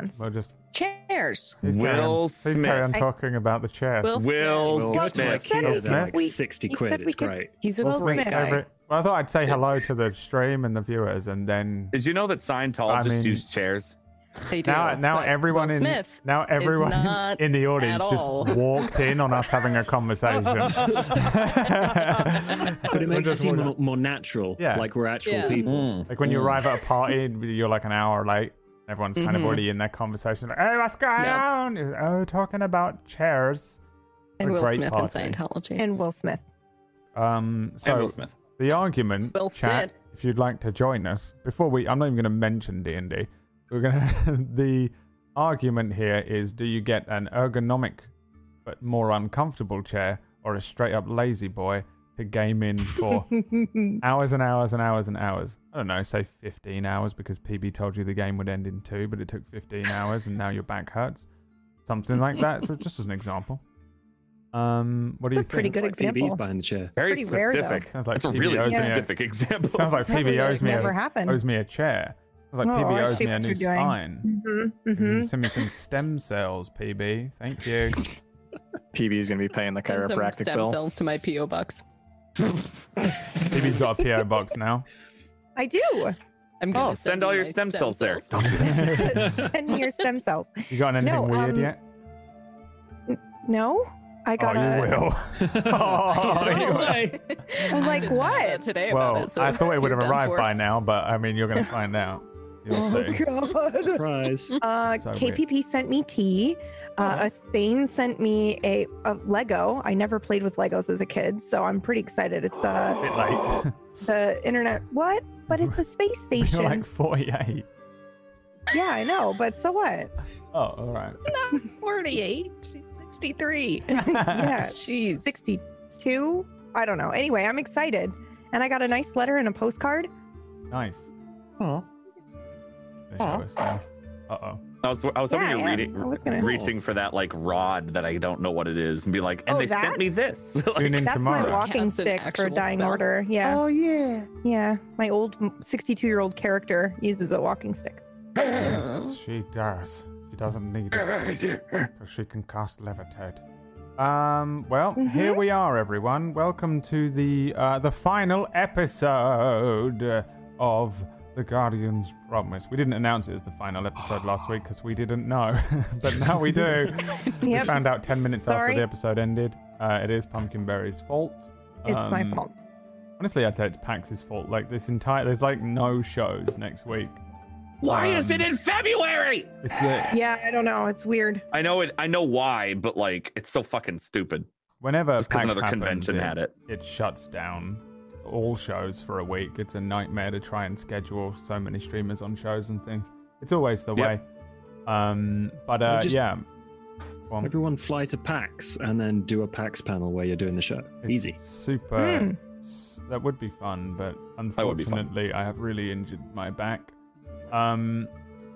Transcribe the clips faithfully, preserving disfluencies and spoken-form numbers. ones. Well, just chairs. Please Will carry on, Smith. Please carry on talking I, about the chairs. Will, Will Smith. Smith. Will Smith. Like we, sixty quid. It's could, great. He's a Will Smith guy. Well, I thought I'd say hello to the stream and the viewers, and then. Did you know that Scientologists I mean, use chairs? They do. Now, now everyone Will in Smith now everyone in the audience just walked in on us having a conversation. But it makes it seem more, more natural, yeah. like we're actual yeah. people. Mm. Like when you mm. arrive at a party, you're like an hour late. Everyone's kind mm-hmm. of already in their conversation. Like, hey, what's going yep. on? Oh, talking about chairs. And Will Smith party. And Scientology. And Will Smith. Um. So and Will Smith. The argument, well chat, said. If you'd like to join us, before we, I'm not even going to mention D and D. We're gonna. The argument here is: do you get an ergonomic but more uncomfortable chair, or a straight-up lazy boy to game in for hours and hours and hours and hours? I don't know, say fifteen hours because P B told you the game would end in two, but it took fifteen hours, and now your back hurts. Something like that, for just as an example. Um, what do That's you think? It's a pretty good like example. P B's behind the chair. Very pretty specific. Rare, sounds like That's P B a really specific a, example. Sounds like P B owes me, a, owes me a chair. I was like, oh, P B owes me a new spine. Mm-hmm, mm-hmm. Send me some stem cells, P B. Thank you. P B is going to be paying the chiropractic bill. Send stem cells to my P O box. P B's got a P O box now. I do. I'm gonna oh, send, send all your stem, stem cells, cells there. Don't do that. Send me your stem cells. You got anything no, weird um, yet? N- no. I got oh, you will. oh, you will. Like, I'm like, I what? Today well, about it, so I thought it would have arrived by now, but I mean, you're going to find out. You'll oh, see. God. Surprise. Uh, so K P P weird. Sent me tea. Uh, oh. A Thane sent me a, a Lego. I never played with Legos as a kid, so I'm pretty excited. It's uh, a bit late. The internet. What? But it's a space station. You're like forty-eight. Yeah, I know, but so what? Oh, all right. Not forty-eight. She's sixty-three. Yeah, jeez. sixty-two? I don't know. Anyway, I'm excited. And I got a nice letter and a postcard. Nice. Oh. Uh oh. I was I was yeah, hoping you're yeah. reaching hold. for that like rod that I don't know what it is and be like, and oh, they that? sent me this. Like, Tune in that's tomorrow. my walking Cast stick for Dying spell. Order. Yeah. Oh yeah. Yeah. My old sixty-two-year-old character uses a walking stick. Yes, she does. She doesn't need it. So she can cast Levitate. Um, well, mm-hmm. here we are, everyone. Welcome to the uh, the final episode of The Guardian's Promise. We didn't announce it as the final episode last week because we didn't know. But now we do. Yep. We found out ten minutes Sorry. after the episode ended. Uh, it is Pumpkinberry's fault. It's um, my fault. Honestly, I'd say it's Pax's fault. Like, this entire... There's, like, no shows next week. Why um, is it in February? It's a, yeah, I don't know. It's weird. I know it. I know why, but like, it's so fucking stupid. Whenever PAX another happens, convention it, had it, it shuts down all shows for a week. It's a nightmare to try and schedule so many streamers on shows and things. It's always the yep. way. Um, but uh, just, yeah, well, everyone fly to PAX and then do a PAX panel where you're doing the show. It's Easy, super. Mm. That would be fun, but unfortunately, fun. I have really injured my back. Um,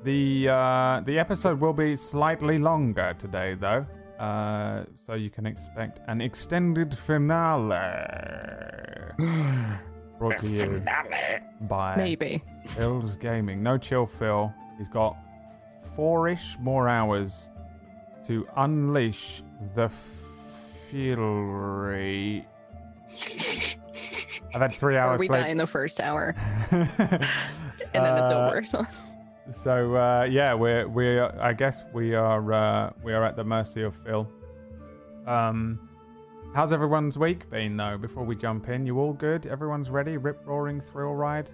the uh, the episode will be slightly longer today, though, uh, so you can expect an extended finale brought to you by maybe Phil's Gaming. No chill, Phil. He's got four-ish more hours to unleash the fury. I've had three hours. Or we sleep. die in the first hour. And then it's over. So, so uh, yeah, we're we I guess we are uh, we are at the mercy of Phil. Um, how's everyone's week been though? Before we jump in, you all good? Everyone's ready? Rip roaring thrill ride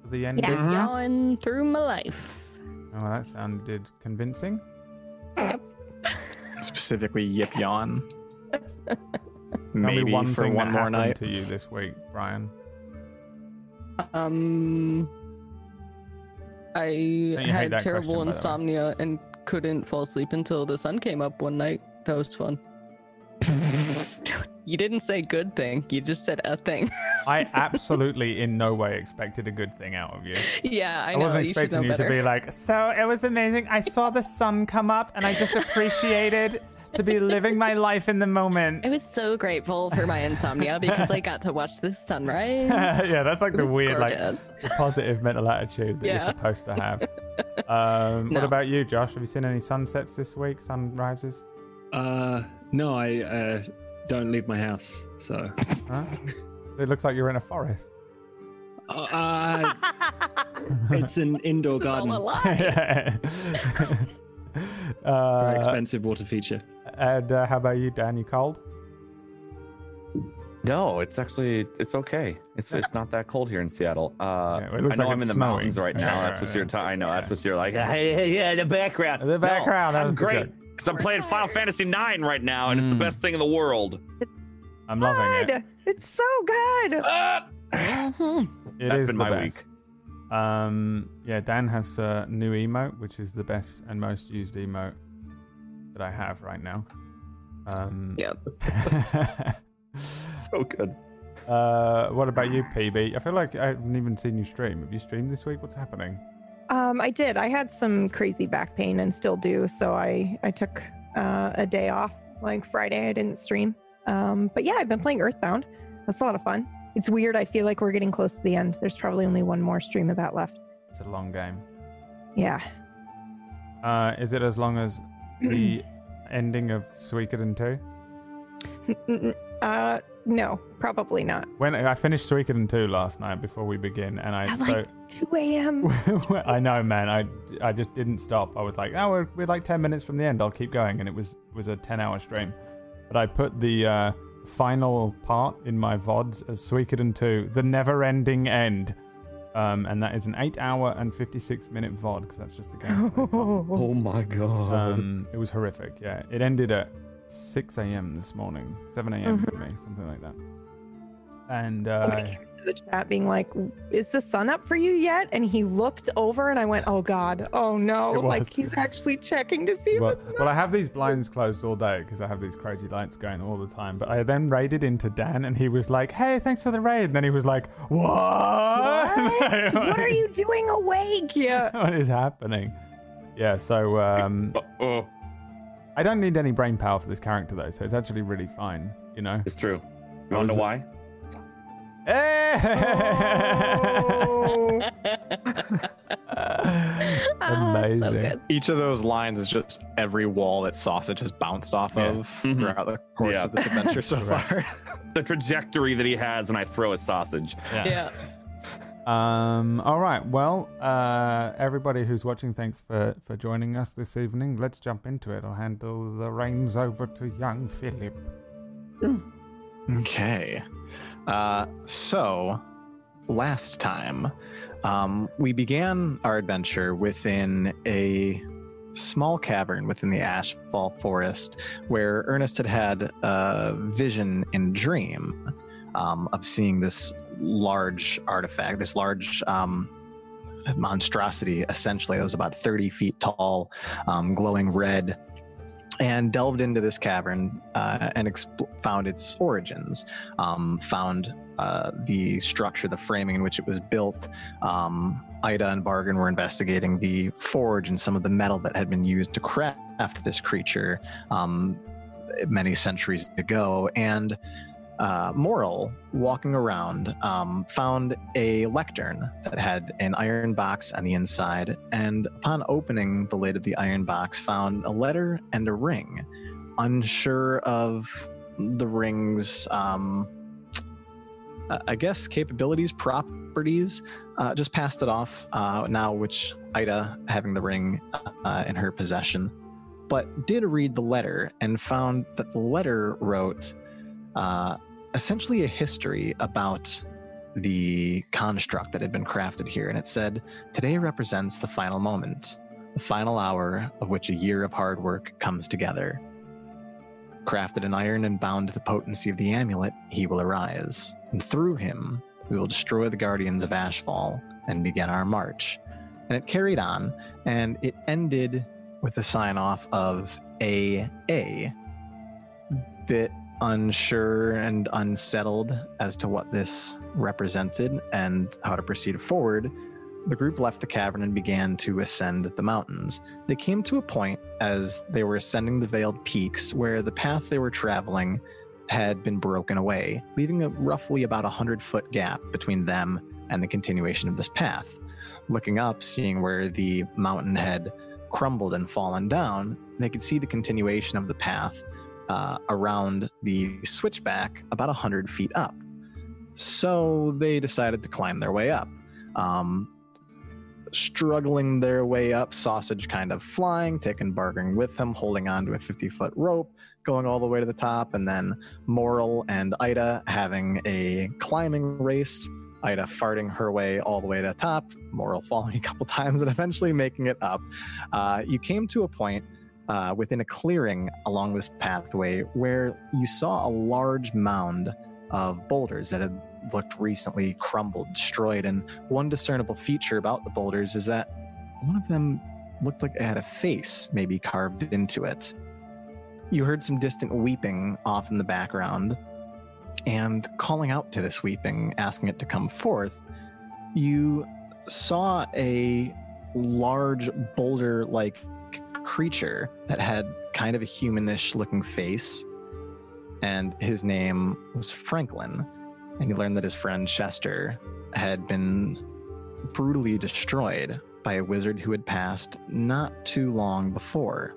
for the end. Yeah, mm-hmm. Going through my life. Oh, that sounded convincing. Specifically, yip yawn. Maybe Maybe one for thing one that more night to you this week, Brian. Um. I had terrible question, insomnia and couldn't fall asleep until the sun came up one night. That was fun. You didn't say good thing. You just said a thing. I absolutely in no way expected a good thing out of you. Yeah, I know. I wasn't you expecting you better. to be like, so it was amazing. I saw the sun come up and I just appreciated to be living my life in the moment. I was so grateful for my insomnia because I got to watch the sunrise. Yeah, that's like it the weird, gorgeous. like positive mental attitude that yeah. you're supposed to have. Um, no. What about you, Josh? Have you seen any sunsets this week? Sunrises? Uh, no, I uh, don't leave my house, so. Huh? It looks like you're in a forest. Uh, it's an indoor this garden. Yeah. uh, Very expensive water feature. And uh, how about you, Dan? You cold? No, it's actually it's okay. It's it's not that cold here in Seattle. Uh, yeah, well, I know like I'm in the snowing. mountains right now. Yeah, that's right, what right. you're talking. I know yeah. that's what you're like. Hey, hey, yeah, the background. The background. No, that was great. Because I'm playing Final Fantasy nine right now, and mm. it's the best thing in the world. It's I'm good. loving it. It's so good. Uh, Mm-hmm. It That's is been my best. week. Um, yeah, Dan has a uh, new emote, which is the best and most used emote that I have right now. Um, yeah. So good. Uh, what about you, P B? I feel like I haven't even seen you stream. Have you streamed this week? What's happening? Um, I did. I had some crazy back pain and still do, so I, I took uh, a day off. Like Friday, I didn't stream. Um, but yeah, I've been playing Earthbound. That's a lot of fun. It's weird. I feel like we're getting close to the end. There's probably only one more stream of that left. It's a long game. Yeah. Uh, is it as long as the ending of Suikoden two? Uh, no, probably not. When I finished Suikoden two last night before we begin, and I At so like two a.m. I know, man. I, I just didn't stop. I was like, oh, we're we're like ten minutes from the end. I'll keep going, and it was was a ten-hour stream. But I put the. Uh, final part in my V O Ds as Suikoden two, The Never-Ending End. Um, and that is an eight hour and fifty-six minute V O D, because that's just the game. Oh my god. Um, it was horrific, yeah. It ended at six a.m. this morning. seven a.m. mm-hmm. for me, something like that. And uh, I came to the chat being like, is the sun up for you yet? And he looked over and I went, oh god, oh no. Like he's actually checking to see well, if it's Well, I have these blinds closed all day because I have these crazy lights going all the time. But I then raided into Dan and he was like, hey, thanks for the raid. And then he was like, what? What, what are you doing awake? Yeah. What is happening? Yeah, so um, Uh-oh. I don't need any brain power for this character though. So it's actually really fine, you know? It's true. You want to know why? Oh. Amazing. So each of those lines is just every wall that Sausage has bounced off yes. of mm-hmm. throughout the course yeah. of this adventure so right. far. The trajectory that he has when I throw a sausage. Yeah. yeah. Um. All right. Well, uh, everybody who's watching, thanks for, for joining us this evening. Let's jump into it. I'll handle the reins over to young Philip. Okay. Uh, so, last time, um, we began our adventure within a small cavern within the Ashfall Forest, where Ernest had had a vision and dream um, of seeing this large artifact, this large um, monstrosity, essentially. It was about thirty feet tall, um, glowing red, and delved into this cavern uh, and exp- found its origins, um, found uh, the structure, the framing in which it was built. Um, Ida and Bargain were investigating the forge and some of the metal that had been used to craft this creature um, many centuries ago. And uh, Morrel, walking around, um, found a lectern that had an iron box on the inside, and upon opening the lid of the iron box, found a letter and a ring. Unsure of the ring's, um, I guess, capabilities, properties, uh, just passed it off uh, now, which Ida, having the ring uh, in her possession, but did read the letter and found that the letter wrote uh, essentially a history about the construct that had been crafted here. And it said, today represents the final moment, the final hour of which a year of hard work comes together. Crafted in iron and bound to the potency of the amulet, he will arise. And through him, we will destroy the guardians of Ashfall and begin our march. And it carried on, and it ended with a sign-off of A A. Bit unsure and unsettled as to what this represented and how to proceed forward, The group left the cavern and began to ascend the mountains. They came to a point as they were ascending the veiled peaks where the path they were traveling had been broken away, leaving a roughly about a hundred-foot gap between them and the continuation of this path. Looking up, seeing where the mountain had crumbled and fallen down, they could see the continuation of the path uh, around the switchback about a hundred feet up. So they decided to climb their way up. Um, struggling their way up, Sausage kind of flying, taking Barging with him, holding on to a fifty-foot rope, going all the way to the top, and then Morrel and Ida having a climbing race, Ida farting her way all the way to the top, Morrel falling a couple times and eventually making it up. Uh, you came to a point uh, within a clearing along this pathway where you saw a large mound of boulders that had looked recently crumbled, destroyed, and one discernible feature about the boulders is that one of them looked like it had a face maybe carved into it. You heard some distant weeping off in the background, and calling out to this weeping, asking it to come forth, you saw a large boulder-like creature that had kind of a humanish looking face, and his name was Franklin. And you learned that his friend Chester had been brutally destroyed by a wizard who had passed not too long before.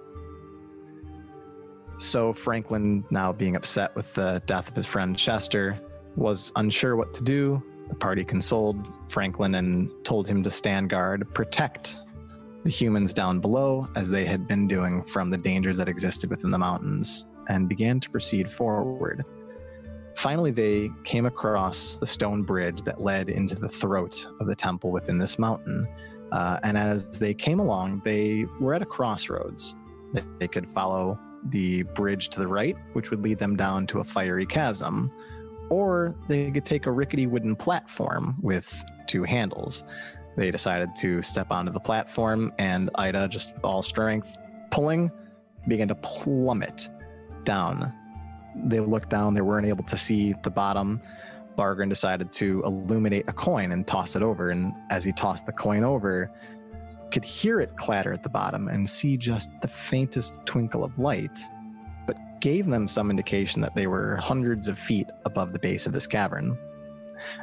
So Franklin, now being upset with the death of his friend Chester, was unsure what to do. The party consoled Franklin and told him to stand guard, protect the humans down below, as they had been doing, from the dangers that existed within the mountains, and began to proceed forward. Finally, they came across the stone bridge that led into the throat of the temple within this mountain. Uh, and as they came along, they were at a crossroads. They could follow the bridge to the right, which would lead them down to a fiery chasm, or they could take a rickety wooden platform with two handles. They decided to step onto the platform, and Ida, just with all strength, pulling, began to plummet down. They looked down, they weren't able to see the bottom. Bargin decided to illuminate a coin and toss it over, and as he tossed the coin over, could hear it clatter at the bottom and see just the faintest twinkle of light, but gave them some indication that they were hundreds of feet above the base of this cavern.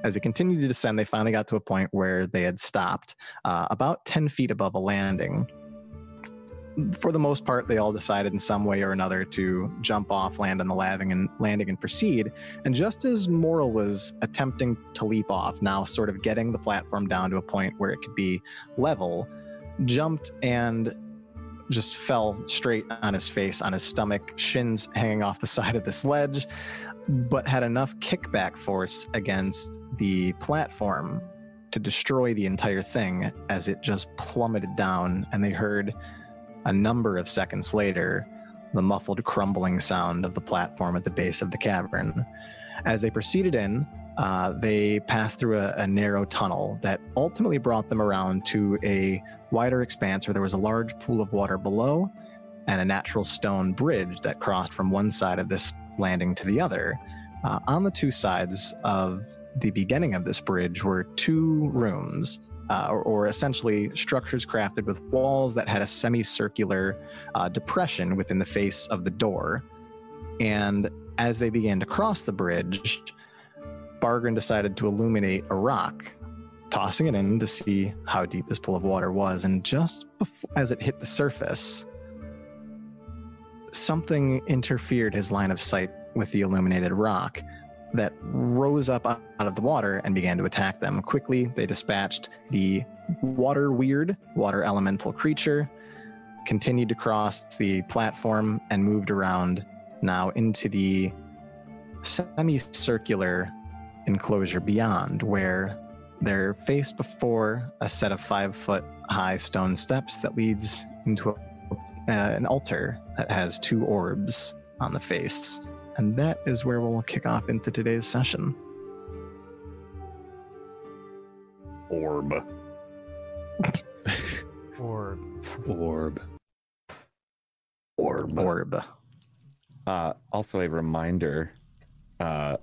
As they continued to descend, they finally got to a point where they had stopped, uh, about ten feet above a landing. For the most part, they all decided in some way or another to jump off, land on the landing, and landing and proceed. And just as Morrel was attempting to leap off, now sort of getting the platform down to a point where it could be level, jumped and just fell straight on his face, on his stomach, shins hanging off the side of this ledge, but had enough kickback force against the platform to destroy the entire thing as it just plummeted down. And they heard, a number of seconds later, the muffled crumbling sound of the platform at the base of the cavern. As they proceeded in, uh, they passed through a, a narrow tunnel that ultimately brought them around to a wider expanse where there was a large pool of water below and a natural stone bridge that crossed from one side of this landing to the other. Uh, on the two sides of the beginning of this bridge were two rooms, Uh, or, or essentially structures crafted with walls that had a semicircular uh, depression within the face of the door. And as they began to cross the bridge, Bargin decided to illuminate a rock, tossing it in to see how deep this pool of water was. And just before, as it hit the surface, something interfered his line of sight with the illuminated rock that rose up out of the water and began to attack them. Quickly, they dispatched the water weird, water elemental creature, continued to cross the platform, and moved around now into the semicircular enclosure beyond, where they're faced before a set of five-foot-high stone steps that leads into a, uh, an altar that has two orbs on the face. And that is where we'll kick off into today's session. Orb. Orb. Orb. Orb. Orb. Uh, also a reminder, uh,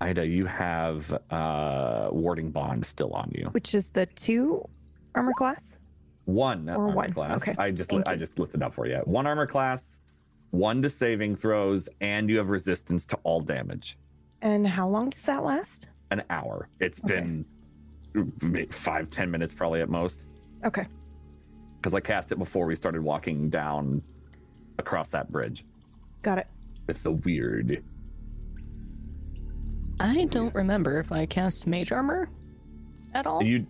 Ida, you have uh, Warding Bond still on you. Which is the two armor class? One or armor one. class. Okay. I just li- I just listed up for you. One armor class, one to saving throws, and you have resistance to all damage. And how long does that last? An hour. It's okay. been five, ten minutes probably at most. Okay. Because I cast it before we started walking down across that bridge. Got it. It's the weird... I don't remember if I cast Mage Armor at all. You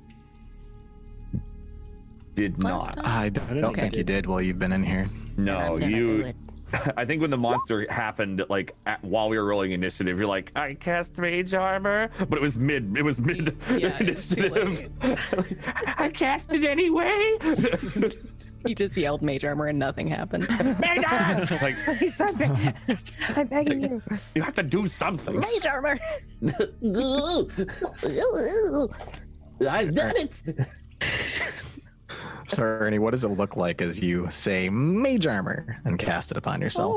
did Last not. Time? I don't, I don't okay. think you did while you've been in here. No, you... I think when the monster happened, like, at, while we were rolling initiative, you're like, I cast Mage Armor, but it was mid, it was mid yeah, initiative. It was too late. I cast it anyway. He just yelled Mage Armor and nothing happened. Mage Armor! Like, I'm begging you. You have to do something. Mage Armor! I've done it! So, Ernie, what does it look like as you say Mage Armor and cast it upon yourself?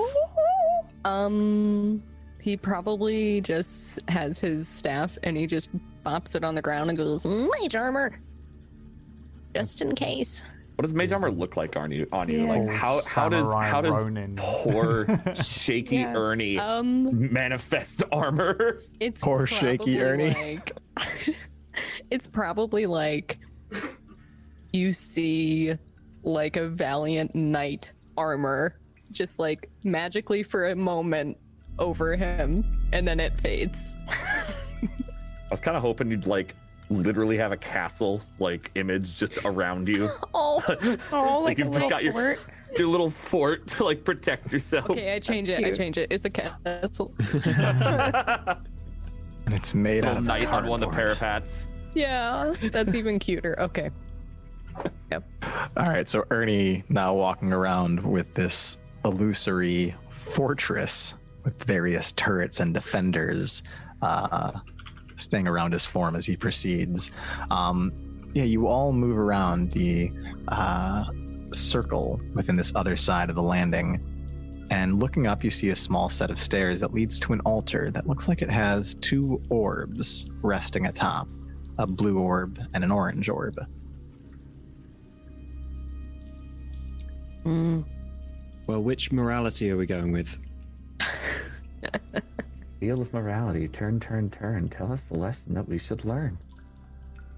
Um, he probably just has his staff and he just bops it on the ground and goes, Mage Armor! Just in case. What does Mage Armor look like on you? On you? Like how how does how does Ronin. poor shaky yeah. Ernie um, manifest armor? It's poor shaky Ernie. Like, it's probably like you see like a valiant knight armor just like magically for a moment over him, and then it fades. I was kind of hoping you'd like. Literally have a castle like image just around you. Oh, oh like, like you've a just got your fort. your little fort to like protect yourself. Okay, I change That's it. Cute. I change it. It's a castle. And it's made out of knight on one of the parapets. Yeah, that's even cuter. Okay. Yep. All right, so Ernie now walking around with this illusory fortress with various turrets and defenders. Uh staying around his form as he proceeds. Um, yeah, you all move around the uh, circle within this other side of the landing, and looking up, you see a small set of stairs that leads to an altar that looks like it has two orbs resting atop, a blue orb and an orange orb. Mm. Well, which morality are we going with? Wheel of morality, turn, turn, turn. Tell us the lesson that we should learn.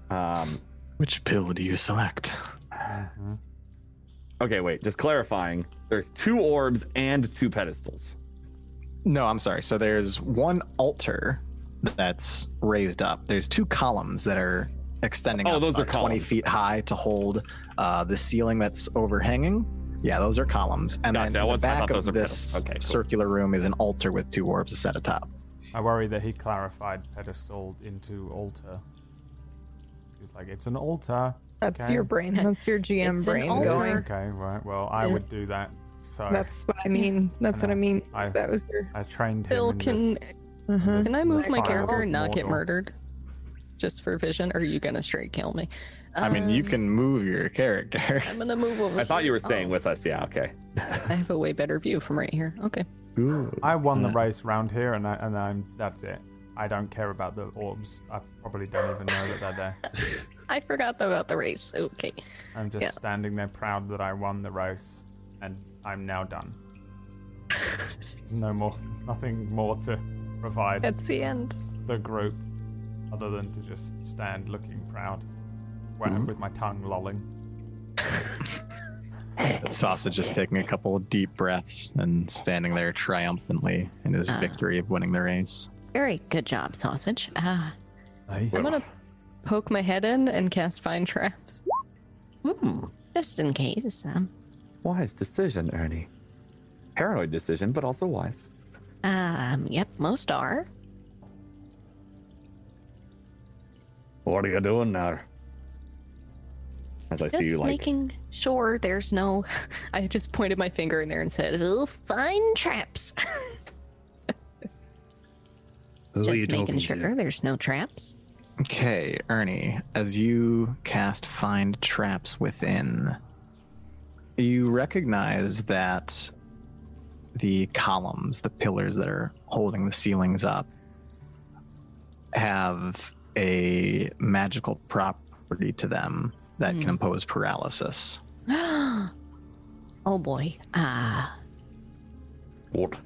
Um, Which pill do you select? Uh-huh. Okay, wait, just clarifying. There's two orbs and two pedestals. No, I'm sorry. So there's one altar that's raised up. There's two columns that are extending oh, up those are twenty feet high to hold uh, the ceiling that's overhanging. Yeah, those are columns. And gotcha. then in the back of this okay, cool. circular room is an altar with two orbs set atop. I worry that he clarified pedestal into altar. He's like, it's an altar. That's okay. your brain. That's your G M it's brain going. Okay, right. Well, I yeah. would do that. So That's what I mean. That's what I, I mean. I, that was your... I trained him. Bill, can, the, uh-huh. can I move my character and not get murdered? Just for vision, or are you gonna straight kill me? I um, mean, you can move your character. I'm gonna move over. I here. thought you were staying oh. with us. Yeah, okay. I have a way better view from right here. Okay. Ooh. I won yeah. the race round here, and I, and I'm that's it. I don't care about the orbs. I probably don't even know that they're there. I forgot about the race. Okay. I'm just yeah. standing there, proud that I won the race, and I'm now done. No more, nothing more to provide. That's the end. The group. Other than to just stand looking proud, mm-hmm. with my tongue lolling. Sausage just taking a couple of deep breaths and standing there triumphantly in his uh, victory of winning the race. Very good job, Sausage. Uh, I'm gonna poke my head in and cast Find Traps. Mm. Just in case. Um... Wise decision, Ernie. Paranoid decision, but also wise. Um. Yep, most are. What are you doing there? As I just see you, like, making sure there's no. I just pointed my finger in there and said, "Oh, find traps." Just making sure to? there's no traps. Okay, Ernie. As you cast Find Traps within, you recognize that the columns, the pillars that are holding the ceilings up, have a magical property to them that mm. can impose paralysis. Oh boy. Ah. Uh, what?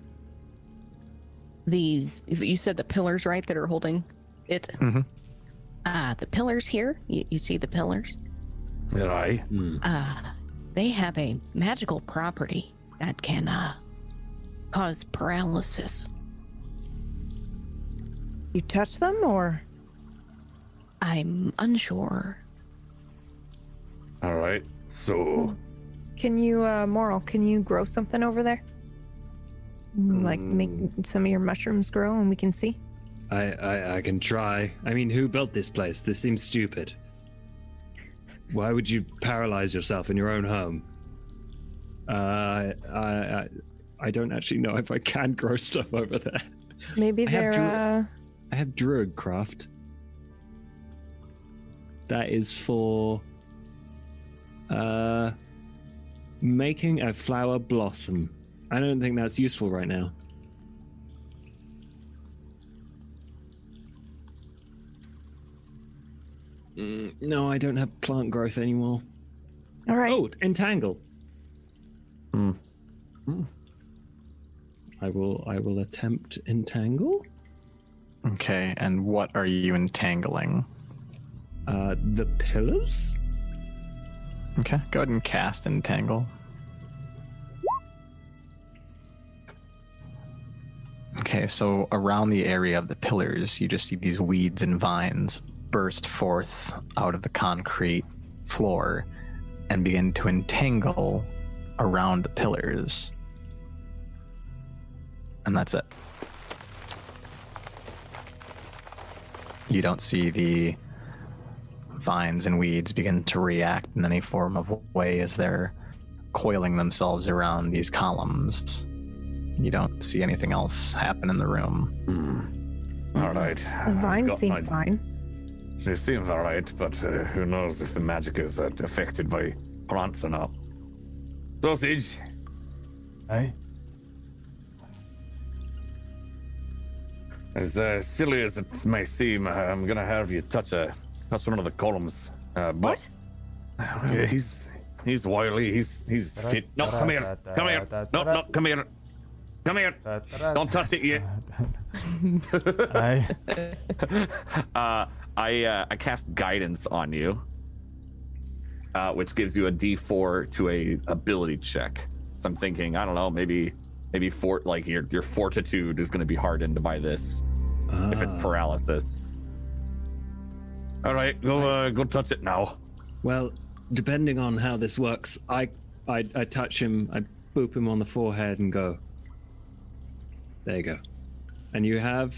These, you said the pillars, right, that are holding it? Mm-hmm. Uh, the pillars here, you, you see the pillars? Right. Mm. Uh, they have a magical property that can uh, cause paralysis. You touch them, or? I'm unsure. All right, so. Can you, uh, Moral, can you grow something over there? Like make some of your mushrooms grow and we can see? I, I, I can try. I mean, who built this place? This seems stupid. Why would you paralyze yourself in your own home? Uh, I, I, I don't actually know if I can grow stuff over there. Maybe they're... I have, uh... I have Druidcraft. That is for... Uh, making a flower blossom. I don't think that's useful right now. Mm, no, I don't have plant growth anymore. All right. Oh, entangle. Mm. Mm. I will. I will attempt entangle. Okay, and what are you entangling? Uh, the pillars. Okay, go ahead and cast entangle. Okay, so around the area of the pillars, you just see these weeds and vines burst forth out of the concrete floor and begin to entangle around the pillars. And that's it. You don't see the vines and weeds begin to react in any form of way as they're coiling themselves around these columns. You don't see anything else happen in the room. Mm. All right. The vines seem my... fine. It seems all right, but uh, who knows if the magic is uh, affected by plants or not. Sausage. Hey. As uh, silly as it may seem, I'm gonna have you touch a touch one of the columns. Uh, but what? Uh, he's he's wily. He's he's fit. No, come here. Come here. No, no, come here. Come here. Don't touch it yet. I uh, I, uh, I cast guidance on you, uh, which gives you a D four to a ability check. So I'm thinking, I don't know, maybe maybe fort like your your fortitude is going to be hardened by this uh. if it's paralysis. All right, go uh, go touch it now. Well, depending on how this works, I I I touch him, I boop him on the forehead and go. There you go. And you have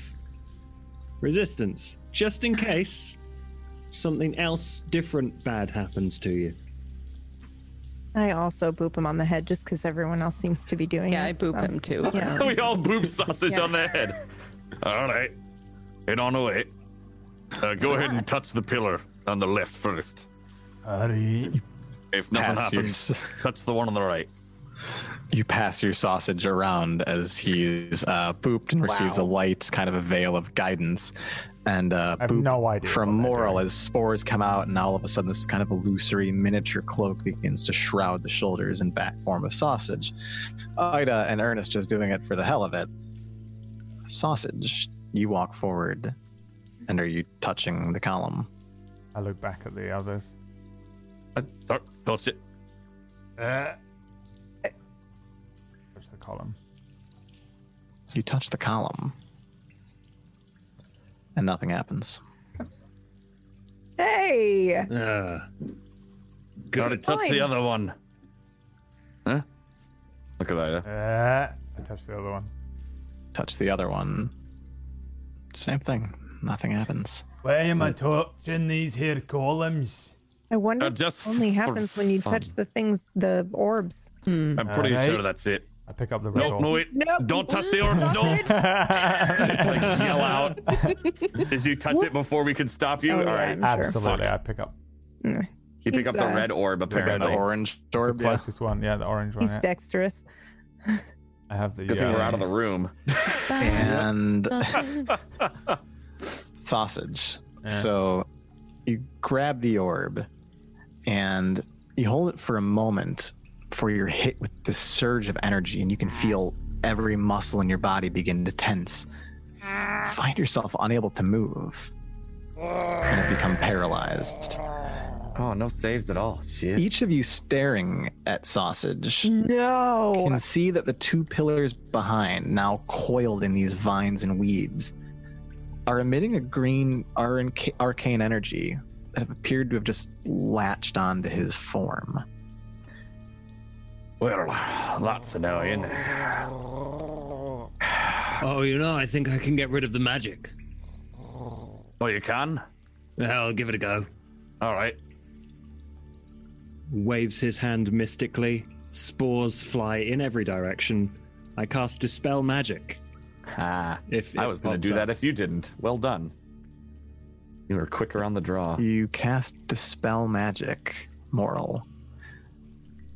resistance, just in case something else different bad happens to you. I also boop him on the head just because everyone else seems to be doing yeah, it. Yeah, I boop so. him too. Yeah. We all boop sausage yeah. on the head. All right. And on the way. Uh, go so ahead that. and touch the pillar on the left first. Hurry. If nothing Pass happens, yours. touch the one on the right. You pass your sausage around as he's uh, booped and wow. receives a light, kind of a veil of guidance. And uh, I have no idea from Moral as spores come out, and all of a sudden this kind of illusory miniature cloak begins to shroud the shoulders and back form of Sausage. Ida and Ernest just doing it for the hell of it. Sausage, you walk forward, and are you touching the column? I look back at the others. I don't touch it. Uh... column. You touch the column and nothing happens. Hey! Uh, gotta touch fine. the other one. Huh? Look at that. Uh, I touched the other one. Touch the other one. Same thing. Nothing happens. Why am I touching these here columns? I wonder uh, just if it only happens when you fun. touch the things, the orbs. Mm. I'm pretty right. sure that's it. I pick up the red nope, no, it, nope. Don't touch the orange. No. Like, yell out. Did you touch it before we can stop you? Oh, all right. Yeah, absolutely. Sure. I pick up. Mm. You pick He's, up the uh, red orb, apparently. The, the orange orb. The closest yeah. one. Yeah, the orange one. He's yeah. dexterous. I have the. Good yeah. thing we're out of the room. And sausage. Uh-huh. So you grab the orb and you hold it for a moment before you're hit with this surge of energy, and you can feel every muscle in your body begin to tense. Find yourself unable to move and become paralyzed. Oh, no saves at all. Shit. Each of you staring at Sausage no. can see that the two pillars behind, now coiled in these vines and weeds, are emitting a green arcane energy that have appeared to have just latched onto his form. Well, lots to know, isn't there? Oh, you know, I think I can get rid of the magic. Oh, you can? Yeah, I'll give it a go. All right. Waves his hand mystically. Spores fly in every direction. I cast Dispel Magic. Ah, if I was going to do up. that if you didn't. Well done. You were quicker on the draw. You cast Dispel Magic, Moral.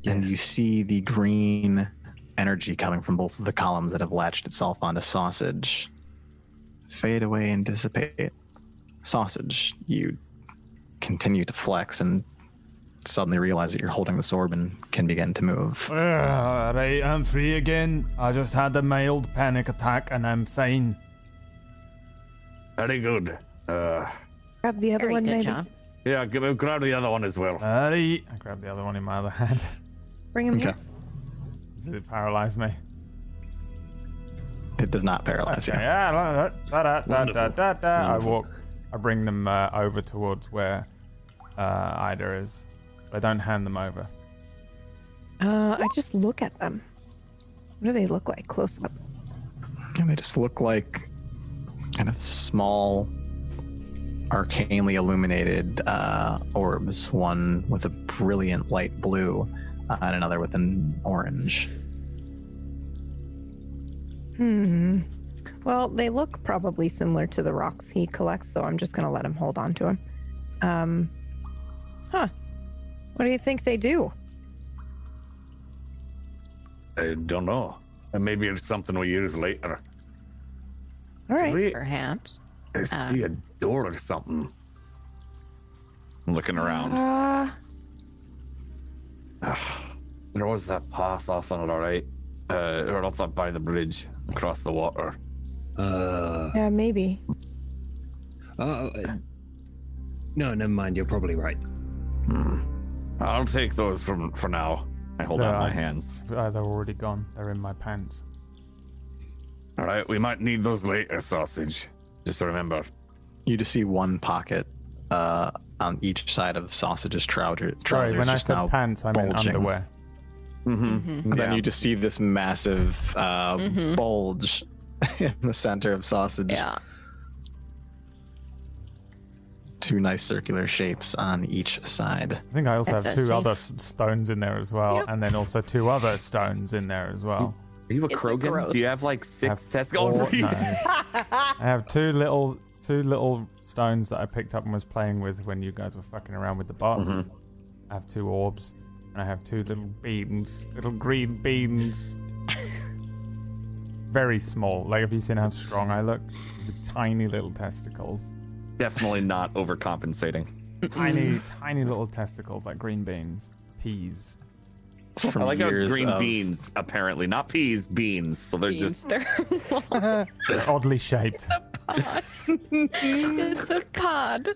Yes. And you see the green energy coming from both of the columns that have latched itself onto Sausage fade away and dissipate. Sausage, you continue to flex and suddenly realize that you're holding this orb and can begin to move. Uh, all right, I'm free again. I just had a mild panic attack and I'm fine. Very good. Uh, grab the other one, good, maybe. John. Yeah, grab the other one as well. All right. I grab the other one in my other hand. Bring him okay. here. Does it paralyze me? It does not paralyze okay. you. Yeah, da, da, da, da, da, da. I walk. I bring them uh, over towards where uh, Ida is. But I don't hand them over. Uh, I just look at them. What do they look like close up? And they just look like kind of small, arcanely illuminated uh, orbs. One with a brilliant light blue. Uh, and another with an orange. Hmm. Well, they look probably similar to the rocks he collects, so I'm just going to let him hold on to him. Um, huh. What do you think they do? I don't know. Maybe it's something we use later. All right. We, Perhaps. I uh, see a door or something. I'm looking around. Uh... There was that path off on the right, uh, or off that by the bridge across the water. Uh, yeah, maybe. Uh, no, never mind. You're probably right. Hmm. I'll take those from for now. I hold they're out my hands. Uh, they're already gone. They're in my pants. All right, we might need those later, Sausage. Just remember. You just see one pocket. Uh. On each side of Sausage's trousers. Sorry, when I said pants, I meant underwear. Mm-hmm. Mm-hmm. And yeah. Then you just see this massive uh, mm-hmm. bulge in the center of Sausage. Yeah. Two nice circular shapes on each side. I think I also That's have two safe. other stones in there as well, yep. and then also two other stones in there as well. Are you a it's Krogan? A Do you have like six tests going for you? No. I have two little, two little. stones that I picked up and was playing with when you guys were fucking around with the bots. Mm-hmm. I have two orbs, and I have two little beans, little green beans. Very small. Like, have you seen how strong I look? With tiny little testicles. Definitely not overcompensating. Tiny, tiny little testicles, like green beans, peas. I like how it's green of... beans, apparently. Not peas, beans. So they're beans. just... They're, they're oddly shaped. It's a pod. It's a pod.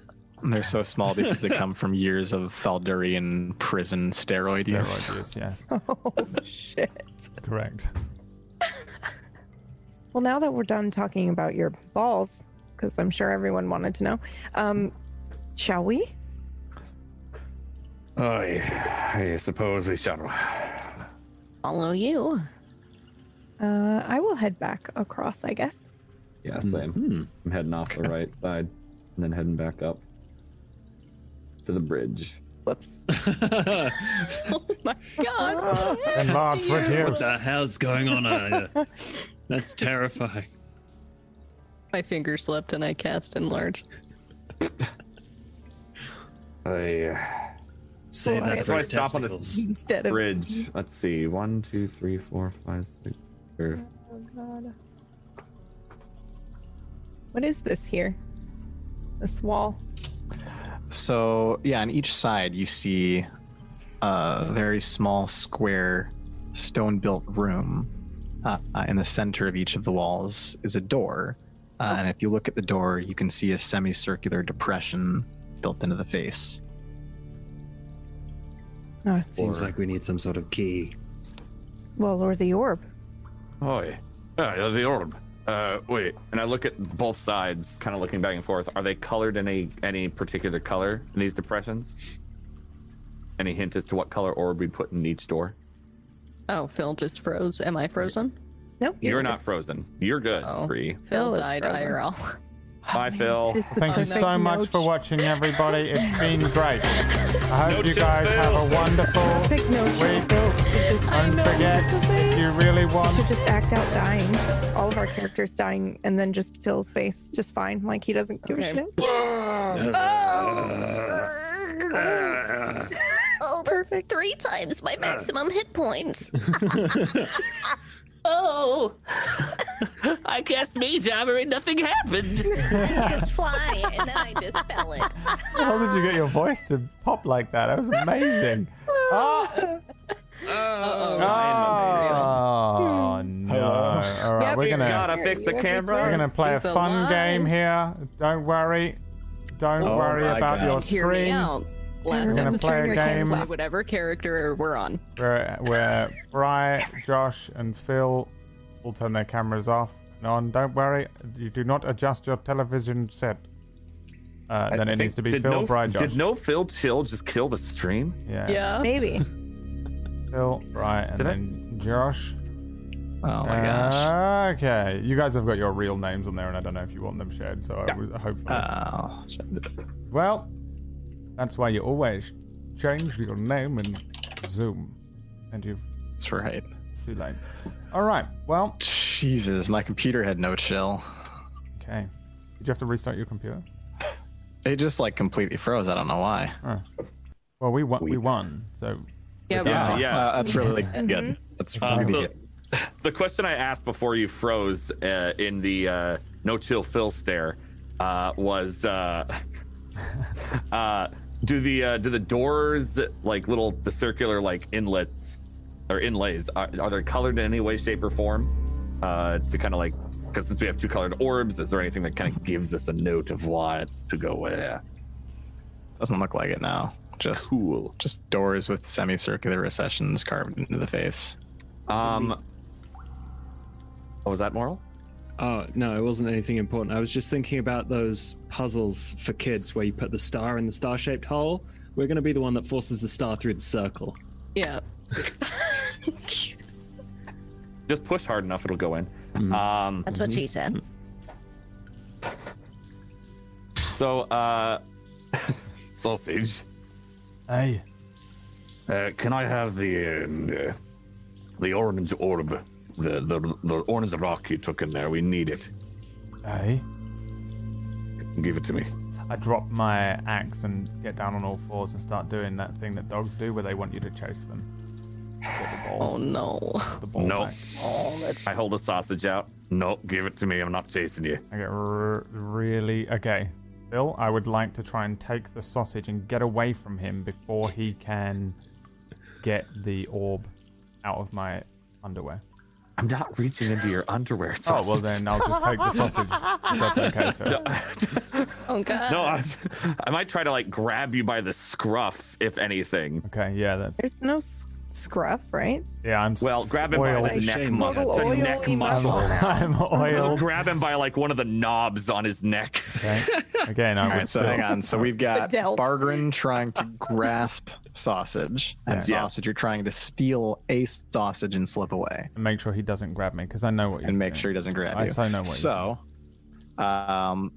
And they're so small because they come from years of Faldurian prison steroid use. Steroid use, yes. Oh, shit. Correct. Well, now that we're done talking about your balls, because I'm sure everyone wanted to know, um, shall we? Oh, yeah. I suppose we shall. Follow you. Uh, I will head back across, I guess. Yeah, same. Mm-hmm. I'm heading off the right side and then heading back up to the bridge. Whoops. Oh my god. And Mark, what the hell's going on? Ida? That's terrifying. My finger slipped and I cast Enlarge. Oh, yeah. Say that for stop on this Instead bridge. Of... Let's see. One, two, three, four, five, six. Or... Oh, God. What is this here? this wall. So yeah, on each side you see a very small square stone-built room. Uh, in the center of each of the walls is a door. Uh, and if you look at the door, you can see a semicircular depression built into the face. Oh, it seems or, like we need some sort of key. Well, or the orb. Oh, yeah. Oh, the orb. Uh, wait, and I look at both sides, kind of looking back and forth. Are they colored in any, any particular color in these depressions? Any hint as to what color orb we put in each door? Oh, Phil just froze. Am I frozen? Nope. You're not frozen. You're good, Bree. Phil died I R L. Bye, Phil. Thank you so much for watching, everybody. It's been great. I hope you guys have a wonderful week. Don't forget, if you really want to just act out dying. All of our characters dying, and then just Phil's face just fine, like he doesn't give a shit. Oh. Oh, that's three times my maximum hit points. Oh, I cast Mage Armor and nothing happened. I just fly and then I dispel it. How did you get your voice to pop like that? That was amazing. Oh, oh, oh no. All right, yep, we're going to gotta fix the camera. We're going to play He's a fun alive. game here. Don't worry. Don't oh, worry about God. your screen. Last we're episode, play a we game. Can play whatever character we're on. Where, where Bri, Josh, and Phil will turn their cameras off and on. Don't worry, you do not adjust your television set. Uh, then it needs to be Phil, no, Bri, Josh. Did no Phil chill just kill the stream? Yeah. Yeah. Maybe. Phil, Bri, and did then I? Josh. Oh my gosh. Okay, you guys have got your real names on there, and I don't know if you want them shared, so yeah. I was hopefully. Oh. Well. That's why you always change your name in Zoom. And you've... That's right. Too late. All right, well... Jesus, my computer had no chill. Okay. Did you have to restart your computer? It just, like, completely froze. I don't know why. Oh. Well, we won, we won, so... Yeah, we yeah, yeah. Uh, that's really good. Mm-hmm. That's really uh, so good. The question I asked before you froze uh, in the uh, no chill Phil stare uh, was... Uh, uh, Do the uh, do the doors, like little the circular like inlets or inlays, are, are they colored in any way, shape, or form? Uh, to kind of like, because since we have two colored orbs, is there anything that kind of gives us a note of what to go where? Doesn't look like it now. Just cool. Just doors with semicircular recessions carved into the face. Um. Oh, was that moral? Oh, no, it wasn't anything important. I was just thinking about those puzzles for kids where you put the star in the star-shaped hole. We're going to be the one that forces the star through the circle. Yeah. Just push hard enough, it'll go in. Mm-hmm. Um, That's what she said. So, uh... Sausage. Hey. Uh, can I have the, um, uh, the orange orb? The, the the orange rock you took in there. We need it. Hey. Give it to me. I drop my axe and get down on all fours and start doing that thing that dogs do where they want you to chase them. Get the ball. Oh, no. The ball no. Back. Oh, that's... I hold a sausage out. No, give it to me. I'm not chasing you. I get r- really... Okay. Bill, I would like to try and take the sausage and get away from him before he can get the orb out of my underwear. I'm not reaching into your underwear. Sausage. Oh, well then I'll just take the sausage. That's okay, Phil. No. Oh, God. No, I, I might try to, like, grab you by the scruff, if anything. Okay, yeah. That's... There's no s- scruff, right? Yeah, I'm Well, grab him by his neck muscle. It's a neck muscle. I'm, I'm oiled. Grab him by, like, one of the knobs on his neck. Okay. Again, I'm All right, so hang on. So we've got Bargren trying to grasp sausage and yes. sausage you're trying to steal a sausage and slip away and make sure he doesn't grab me because I know what you and make doing. Sure he doesn't grab I you so know what so um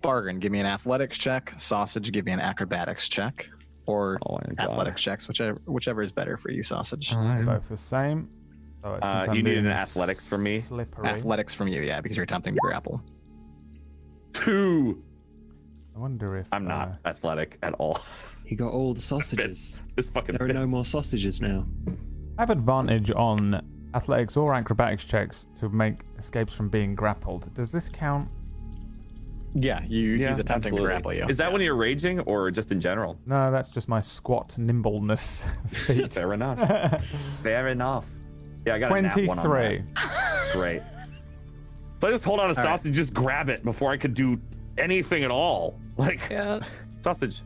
Bargain, give me an athletics check. Sausage, give me an acrobatics check or oh athletics checks, whichever whichever is better for you, Sausage. Right. Both the same. Oh, uh, you need an athletics from me slippery. Athletics from you, yeah, because you're attempting to grapple. Two. I wonder if I'm uh... not athletic at all. He got all the sausages. It's fucking there are fits. No more sausages now. I have advantage on athletics or acrobatics checks to make escapes from being grappled. Does this count? Yeah, you yeah, use attempting absolutely. to grapple you. Is that yeah. when you're raging or just in general? No, that's just my squat nimbleness feat. Fair enough. Fair enough. Yeah, I got twenty-three. A nat one on that. Great. So I just hold on a all sausage right. and just grab it before I could do anything at all. Like, yeah. sausage.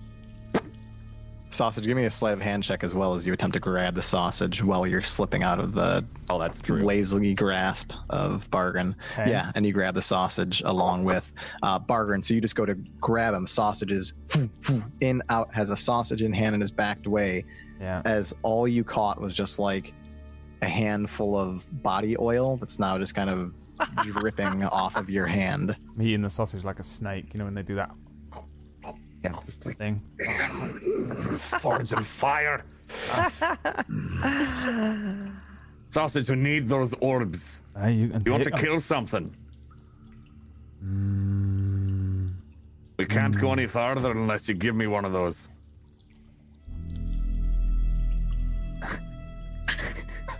Sausage, give me a sleight of hand check as well as you attempt to grab the sausage while you're slipping out of the oh, that's true. lazily grasp of Bargain. Okay. Yeah, and you grab the sausage along with uh, Bargain. So you just go to grab him. Sausage is in, out, has a sausage in hand and is backed away. Yeah. As all you caught was just like a handful of body oil that's now just kind of dripping off of your hand. I'm eating the sausage like a snake, you know, when they do that. Yeah, just like thing. Forge and fire. Uh, sausage, we need those orbs. Uh, you you want to kill something? Mm. We can't mm. go any farther unless you give me one of those.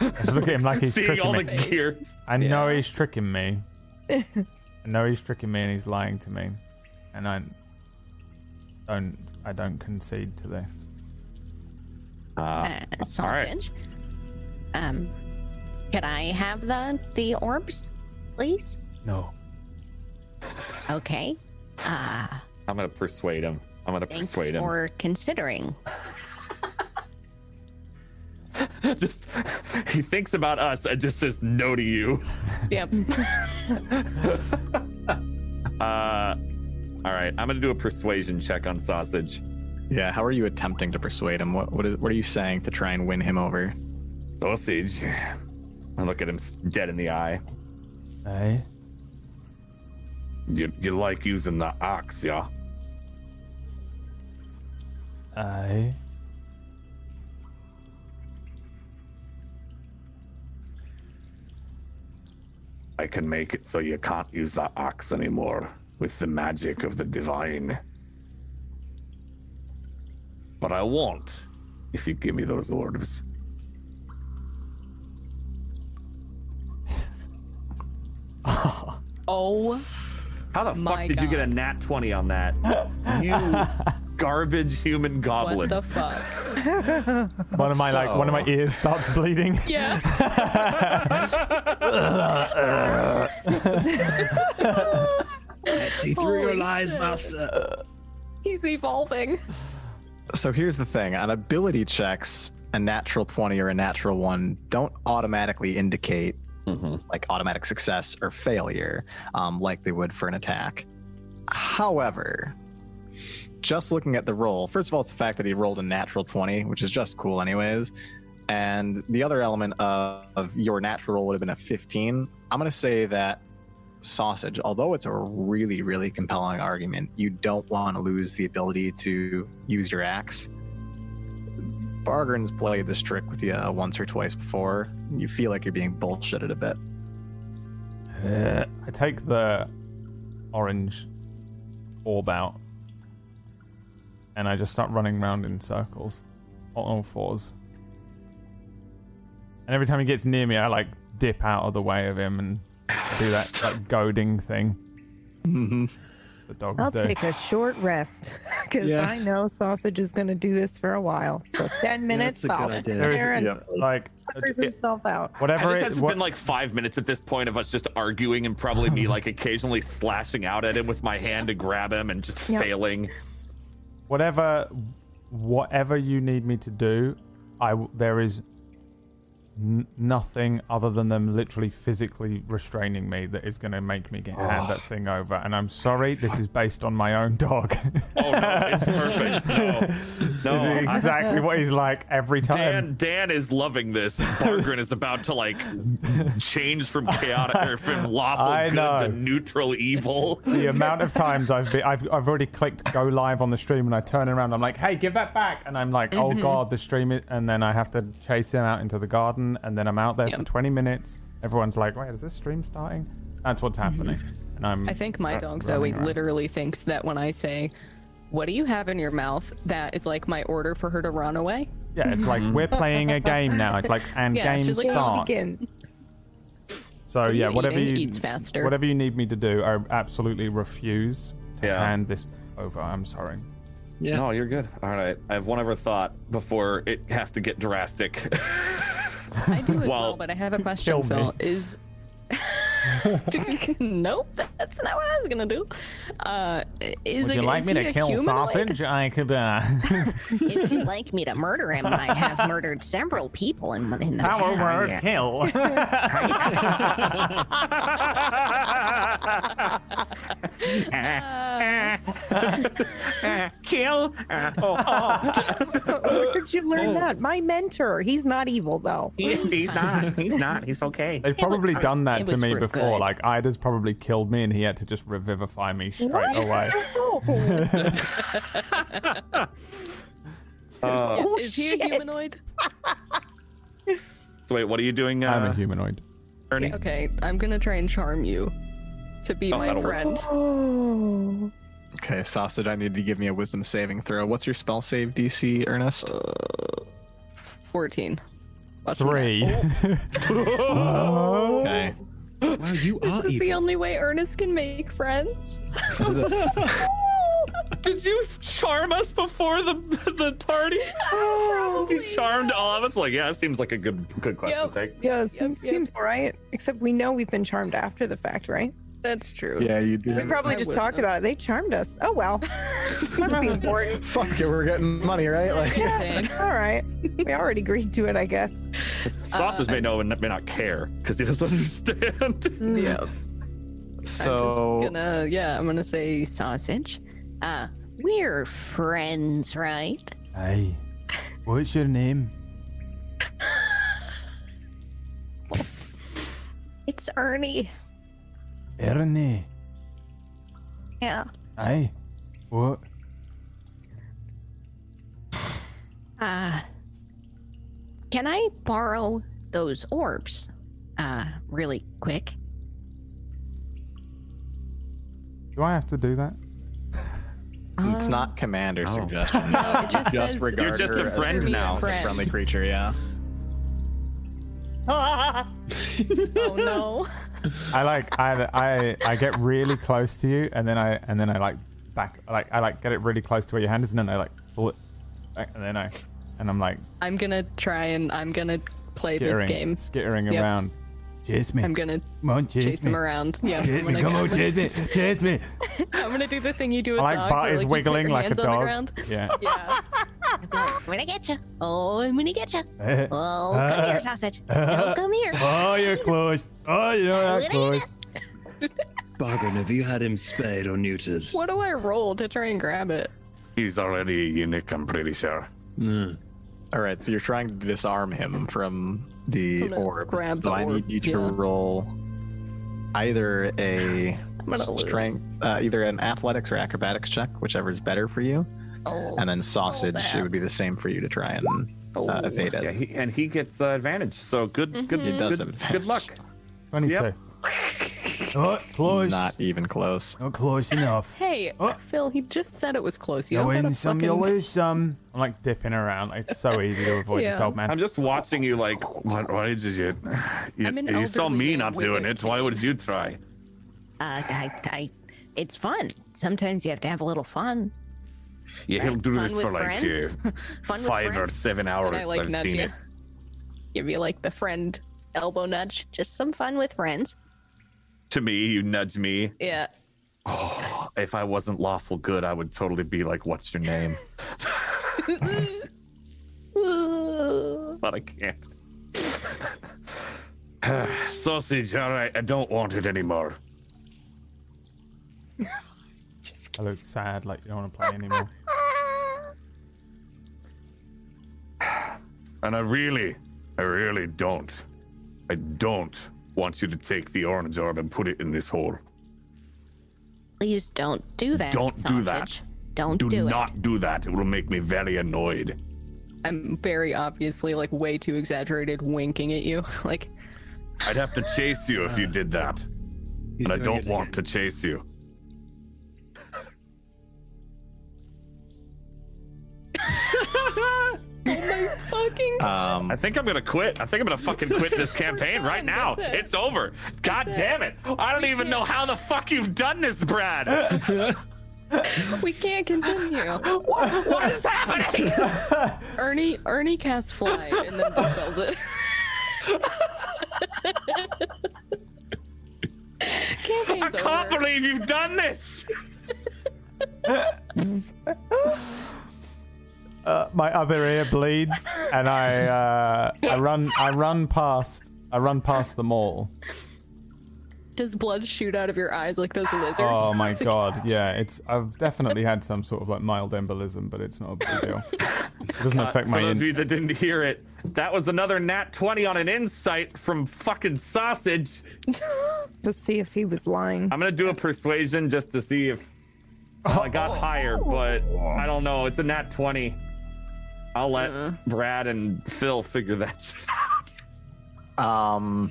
Just look at him like he's See, tricking all me. The gear. I yeah. know he's tricking me. I know he's tricking me and he's lying to me, and I. Don't, I don't concede to this. Uh, uh, sausage. Right. Um, can I have the the orbs, please? No. Okay. Uh, I'm gonna persuade him. I'm gonna thanks persuade him. For considering. Just he thinks about us and just says no to you. Yep. uh. All right, I'm going to do a persuasion check on Sausage. Yeah, how are you attempting to persuade him? What what, is, what are you saying to try and win him over? Sausage. I look at him dead in the eye. Hey. You you like using the axe, yeah? Hey. I can make it so you can't use the axe anymore. With the magic of the divine. But I won't if you give me those orbs. Oh. oh. How the fuck did God. you get a nat twenty on that? You garbage human goblin. What the fuck? one of my so... like one of my ears starts bleeding. Yeah. I see through your lies, master. He's evolving. So here's the thing. On ability checks, a natural twenty or a natural one don't automatically indicate mm-hmm. like automatic success or failure um, like they would for an attack. However, just looking at the roll, first of all, it's the fact that he rolled a natural twenty, which is just cool anyways. And the other element of, of your natural roll would have been a fifteen. I'm going to say that Sausage, although it's a really, really compelling argument, you don't want to lose the ability to use your axe. Bargain's played this trick with you once or twice before. You feel like you're being bullshitted a bit. Uh, I take the orange orb out and I just start running around in circles on all fours. And every time he gets near me, I like dip out of the way of him and do that, that goading thing. Mm-hmm. The dogs I'll do. Take a short rest because yeah. I know Sausage is going to do this for a while. So ten minutes, yeah, Sausage. Aaron yep. like suckers himself out. Whatever. It's what, been like five minutes at this point of us just arguing and probably me like occasionally slashing out at him with my hand to grab him and just yep. failing. Whatever, whatever you need me to do, I there is. N- nothing other than them literally physically restraining me that is going to make me get oh. hand that thing over. And I'm sorry, this is based on my own dog. Oh no, it's perfect. No, no. This is exactly what he's like every time. Dan, Dan is loving this. Bargren is about to like change from chaotic or from lawful good to neutral evil. The amount of times I've been, I've I've already clicked go live on the stream and I turn around, I'm like, hey, give that back, and I'm like, mm-hmm. oh god, the stream is, and then I have to chase him out into the garden. And then I'm out there yep. for twenty minutes. Everyone's like, wait, is this stream starting? That's what's happening. Mm-hmm. And I'm I think my r- dog Zoe around. Literally thinks that when I say, what do you have in your mouth? That is like my order for her to run away. Yeah, it's like, we're playing a game now. It's like, and yeah, game starts. Like, so yeah, whatever you, whatever you need me to do, I absolutely refuse yeah. hand this over. I'm sorry. Yeah. No, you're good. All right. I have one other thought before it has to get drastic. I do as well, well, but I have a question, Phil. Is nope, that's not what I was gonna do. Uh, is Would you a, like is me to kill humanoid? Sausage? I could. Uh... If you'd like me to murder him, I have murdered several people in, in the Power past. Word kill. uh, kill. Uh, oh, oh. Where did you learn oh. that? My mentor. He's not evil, though. He, he's not. He's not. He's okay. They've probably was, done that to me before. Before, like Ida's probably killed me, and he had to just revivify me straight what? away. uh, oh, is he shit. a humanoid? So wait, what are you doing? Uh, I'm a humanoid. Ernie. Yeah, okay, I'm gonna try and charm you to be oh, my friend. Oh. Okay, Sausage, I need you to give me a wisdom saving throw. What's your spell save D C, Ernest? Uh, Fourteen. Watch Three. Oh. Okay. Wow, you this are is evil. The only way Ernest can make friends. Did you charm us before the the party? Oh, probably. You charmed yeah. all of us? Like, yeah, it seems like a good good question yep. to take. Yeah, it yep. seems all right. Except we know we've been charmed after the fact, right? That's true. Yeah, you do. We probably I just talked know. about it. They charmed us. Oh, well. Must be important. Fuck it, we're getting money, right? Like, yeah. All right. We already agreed to it, I guess. Sausage uh, may know and may not care because he doesn't understand. Yeah. So. I'm gonna, yeah, I'm going to say Sausage. Uh, we're friends, right? Hey. What's your name? It's Ernie. Ernie. Yeah. Aye. What? Uh, can I borrow those orbs? Uh, really quick. Do I have to do that? It's uh, not command or oh. suggestion. No, it just just says, regard you're just a friend now. A, friend. a friendly creature, yeah. Oh no! I like I I I get really close to you, and then I and then I like back like I like get it really close to where your hand is, and then I like pull it back, and then I and I'm like I'm gonna try and I'm gonna play this game skittering yep. around. Chase me! I'm gonna come on, chase, chase him around. Yeah, chase me. Come on, chase me! Chase me! I'm gonna do the thing you do with I like dogs. Bart is like wiggling like a dog. Yeah. yeah. I'm gonna get you! Oh, I'm gonna get you! Oh, come here, Sausage! Oh, come here! Oh, you're close! Oh, you're not close! Bargain, have you had him spayed or neutered? What do I roll to try and grab it? He's already unique, I'm pretty sure. Mm. All right, so you're trying to disarm him from the orb. Grab so the I orb. need you to yeah. roll either a strength, uh, either an athletics or acrobatics check, whichever is better for you. Oh, and then Sausage, it would be the same for you to try and oh. uh, evade it. Yeah, he, and he gets uh, advantage. So good, mm-hmm. good, he does good, good luck. twenty-two Yep. Oh, close. Not even close. Not close enough. Hey, oh. Phil, he just said it was close. You win some, fucking... you lose some. I'm like dipping around. It's so easy to avoid yeah. this old man. I'm just watching you like, what, why did you? You, you saw me not doing it. Why would you try? Uh, I, I, it's fun. Sometimes you have to have a little fun. Yeah, right? He'll do fun this for like uh, five or seven hours. I, like, I've seen you. it. Give you like the friend elbow nudge. Just some fun with friends. To me, you nudge me. Yeah. Oh, if I wasn't lawful good, I would totally be like, what's your name? But I can't. Sausage, all right, I don't want it anymore. Just I look sad, like you don't want to play anymore. And I really, I really don't. I don't. Wants you to take the orange orb and put it in this hole. Please don't do that. Don't Sausage. do that. Don't do, do it. Do not do that. It will make me very annoyed. I'm very obviously like way too exaggerated winking at you. Like I'd have to chase you if you did that. He's but I don't want again. to chase you. Fucking um, I think I'm gonna quit. I think I'm gonna fucking quit this campaign done, right now. It. It's over. God that's damn it. it. I don't we even can't. know how the fuck you've done this, Brad. We can't continue. What, what is happening? Ernie, Ernie casts fly and then dispels it. Campaign's I can't over. Believe you've done this. Uh, my other ear bleeds, and I uh, I run I run past I run past them all. Does blood shoot out of your eyes like those lizards? Oh my god, yeah. It's I've definitely had some sort of like mild embolism, but it's not a big deal. It doesn't god, affect my. For those in- of you that didn't hear it, that was another nat twenty on an insight from fucking Sausage. Let's see if he was lying. I'm gonna do a persuasion just to see if well, I got oh. higher, but I don't know. It's a nat twenty. I'll let uh-uh. Brad and Phil figure that shit out. Um.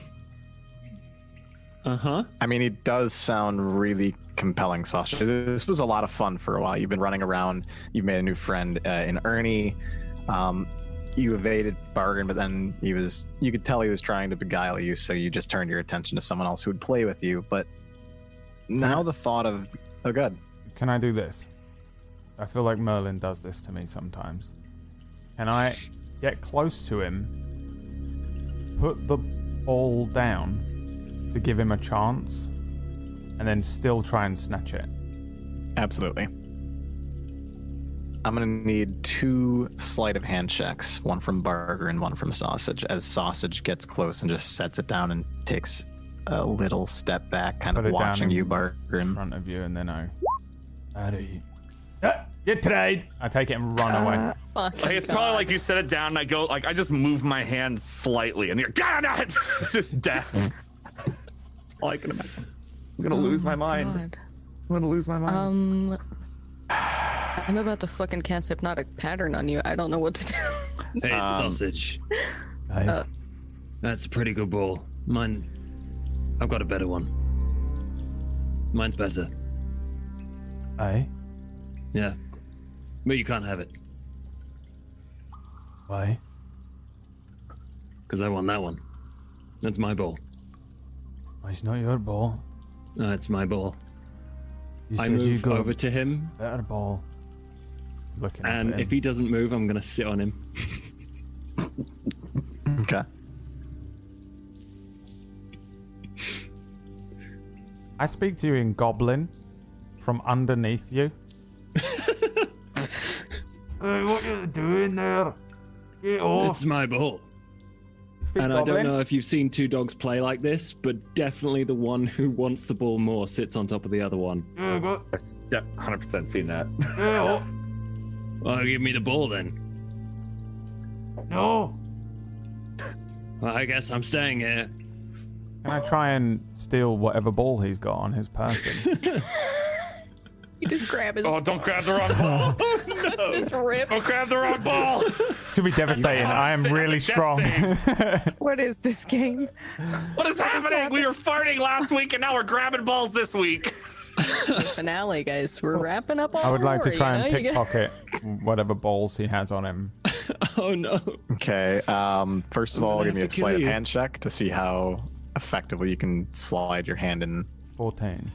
Uh-huh. I mean, it does sound really compelling, Sasha. This was a lot of fun for a while. You've been running around. You've made a new friend uh, in Ernie. Um, you evaded Bargain, but then he was, you could tell he was trying to beguile you, so you just turned your attention to someone else who would play with you. But now the thought of, oh, God. Can I do this? I feel like Merlin does this to me sometimes. Can I get close to him, put the ball down, to give him a chance and then still try and snatch it? Absolutely. I'm gonna need two sleight of hand checks, one from Barger and one from Sausage, as Sausage gets close and just sets it down and takes a little step back, kind put of watching you, Barger. In front of you, and then I... How do you... Ah, you tried! I take it and run uh, away. Like, it's God. Probably like you set it down and I go, like, I just move my hand slightly and you're, God, it! Just death. All I can imagine. I'm gonna oh lose my, my mind. God. I'm gonna lose my mind. Um, I'm about to fucking cast hypnotic pattern on you. I don't know what to do. Hey, um, Sausage. I, uh, that's a pretty good ball. Mine, I've got a better one. Mine's better. Aye? Yeah. But you can't have it. Why? Because I won that one. That's my ball. It's not your ball. No, it's my ball. You I move you go over to him. Better ball. Looking and if he doesn't move, I'm gonna sit on him. Okay. I speak to you in Goblin from underneath you. Hey, what are you doing there? Get off. It's my ball. And Goblin? I don't know if you've seen two dogs play like this, but definitely the one who wants the ball more sits on top of the other one. I've yeah, one hundred percent seen that. Yeah. Well, give me the ball then. No. Well, I guess I'm staying here. Can I try and steal whatever ball he's got on his person? You just grab his. Oh, don't ball. grab the wrong ball. Oh, no. Just rip. Don't grab the wrong ball. It's going to be devastating. No, I am really strong. What is this game? What is happening? We were farting last week, and now we're grabbing balls this week. The finale, guys. We're wrapping up all I would like to try and you know? pickpocket whatever balls he has on him. Oh, no. Okay. Um, first of all, give me a sleight of hand check to see how effectively you can slide your hand in. fourteen.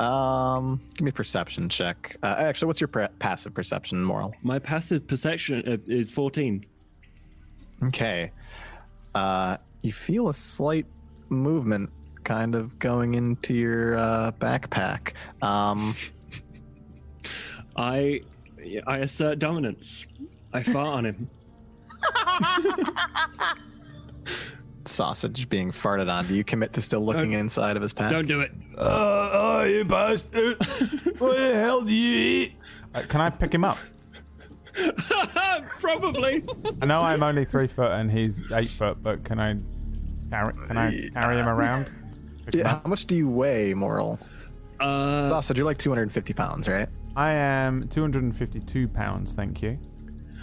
Um, give me a perception check. Uh, actually, what's your pre- passive perception, Moral? My passive perception is fourteen. Okay. Uh, you feel a slight movement kind of going into your uh, backpack. Um, I I assert dominance. I fart on him. Sausage being farted on. Do you commit to still looking don't, inside of his pack? Don't do it. Uh, oh, you bastard. What the hell do you eat? Uh, can I pick him up? Probably. I know I'm only three foot and he's eight foot, but can I carry, can I carry him around? Pick yeah. Him how much do you weigh, Moral? Uh, Sausage, you're like two hundred fifty pounds, right? I am two hundred fifty-two pounds, thank you.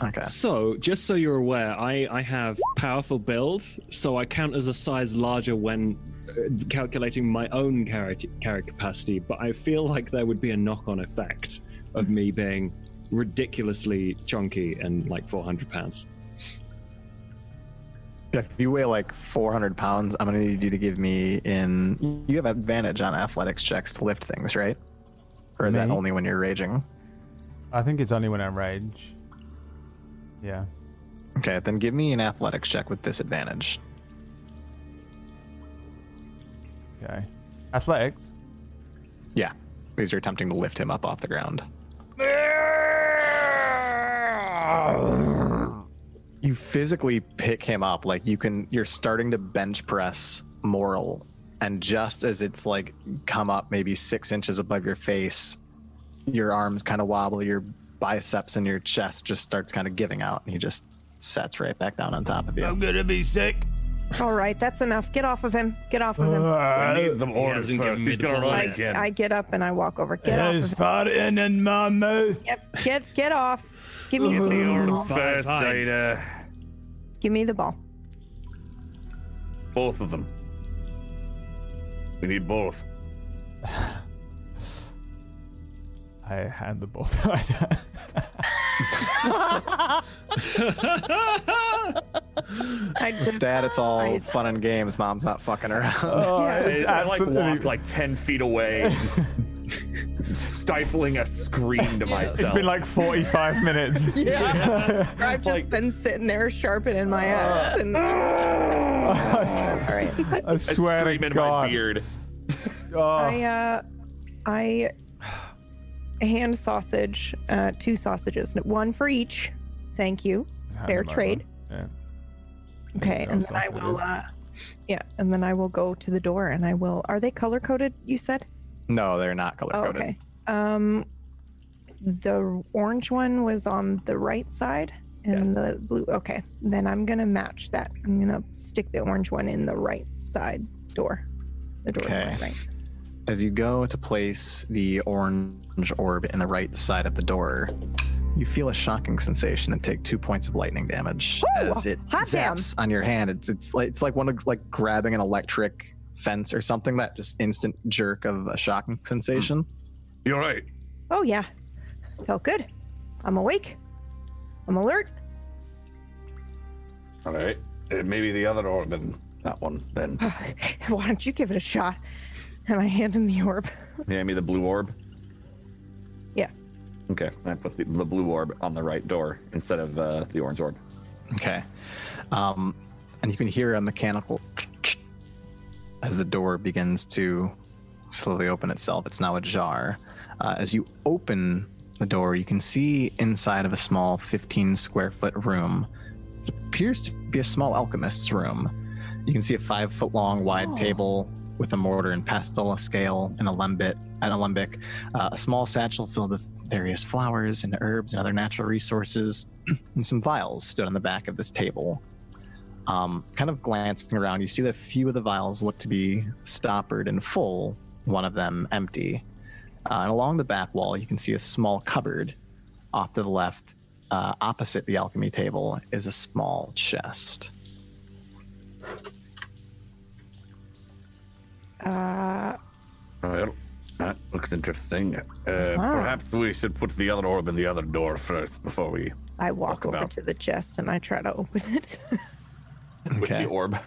Okay. So, just so you're aware, I, I have powerful builds, so I count as a size larger when calculating my own carry, carry capacity, but I feel like there would be a knock-on effect of me being ridiculously chunky and like four hundred pounds. Yeah, if you weigh like four hundred pounds, I'm going to need you to give me in... You have advantage on athletics checks to lift things, right? Or is Me? that only when you're raging? I think it's only when I rage. Yeah. Okay, then give me an athletics check with disadvantage. Okay. Athletics? Yeah, because you're attempting to lift him up off the ground. You physically pick him up, like you can, you're starting to bench press Morrel, and just as it's like come up maybe six inches above your face, your arms kind of wobble, your biceps and your chest just starts kind of giving out, and he just sets right back down on top of you. I'm gonna be sick. All right, that's enough. Get off of him. Get off of him. Uh, we need the orders first. He's gonna run again. I get up and I walk over. Get off of him. There's farting in my mouth. Yep. Get get off. Give me the ball. First data. Give me the ball. Both of them. We need both. I hand the ball to Ida. Just, Dad, it's all I, fun and games. Mom's not fucking around. Oh, yeah, it's I, absolutely... I like walk like ten feet away, stifling a scream to myself. It's been like forty-five minutes. Yeah, yeah. I've just like, been sitting there sharpening my ass. Uh, and... I, all right. I swear to God. My beard. Oh. I uh, I hand sausage, uh, two sausages, one for each. Thank you. Fair trade. Yeah. Okay, and then I will, uh, yeah, and then I will go to the door and I will, are they color-coded, you said? No, they're not color-coded. Oh, okay. Um, the orange one was on the right side and yes. the blue, okay. Then I'm going to match that. I'm going to stick the orange one in the right side door. The door okay. Right. As you go to place the orange orb in the right side of the door, you feel a shocking sensation and take two points of lightning damage. Ooh, as it zaps damn. on your hand. It's it's like it's like one of like grabbing an electric fence or something, that just instant jerk of a shocking sensation. You all right? Oh yeah, felt good. I'm awake. I'm alert. All right, maybe the other orb and that one then. Why don't you give it a shot? And I hand him the orb. Hand me the blue orb. Okay, I put the, the blue orb on the right door instead of uh, the orange orb. Okay. Um, and you can hear a mechanical as the door begins to slowly open itself. It's now ajar. Uh, as you open the door, you can see inside of a small fifteen square foot room. It appears to be a small alchemist's room. You can see a five foot long wide oh. table with a mortar and pestle, a scale, an alembic, an alembic, uh, a small satchel filled with various flowers and herbs and other natural resources, and some vials stood on the back of this table. Um, kind of glancing around, you see that a few of the vials look to be stoppered and full, one of them empty. Uh, and along the back wall, you can see a small cupboard. Off to the left, uh, opposite the alchemy table, is a small chest. Uh... Well, that looks interesting. Uh, wow. Perhaps we should put the other orb in the other door first before we. I walk, walk over about. to the chest and I try to open it. Okay. With the orb,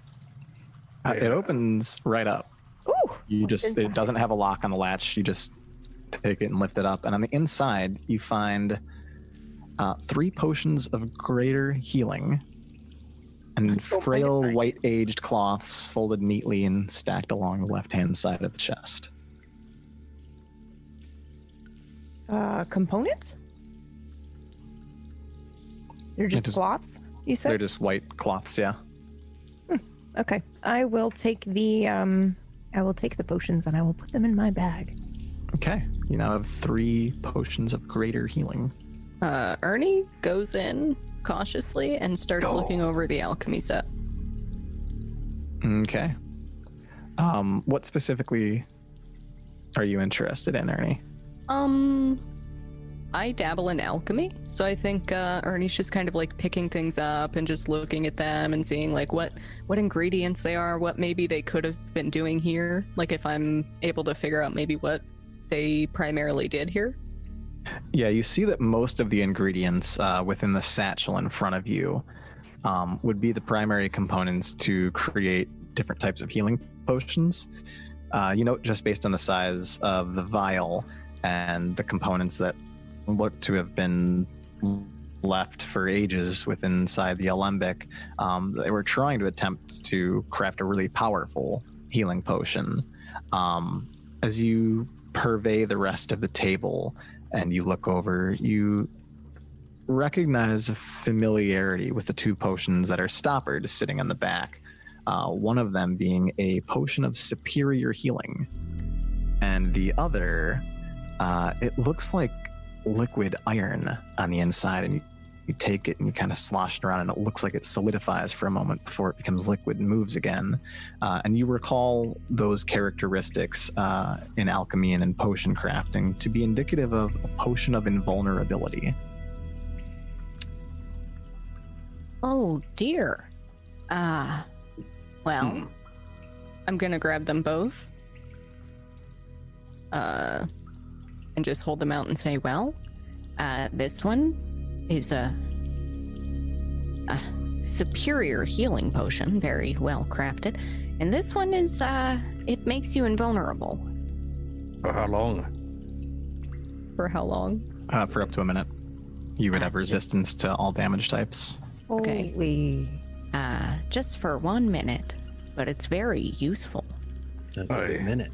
uh, it opens right up. Ooh! You just—it doesn't have a lock on the latch. You just take it and lift it up, and on the inside you find uh, three potions of greater healing and frail white aged cloths folded neatly and stacked along the left-hand side of the chest. Uh, components? They're just, just cloths, you said? They're just white cloths, yeah. Hmm. Okay. I will take the um, I will take the potions and I will put them in my bag. Okay. You now have three potions of greater healing. Uh, Ernie goes in cautiously and starts Go. looking over the alchemy set. Okay. Um, what specifically are you interested in, Ernie? Um, I dabble in alchemy, so I think uh, Ernie's just kind of like picking things up and just looking at them and seeing like what, what ingredients they are, what maybe they could have been doing here. Like if I'm able to figure out maybe what they primarily did here. Yeah, you see that most of the ingredients uh, within the satchel in front of you um, would be the primary components to create different types of healing potions. Uh, you know, just based on the size of the vial, and the components that look to have been left for ages within inside the alembic. Um, they were trying to attempt to craft a really powerful healing potion. Um, as you purvey the rest of the table and you look over, you recognize a familiarity with the two potions that are stoppered sitting on the back. Uh, one of them being a potion of superior healing, and the other, uh, it looks like liquid iron on the inside, and you, you take it and you kind of slosh it around, and it looks like it solidifies for a moment before it becomes liquid and moves again. Uh, and you recall those characteristics uh, in alchemy and in potion crafting to be indicative of a potion of invulnerability. Oh dear. Ah. Uh... Well, hmm. I'm going to grab them both uh, and just hold them out and say, well, uh, this one is a, a superior healing potion, very well crafted. And this one is, uh, it makes you invulnerable. For how long? For how long? Uh, for up to a minute. You would have uh, resistance just... to all damage types. Okay. Holy... Uh, just for one minute, but it's very useful. That's a good minute.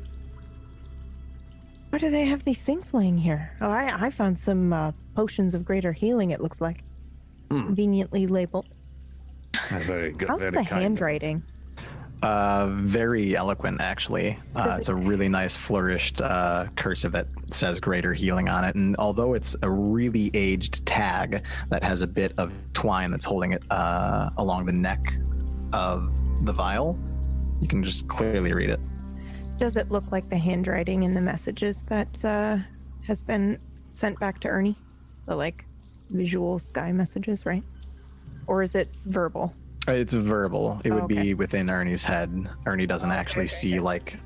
Why do they have these things laying here? Oh, I, I found some uh, potions of greater healing, it looks like. Mm. Conveniently labeled. Uh, very good. How's very the kind handwriting? Uh, very eloquent, actually. Uh, it's it... a really nice flourished uh, cursive that says greater healing on it. And although it's a really aged tag that has a bit of twine that's holding it uh, along the neck of the vial, you can just clearly read it. Does it look like the handwriting in the messages that uh, has been sent back to Ernie? The, like, visual sky messages, right? Or is it verbal? It's verbal. It would oh, okay. be within Ernie's head. Ernie doesn't oh, okay, actually okay, see, okay. like,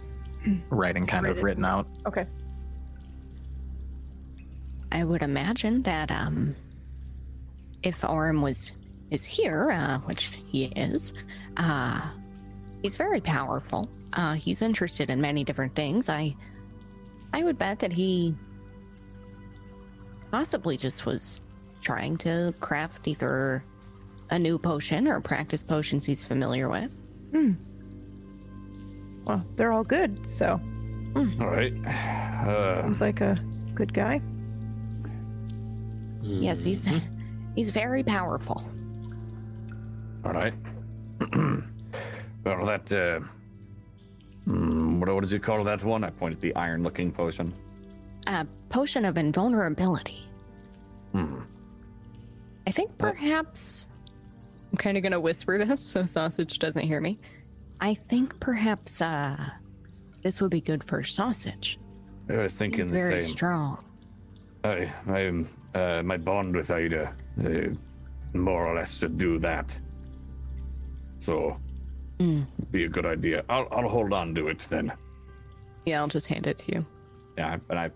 writing kind of written out. Okay. I would imagine that um, if Orym was is here, uh, which he is, uh, he's very powerful. Uh, he's interested in many different things. I, I would bet that he possibly just was trying to craft either... a new potion or practice potions he's familiar with. Hmm. Well, they're all good, so. Mm. All right. Uh, Seems like a good guy. Mm-hmm. Yes, he's he's very powerful. All right. Well, that uh, what, what does it call that one? I pointed the iron-looking potion. A potion of invulnerability. Hmm. I think perhaps. I'm kind of going to whisper this so Sausage doesn't hear me. I think perhaps uh, this would be good for Sausage. I was thinking He's the very same. Very strong. I, I, uh, my bond with Ida uh, more or less should do that. So, mm. be a good idea. I'll, I'll hold on to it then. Yeah, I'll just hand it to you. Yeah, and I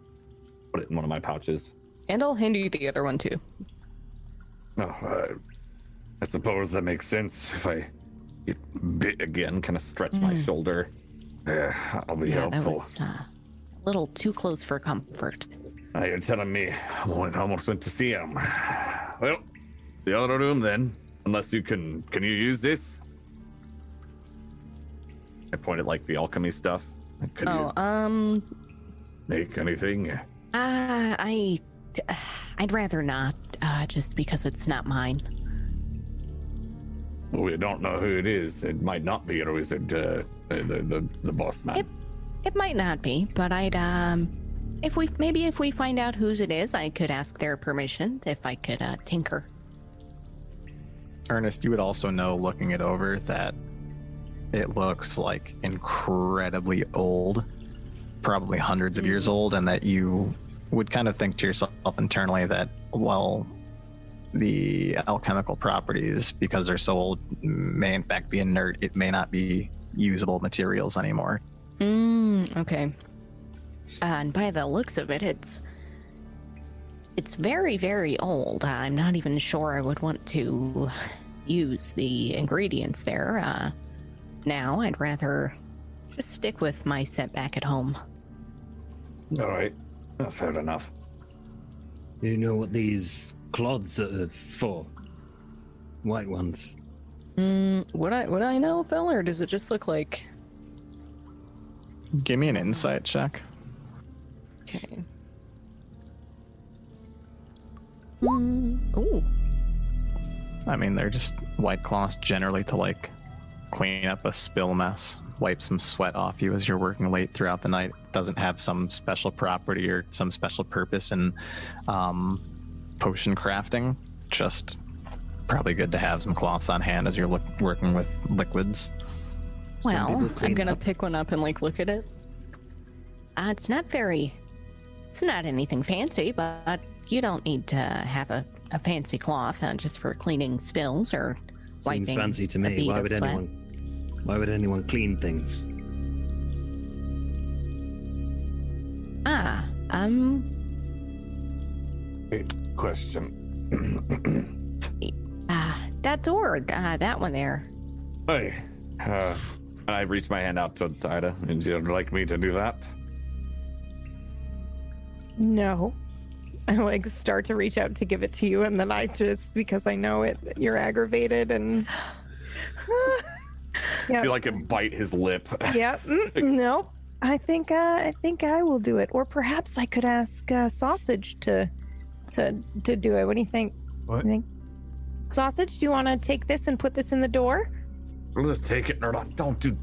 put it in one of my pouches. And I'll hand you the other one too. Oh, uh... I suppose that makes sense. If I get bit again, kind of stretch mm. my shoulder, uh, I'll be yeah, helpful. That was uh, a little too close for comfort. Uh, you're telling me I almost went to see him. Well, the other room then, unless you can, can you use this? I pointed like the alchemy stuff. Could oh, you um... make anything? Uh, I, I'd rather not, uh, just because it's not mine. We don't know who it is. It might not be, or is it uh, the, the the boss man? It, it might not be, but I'd um, if we maybe if we find out whose it is, I could ask their permission if I could uh, tinker. Ernest, you would also know, looking it over, that it looks like incredibly old, probably hundreds of mm-hmm. years old, and that you would kind of think to yourself internally that, well, the alchemical properties, because they're so old, may in fact be inert. It may not be usable materials anymore. Mm, okay. Uh, and by the looks of it, it's it's very, very old. Uh, I'm not even sure I would want to use the ingredients there. Uh, now, I'd rather just stick with my setback at home. All right. Oh, fair enough. You know what these cloths are for? White ones. Mm, would I would I know, Phil, or does it just look like? Give me an insight check. Okay. Mm, ooh. I mean, they're just white cloths generally to like clean up a spill mess, wipe some sweat off you as you're working late throughout the night. It doesn't have some special property or some special purpose in um, potion crafting. Just probably good to have some cloths on hand as you're look, working with liquids. Well, I'm gonna up. pick one up and like look at it. Uh, it's not very, it's not anything fancy, but you don't need to have a, a fancy cloth uh, just for cleaning spills or wiping. Seems fancy to me. Why would sweat. anyone? Why would anyone clean things? Ah, um. Good question. Ah, uh, that door, uh, that one there. Hey, uh, and I reached my hand out to Ida, and you'd like me to do that? No. I like start to reach out to give it to you, and then I just, because I know it, you're aggravated, and yep. I feel like it bite his lip. Yep. Mm, no, I think uh, I think I will do it, or perhaps I could ask uh, Sausage to to to do it. What do you think? What? What do you think? Sausage, do you want to take this and put this in the door? We'll just take it, Nerdoc. Don't do,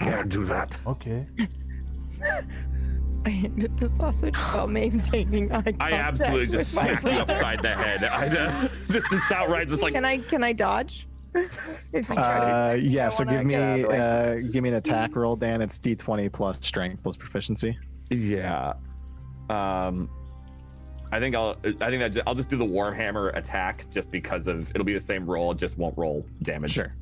dare do that. Okay. I handed the sausage while maintaining eye contact. I absolutely just smacked you upside the head. I just, just outright, just like. Can I can I dodge? if you uh, to, yeah. So give me uh, give me an attack roll, Dan. It's D twenty plus strength plus proficiency. Yeah. Um. I think I'll. I think that I'll just do the Warhammer attack, just because of it'll be the same roll, it just won't roll damage. Sure.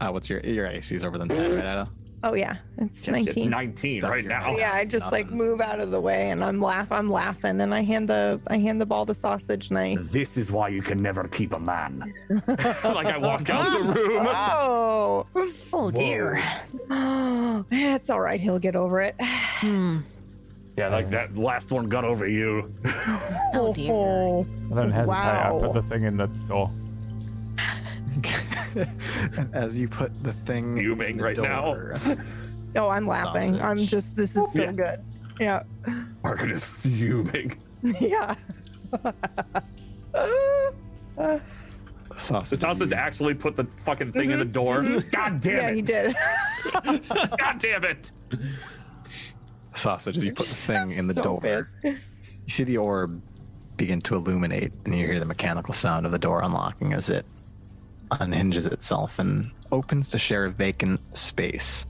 Uh, what's your your A C's over the ten, right, Ida? Oh yeah, it's nineteen. It's nineteen Duck right now. Yeah, I just like move out of the way, and I'm laugh. I'm laughing, and I hand the I hand the ball to Sausage, and I. This is why you can never keep a man. Like I walk out of the room. Oh, oh dear. Oh, it's all right. He'll get over it. Hmm. Yeah, like that last one got over you. Oh dear. I don't hesitate. Wow. I put the thing in the door. And as you put the thing you in the right door, now. Oh, I'm laughing. Sausage. I'm just, this is so yeah. good. Yeah. Margaret is fuming. Yeah. Sausage. The sausage actually put the fucking thing mm-hmm. in the door. Mm-hmm. God damn yeah, it. Yeah, he did. God damn it. Sausage, as you put the thing in the so door, fast. You see the orb begin to illuminate, and you hear the mechanical sound of the door unlocking as it unhinges itself and opens to share a vacant space.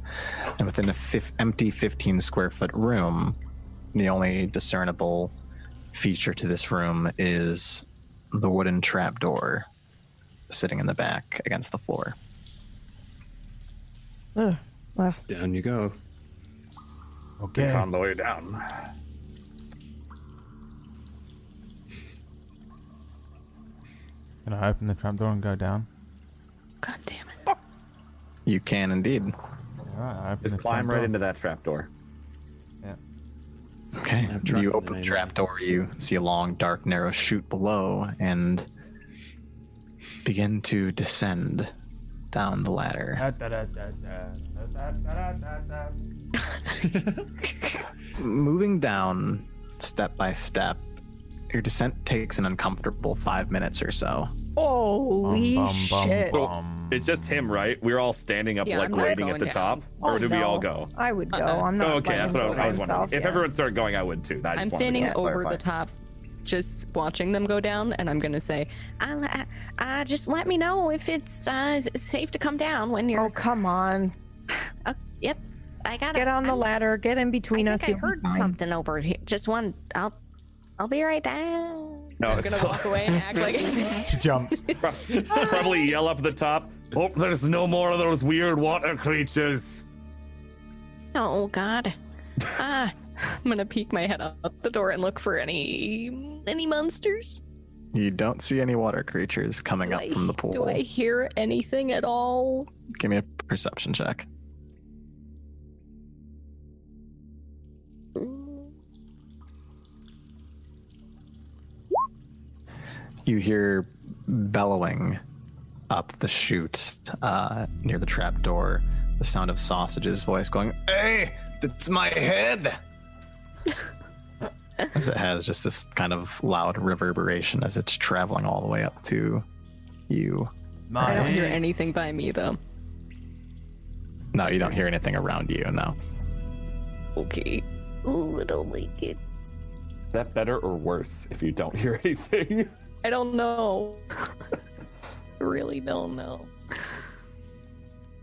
And within a fif- empty fifteen square foot room, the only discernible feature to this room is the wooden trapdoor sitting in the back against the floor. Oh, wow. Down you go. Okay. It's on the way down. Can I open the trapdoor and go down? God damn it. Oh. You can indeed. Right, Just climb right door. into that trapdoor. Yeah. Okay. You open the trapdoor, you see a long, dark, narrow chute below and begin to descend down the ladder. Da, da, da, da, da, da, da, da. Moving down step by step, your descent takes an uncomfortable five minutes or so. Holy bum, bum, shit. Bum, bum. Well, it's just him, right? We're all standing up, yeah, like waiting at the down. top. Or oh, do no. we all go? I would go. I'm not. Oh, okay, that's what I was myself, wondering. If yeah. everyone started going, I would too. I I'm standing to over the top, just watching them go down, and I'm going to say, I, I, I just let me know if it's uh, safe to come down when you're. Oh, come on. uh, yep. I gotta get on the I'm, ladder. Get in between I us. Think I heard something over here. Just one. I'll, I'll be right down. No, I'm gonna walk away and act like she jumps. Probably yell up the top. Hope there's no more of those weird water creatures. Oh God. Ah, uh, I'm gonna peek my head out the door and look for any any monsters. You don't see any water creatures coming do up I, from the pool. Do I hear anything at all? Give me a perception check. you hear bellowing up the chute uh, near the trap door, the sound of Sausage's voice going, "Hey, it's my head!" As it has just this kind of loud reverberation as it's traveling all the way up to you. My I don't hear anything by me, though. No, you don't hear anything around you, no. Okay. Ooh, I don't like it. Is that better or worse if you don't hear anything? I don't know. I really don't know.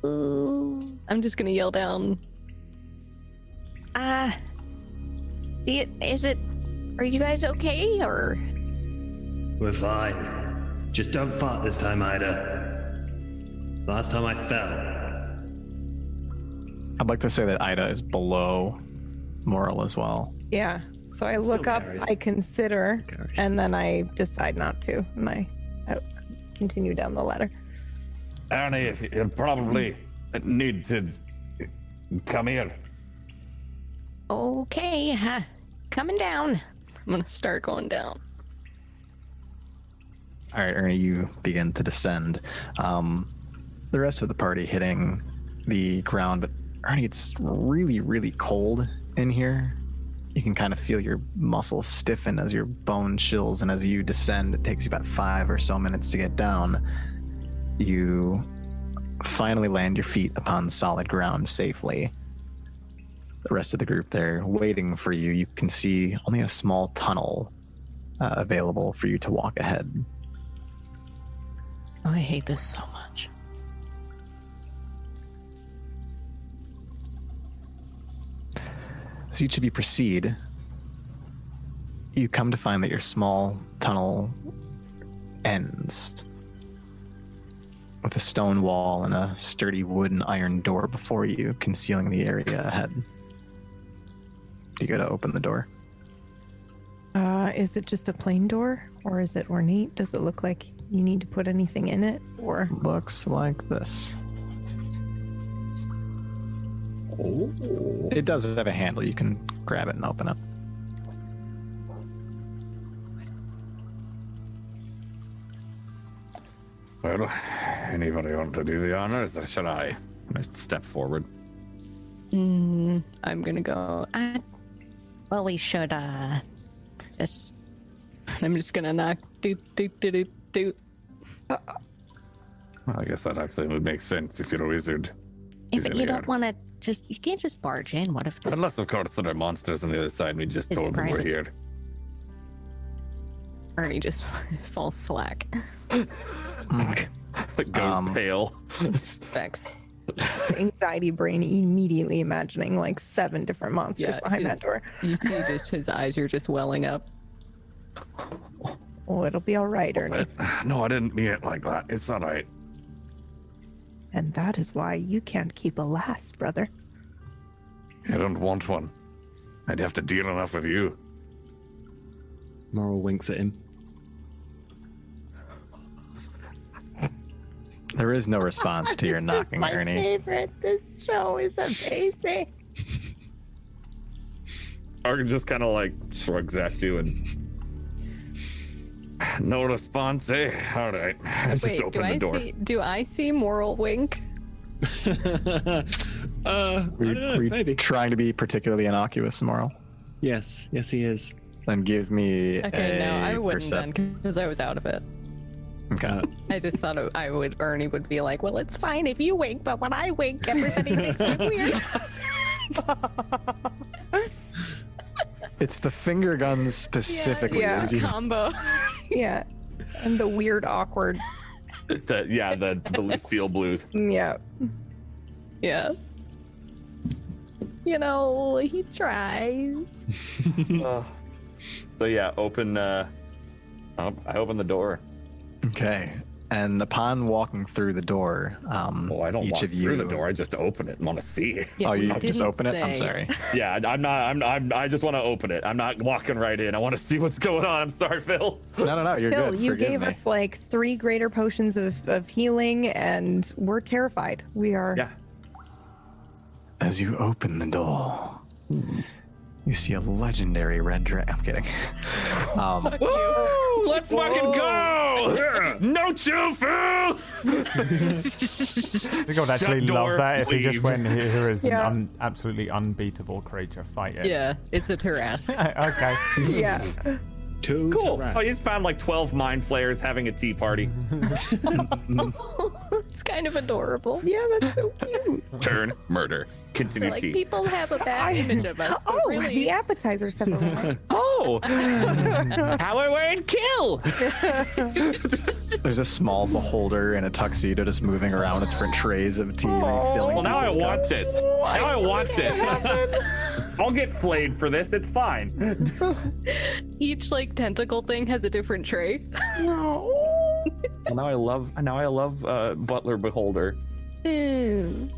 Ooh. I'm just gonna yell down. Ah. Uh, is it... Are you guys okay, or...? We're fine. Just don't fart this time, Ida. Last time I fell. I'd like to say that Ida is below Moral as well. Yeah. So I look up, I consider, and then I decide not to, and I, I continue down the ladder. Ernie, if you, you'll probably need to come here. Okay, huh. Coming down. I'm gonna start going down. All right, Ernie, you begin to descend. Um, the rest of the party hitting the ground, but Ernie, it's really, really cold in here. You can kind of feel your muscles stiffen as your bone chills, and as you descend, it takes you about five or so minutes to get down. You finally land your feet upon solid ground safely. The rest of the group there waiting for you. You can see only a small tunnel uh, available for you to walk ahead. Oh, I hate this so much. As each of you proceed, you come to find that your small tunnel ends with a stone wall and a sturdy wood and iron door before you, concealing the area ahead. You gotta open the door. Uh, is it just a plain door, or is it ornate? Does it look like you need to put anything in it, or? Looks like this. Oh. It does have a handle. You can grab it and open it. Well, anybody want to do the honors, or shall I? I step forward. Mm, I'm gonna go. I- Well, we should, uh, just... I'm just gonna knock. Doot, doot, doot, doot, doot. Well, I guess that actually would make sense if you're a wizard. Yeah, but you don't want to just... You can't just barge in. What if... Unless, of course, there are monsters on the other side and we just told them we're here. Ernie just falls slack. It goes um, pale. Thanks. Anxiety brain immediately imagining like seven different monsters yeah, behind it, that door. You see just his eyes are just welling up. Oh, it'll be all right, Ernie. No, I didn't mean it like that. It's all right. And that is why you can't keep a last, brother. I don't want one. I'd have to deal enough with you. Moral winks at him. There is no response to your knocking, Ernie. This is my favorite. This show is amazing. Argon just kind of like shrugs at you and no response, eh? All right. I just Wait, open do the I door. See, do I see Moral wink? uh, were you, know, were you maybe. trying to be particularly innocuous, Moral? Yes. Yes, he is. Then give me okay, a no, I wouldn't percep- then, because I was out of it. Okay. I just thought it, I would. Ernie would be like, "Well, it's fine if you wink, but when I wink, everybody thinks I'm weird." It's the finger guns specifically. Yeah, yeah. Combo. Yeah, and the weird, awkward. The, yeah, the, the Lucille Bluth. Yeah. Yeah. You know, he tries. uh, so yeah, open. Uh, I open the door. Okay, and upon walking through the door, um, oh, I don't each walk of you... through the door. I just open it and want to see. Yeah, oh, you just open say... it? I'm sorry. Yeah, I'm not. I'm. I'm. I just want to open it. I'm not walking right in. I want to see what's going on. I'm sorry, Phil. No, no, no. You're Phil, good. You Forgive gave me. us like three greater potions of, of healing, and we're terrified. We are. Yeah. As you open the door, You see a legendary red dragon. I'm kidding. Um, Woo! Let's Whoa. fucking go! No chill, fool! I think I would actually door, love that if leave. he just went, here is yeah. an un absolutely unbeatable creature, fight it. Yeah, it's a Tarrasque. Okay. Yeah. Two cool. Tarrasque. I just found like twelve mind flayers having a tea party. It's kind of adorable. Yeah, that's so cute. Turn, murder. Continue like, people have a bad image of us. Oh, really... the appetizer stuff. Oh! Power word kill! There's a small beholder in a tuxedo just moving around with different trays of tea, oh, refilling. Well, now I want cups. this. Now I want this. I'll get flayed for this. It's fine. Each like tentacle thing has a different tray. No. Well, now I love. Now I love uh, Butler Beholder. Mm.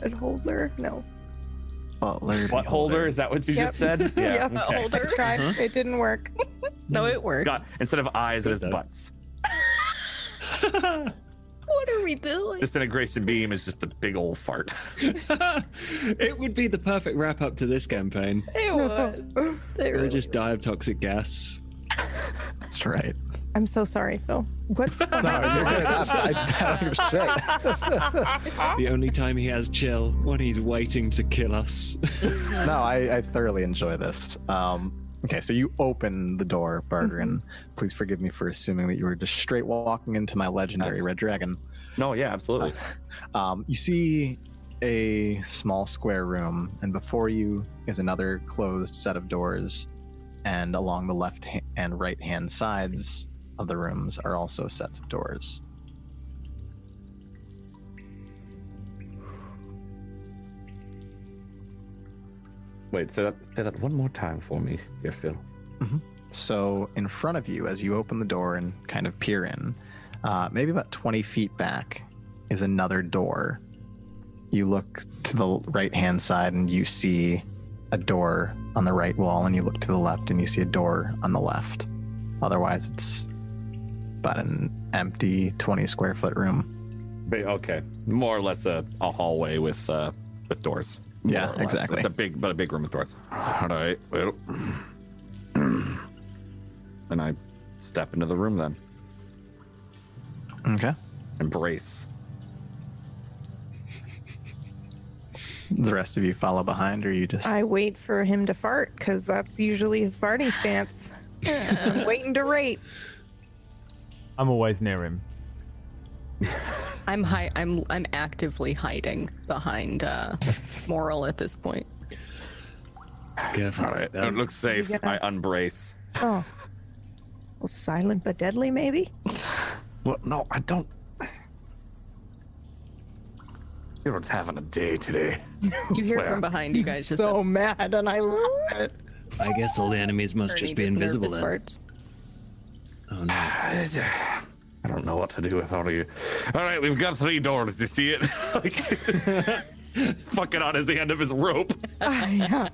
And holder, no. Butler, what holder? Is that what you yep. just said? Yeah, yeah. Okay. Holder. I tried. Uh-huh. It didn't work. No, it worked. God. Instead of eyes, it is butts. What are we doing? Disintegration beam is just a big old fart. It would be the perfect wrap up to this campaign. It would. It really or just would. die of toxic gas. That's right. I'm so sorry, Phil. What's no, you're good. I, I don't give a shit. The only time he has chill when he's waiting to kill us. No, I, I thoroughly enjoy this. Um, okay, so you open the door, Barger, and please forgive me for assuming that you were just straight walking into my legendary That's... red dragon. No, yeah, absolutely. Uh, um, you see a small square room, and before you is another closed set of doors, and along the left and right hand sides of the rooms are also sets of doors. Wait, say that, say that one more time for me here, Phil. Mm-hmm. So in front of you, as you open the door and kind of peer in, uh, maybe about twenty feet back is another door. You look to the right-hand side and you see a door on the right wall, and you look to the left and you see a door on the left. Otherwise, it's about an empty twenty square foot room. Okay, more or less a, a hallway with uh, with doors. More yeah, exactly. It's a big, but a big room with doors. All right. Well, and I step into the room then. Okay. Embrace. The rest of you follow behind, or you just? I wait for him to fart because that's usually his farting stance. I'm waiting to rape. I'm always near him. I'm hi- I'm I'm actively hiding behind uh, Moral at this point. Careful. All right, don't look safe. Gotta... I unbrace. Oh, well, silent but deadly, maybe. Well, no, I don't. Everyone's having a day today. You hear from behind you guys. Just so up. mad, and I love it. I guess all the enemies must just be invisible then. Farts. Oh no. I don't know what to do with all of you. All right, we've got three doors. You see it? Like, fucking on his end of his rope. Uh, yeah.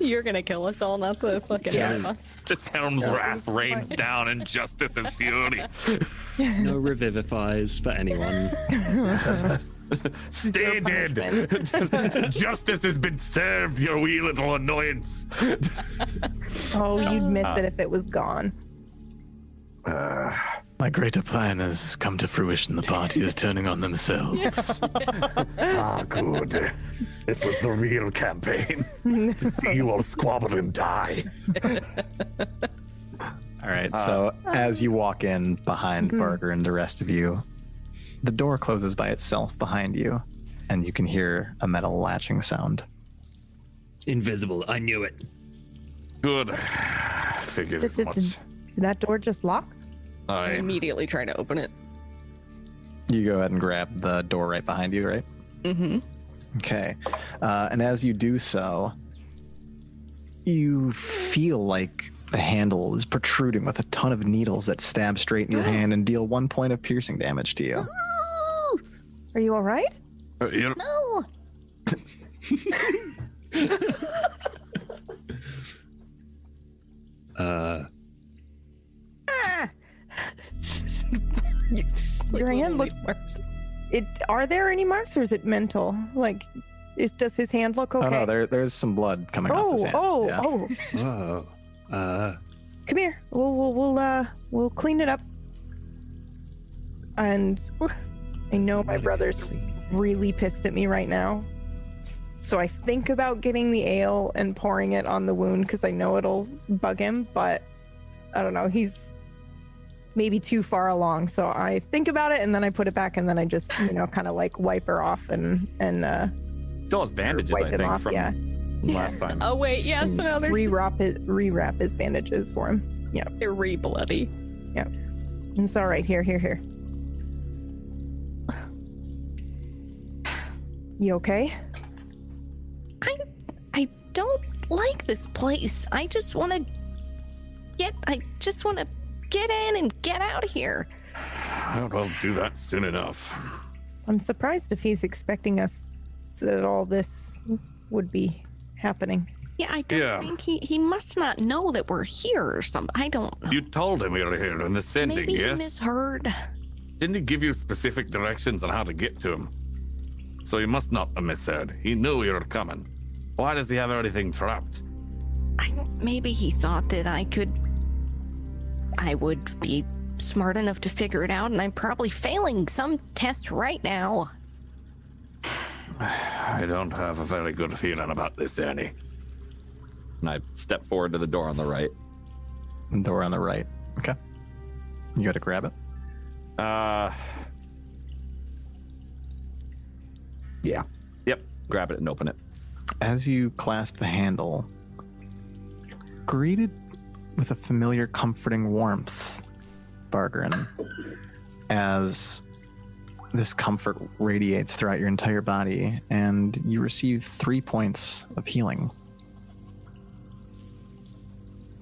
You're going to kill us all, not the fucking animals. Yeah. Just Helm's yeah. wrath rains down in justice and fury. No revivifies for anyone. Stay dead. Justice has been served, your wee little annoyance. Oh, you'd miss uh, it if it was gone. Uh, my greater plan has come to fruition. The party is turning on themselves. Ah, good. This was the real campaign. No. To see you all squabble and die. All right, uh, so as you walk in behind mm-hmm. Barger and the rest of you, the door closes by itself behind you, and you can hear a metal latching sound. Invisible, I knew it. Good. Figured as much. Did that door just lock? I immediately try to open it. You go ahead and grab the door right behind you, right? Mm-hmm. Okay. Uh, and as you do so, you feel like the handle is protruding with a ton of needles that stab straight in your hand and deal one point of piercing damage to you. Are you all right? Uh, you know... No. uh. Ah. Your hand looks. It are there any marks, or is it mental? Like Is, does his hand look okay? Oh, no, there, there's some blood coming oh, off his hand. Oh, yeah. oh, oh. Whoa. Uh. Come here. We'll, we'll, we'll, uh, we'll clean it up. And uh, I know my brother's really pissed at me right now. So I think about getting the ale and pouring it on the wound because I know it'll bug him, but I don't know. He's maybe too far along. So I think about it and then I put it back and then I just, you know, kind of like wipe her off and, and, uh, still has bandages, I think, off, from yeah. last time. Oh, wait, yeah, so now there's Rewrap just... his, rewrap his bandages for him. Yeah. They're re-bloody. Yeah. It's all right. Here, here, here. You okay? I, I don't like this place. I just want to get, I just want to get in and get out of here. I don't know, I'll do that soon enough. I'm surprised if he's expecting us that all this would be happening. Yeah, I don't yeah. think he, he must not know that we're here or something. I don't know. You told him we were here in the sending, Maybe yes? Maybe he misheard. Didn't he give you specific directions on how to get to him? So he must not have misheard. He knew we were coming. Why does he have everything trapped? I, maybe he thought that I could... I would be smart enough to figure it out, and I'm probably failing some test right now. I don't have a very good feeling about this, Annie. And I step forward to the door on the right. The door on the right. Okay. You gotta grab it. Uh. Yeah. Yep. Grab it and open it. As you clasp the handle, you're greeted with a familiar, comforting warmth, Bargren, as this comfort radiates throughout your entire body, and you receive three points of healing.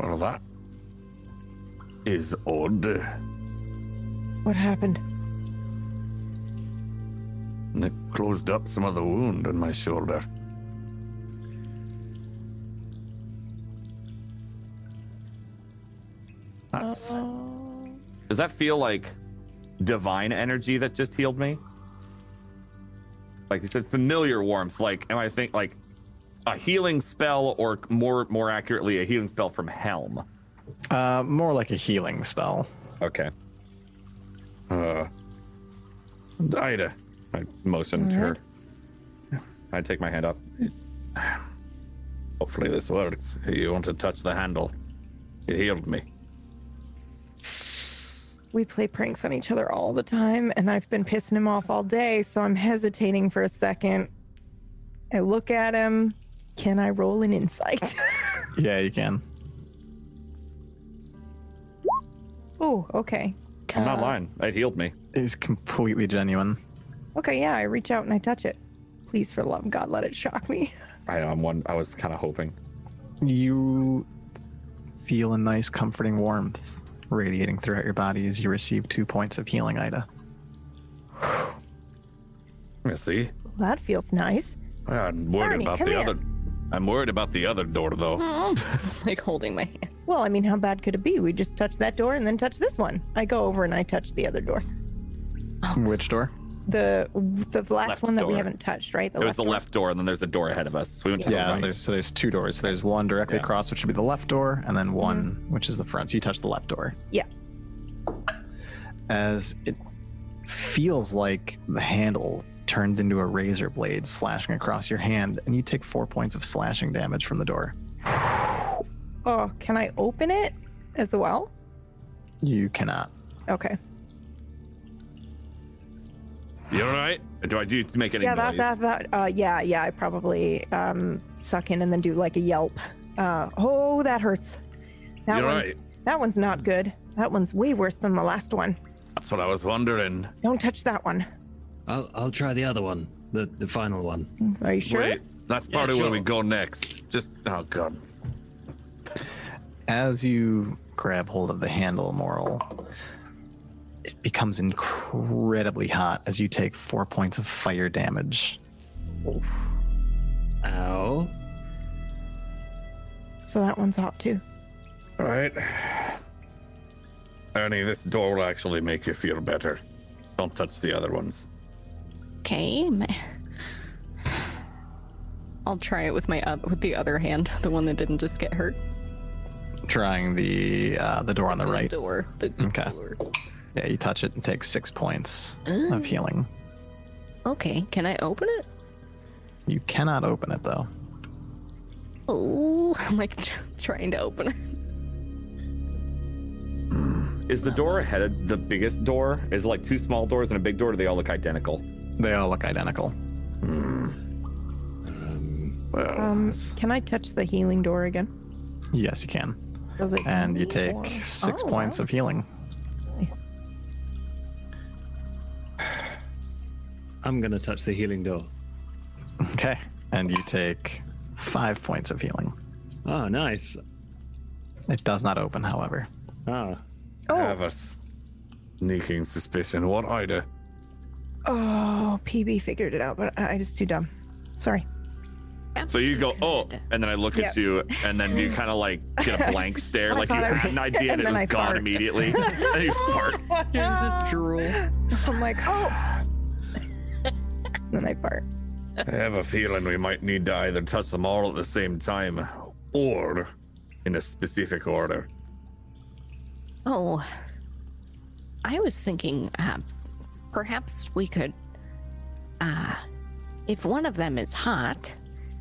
Well, that is odd. What happened? It closed up some of the wound on my shoulder. That's... Does that feel like divine energy that just healed me? Like you said, familiar warmth. Like, am I think like a healing spell, or more more accurately, a healing spell from Helm? Uh, more like a healing spell. Okay. Uh, Ida, I motion to her. I take my hand up. Hopefully this works. You want to touch the handle? It healed me. We play pranks on each other all the time, and I've been pissing him off all day, so I'm hesitating for a second. I look at him. Can I roll an insight? Yeah, you can. Oh, okay. I'm not uh, lying. It healed me. It is completely genuine. Okay, yeah, I reach out and I touch it. Please, for the love of God, let it shock me. I know, I'm one, I was kind of hoping. You feel a nice, comforting warmth radiating throughout your body as you receive two points of healing, Ida. You see? Well, that feels nice. I'm worried Barney, about the here. other. I'm worried about the other door, though. Mm-hmm. Like holding my hand. Well, I mean, how bad could it be? We just touch that door and then touch this one. I go over and I touch the other door. Which door? The the last left one that door. we haven't touched, right? The there's the left door. door, and then there's a door ahead of us. So we went yeah, to the right. there's, so there's two doors. There's one directly yeah. across, which would be the left door, and then one, mm-hmm. which is the front. So you touch the left door. Yeah. As it feels like the handle turned into a razor blade slashing across your hand, and you take four points of slashing damage from the door. Oh, can I open it as well? You cannot. Okay. You all right? Do I need to make any yeah, noise? That, that, that, uh, yeah, yeah, I probably um, suck in and then do like a yelp. Uh, oh, that hurts. That You're one's, right. That one's not good. That one's way worse than the last one. That's what I was wondering. Don't touch that one. I'll I'll try the other one, the, the final one. Are you sure? Wait, that's probably yeah, sure. where we go next. Just, oh God. As you grab hold of the handle, Moral, it becomes incredibly hot as you take four points of fire damage. Oof. Ow. So that one's hot too. All right. Ernie, this door will actually make you feel better. Don't touch the other ones. Okay. I'll try it with my uh, with the other hand, the one that didn't just get hurt. Trying the uh, the door on the, the right. Door. The okay. Door. Yeah, you touch it and take six points mm. of healing. Okay, can I open it? You cannot open it though. Oh, I'm like t- trying to open it. Mm. Is the door ahead of the biggest door? Is it like two small doors and a big door? Or do they all look identical? They all look identical. Mm. Um, well, um, can I touch the healing door again? Yes, you can. Does it and you take or... six oh, points wow. of healing. Nice. I'm going to touch the healing door. Okay. And you take five points of healing. Oh, nice. It does not open, however. Oh. oh. I have a sneaking suspicion. What Ida? Oh, P B figured it out, but I just too dumb. Sorry. So you go, oh, and then I look yep. at you, and then you kind of like get a blank stare, like you I had an idea and, and it was I gone fart. Immediately. And you fart. There's this drool. I'm like, oh. And then I fart. I have a feeling we might need to either touch them all at the same time or in a specific order. Oh. I was thinking uh, perhaps we could, uh, if one of them is hot,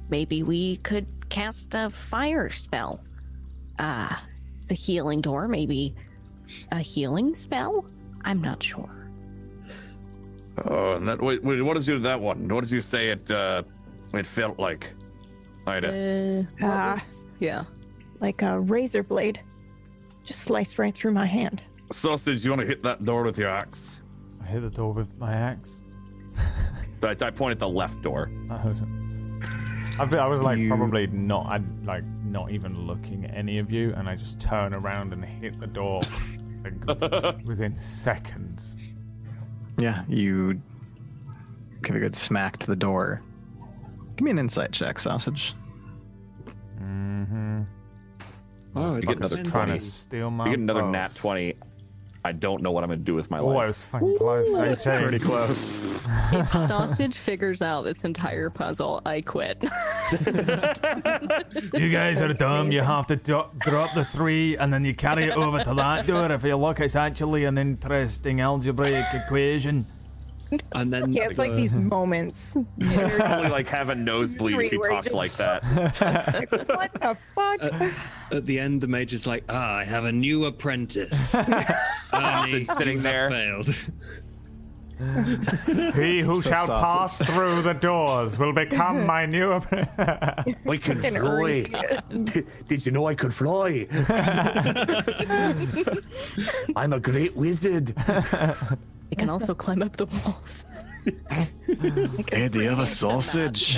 maybe we could cast a fire spell. Uh, the healing door, maybe a healing spell? I'm not sure. Oh, and that, wait, wait, what did you do to that one? What did you say it uh, it felt like, Ida? Uh, uh, yeah. Like a razor blade. Just sliced right through my hand. Sausage, you want to hit that door with your axe? I hit the door with my axe? I, I point at the left door. I heard it. I, I was like you... probably not I'd like not even looking at any of you, and I just turn around and hit the door within seconds. Yeah, you give a good smack to the door. Give me an insight check, Sausage. Mm-hmm. Oh, you get another trying to steal my. You get another nat twenty. I don't know what I'm going to do with my life. Oh, I was fucking close. Ooh, that's pretty close. If Sausage figures out this entire puzzle, I quit. You guys are dumb. You have to do- drop the three, and then you carry it over to that door. If you look, it's actually an interesting algebraic equation. And then yeah, it's like uh, these moments. You probably like have a nosebleed if you talked like that. Like, what the fuck? Uh, at the end, the mage is like, "Ah, I have a new apprentice." Ernie, sitting there, failed. He who so shall sausage. pass through the doors will become my new apprentice. We can fly. Did, did you know I could fly? I'm a great wizard. It can also climb up the walls. Hey, do you have a sausage?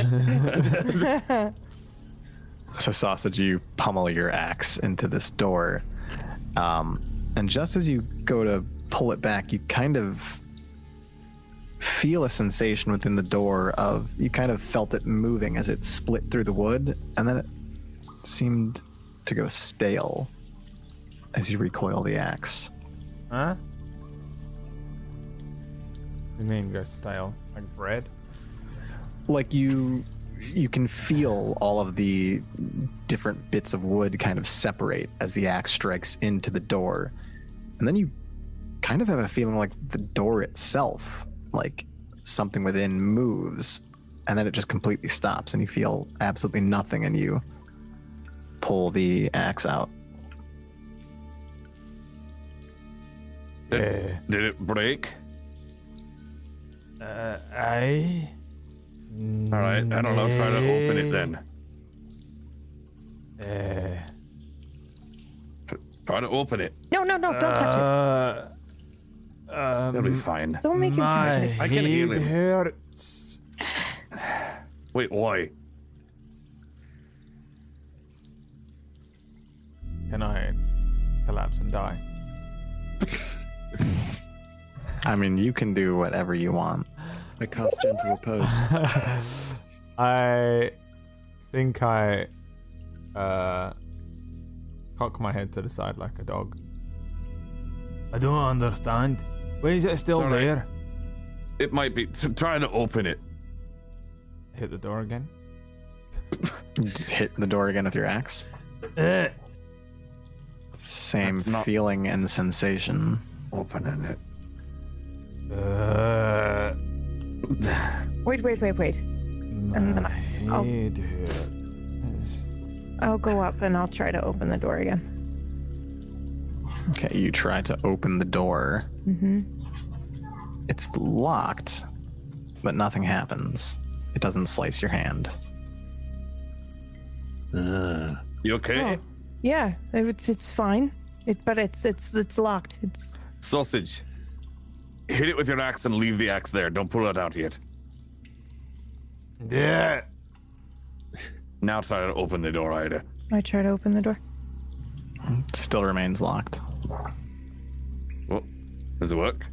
So, Sausage, you pummel your axe into this door. Um, and just as you go to pull it back, you kind of feel a sensation within the door of... You kind of felt it moving as it split through the wood, and then it seemed to go stale as you recoil the axe. Huh? You mean go stale, like bread? Like you, you can feel all of the different bits of wood kind of separate as the axe strikes into the door, and then you kind of have a feeling like the door itself, like something within moves, and then it just completely stops, and you feel absolutely nothing, and you pull the axe out. Yeah. Did it break? Uh, I... All right, I don't know. Try to open it then. Uh, try to open it. No, no, no, don't uh, touch it. Um, That'll be fine. Don't make him touch it. I can heal him. Hurts. Wait, why? Can I collapse and die? I mean, you can do whatever you want. I cast Gentle Repose. I think I uh, cock my head to the side like a dog. I don't understand. Why is it still All there? Right. It might be. I'm trying to open it. Hit the door again. Just hit the door again with your axe. Uh, Same feeling and sensation. Opening it. Uh, wait, wait, wait, wait. And then I, I'll, I'll go up and I'll try to open the door again. Okay, you try to open the door. Mm-hmm. It's locked, but nothing happens. It doesn't slice your hand. Uh, you okay? Oh, yeah, it's it's fine. It but it's it's it's locked. It's sausage. Hit it with your axe and leave the axe there. Don't pull it out yet. Yeah. Now try to open the door, Ida. I try to open the door. It still remains locked. Well, does it work?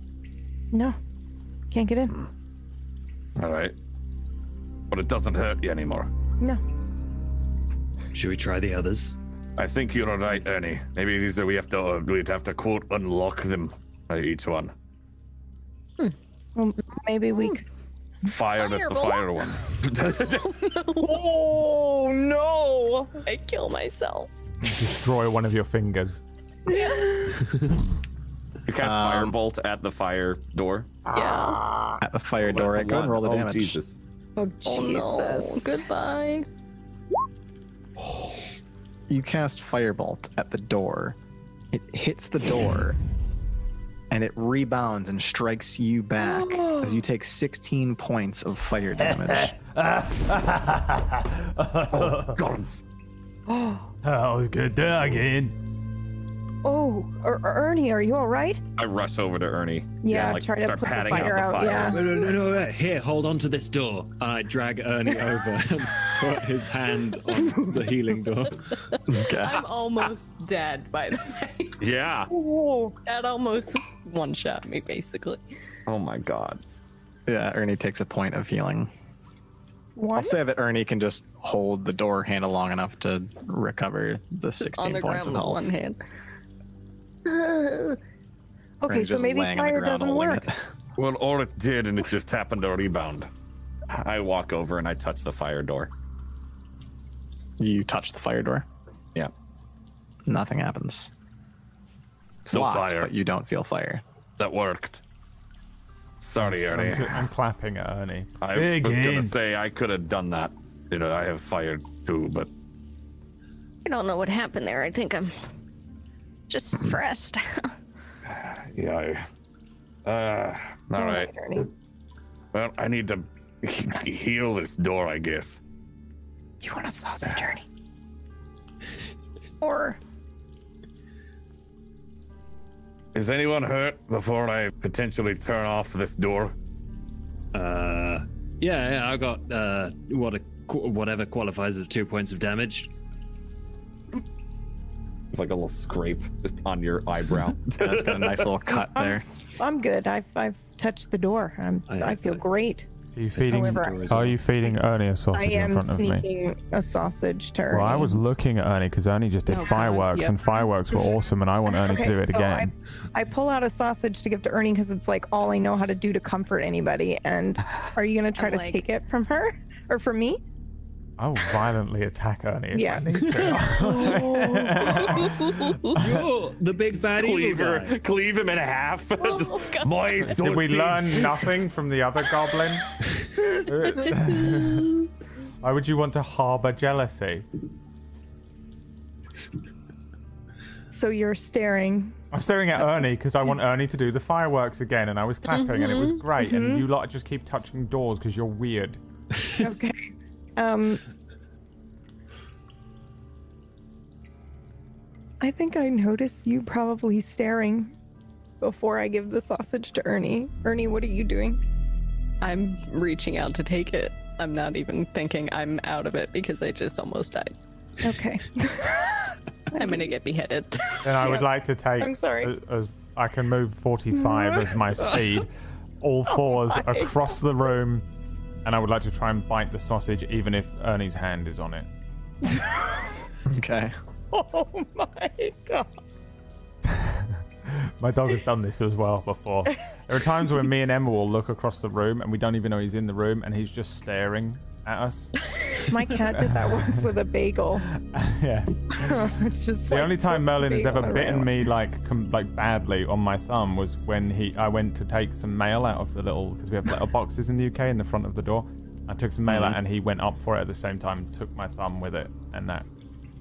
No, can't get in. All right, but it doesn't hurt you anymore. No. Should we try the others? I think you're right, Ernie. Maybe these are we have to uh, we'd have to quote unlock them by each one. Hmm. Well, maybe we could fire at the fire one. Oh no! I kill myself. Destroy one of your fingers. Yeah. You cast um, firebolt at the fire door. Yeah. At the fire oh, door. Go and roll the oh, damage. Jesus. Oh Jesus! Oh, no. Goodbye. You cast firebolt at the door. It hits the door, and it rebounds and strikes you back oh. as you take sixteen points of fire damage. Oh God! Oh. That was good again. Oh, er- Ernie, are you all right? I rush over to Ernie. Yeah, yeah like, try to start put patting the fire out. The fire. Yeah. No, no, no, no, no. Here, hold on to this door. I drag Ernie over and put his hand on the healing door. Okay. I'm almost dead, by the way. Yeah. Ooh. That almost one-shot me, basically. Oh, my God. Yeah, Ernie takes a point of healing. What? I'll say that Ernie can just hold the door handle long enough to recover the just sixteen on the points of health. One hand. Okay, so maybe fire doesn't work. It. Well, or it did, and it just happened to rebound. I walk over and I touch the fire door. You touch the fire door? Yeah. Nothing happens. Still locked, fire, but you don't feel fire. That worked. Sorry, I'm, Ernie. I'm clapping at Ernie. I Big was going to say I could have done that. You know, I have fired too, but... I don't know what happened there. I think I'm just stressed. Yeah. I, uh, all right. Ernie. Well, I need to heal this door, I guess. Do you want a sausage, Ernie? Or... Is anyone hurt before I potentially turn off this door? Uh, yeah, yeah I got uh, what a, whatever qualifies as two points of damage. It's like a little scrape just on your eyebrow. That's got a nice little cut I'm, there. I'm good. I've I've touched the door. I'm I, I feel great. Are you feeding? However, are you feeding Ernie a sausage in front of me? I am sneaking a sausage to Ernie. Well, I was looking at Ernie because Ernie just did oh, fireworks, God, yep. and fireworks were awesome, and I want Ernie okay, to do it so again. I, I pull out a sausage to give to Ernie because it's like all I know how to do to comfort anybody. And are you going to try to like... take it from her or from me? I'll violently attack Ernie if yeah. I need to. You're the big bad evil guy. Cleave him in half. Oh, Just, did we learn nothing from the other goblin? Why would you want to harbor jealousy? So you're staring. I'm staring at Ernie because I want Ernie to do the fireworks again, and I was clapping, mm-hmm, and it was great, mm-hmm, and you lot just keep touching doors because you're weird. Okay. Um, I think I noticed you probably staring before I give the sausage to Ernie. Ernie, what are you doing? I'm reaching out to take it. I'm not even thinking. I'm out of it because I just almost died. Okay. I'm going to get beheaded. Then I would yeah. like to take... I'm sorry. As, as I can move forty-five as my speed. All fours oh across the room. And I would like to try and bite the sausage, even if Ernie's hand is on it. Okay. Oh my God. My dog has done this as well before. There are times when me and Emma will look across the room and we don't even know he's in the room and he's just staring at us. My cat did that once with a bagel. Yeah. Just the like only time Merlin has ever bitten me like com- like badly on my thumb was when he I went to take some mail out of the little, because we have little boxes in the U K in the front of the door. I took some mail mm-hmm. out and he went up for it at the same time and took my thumb with it, and that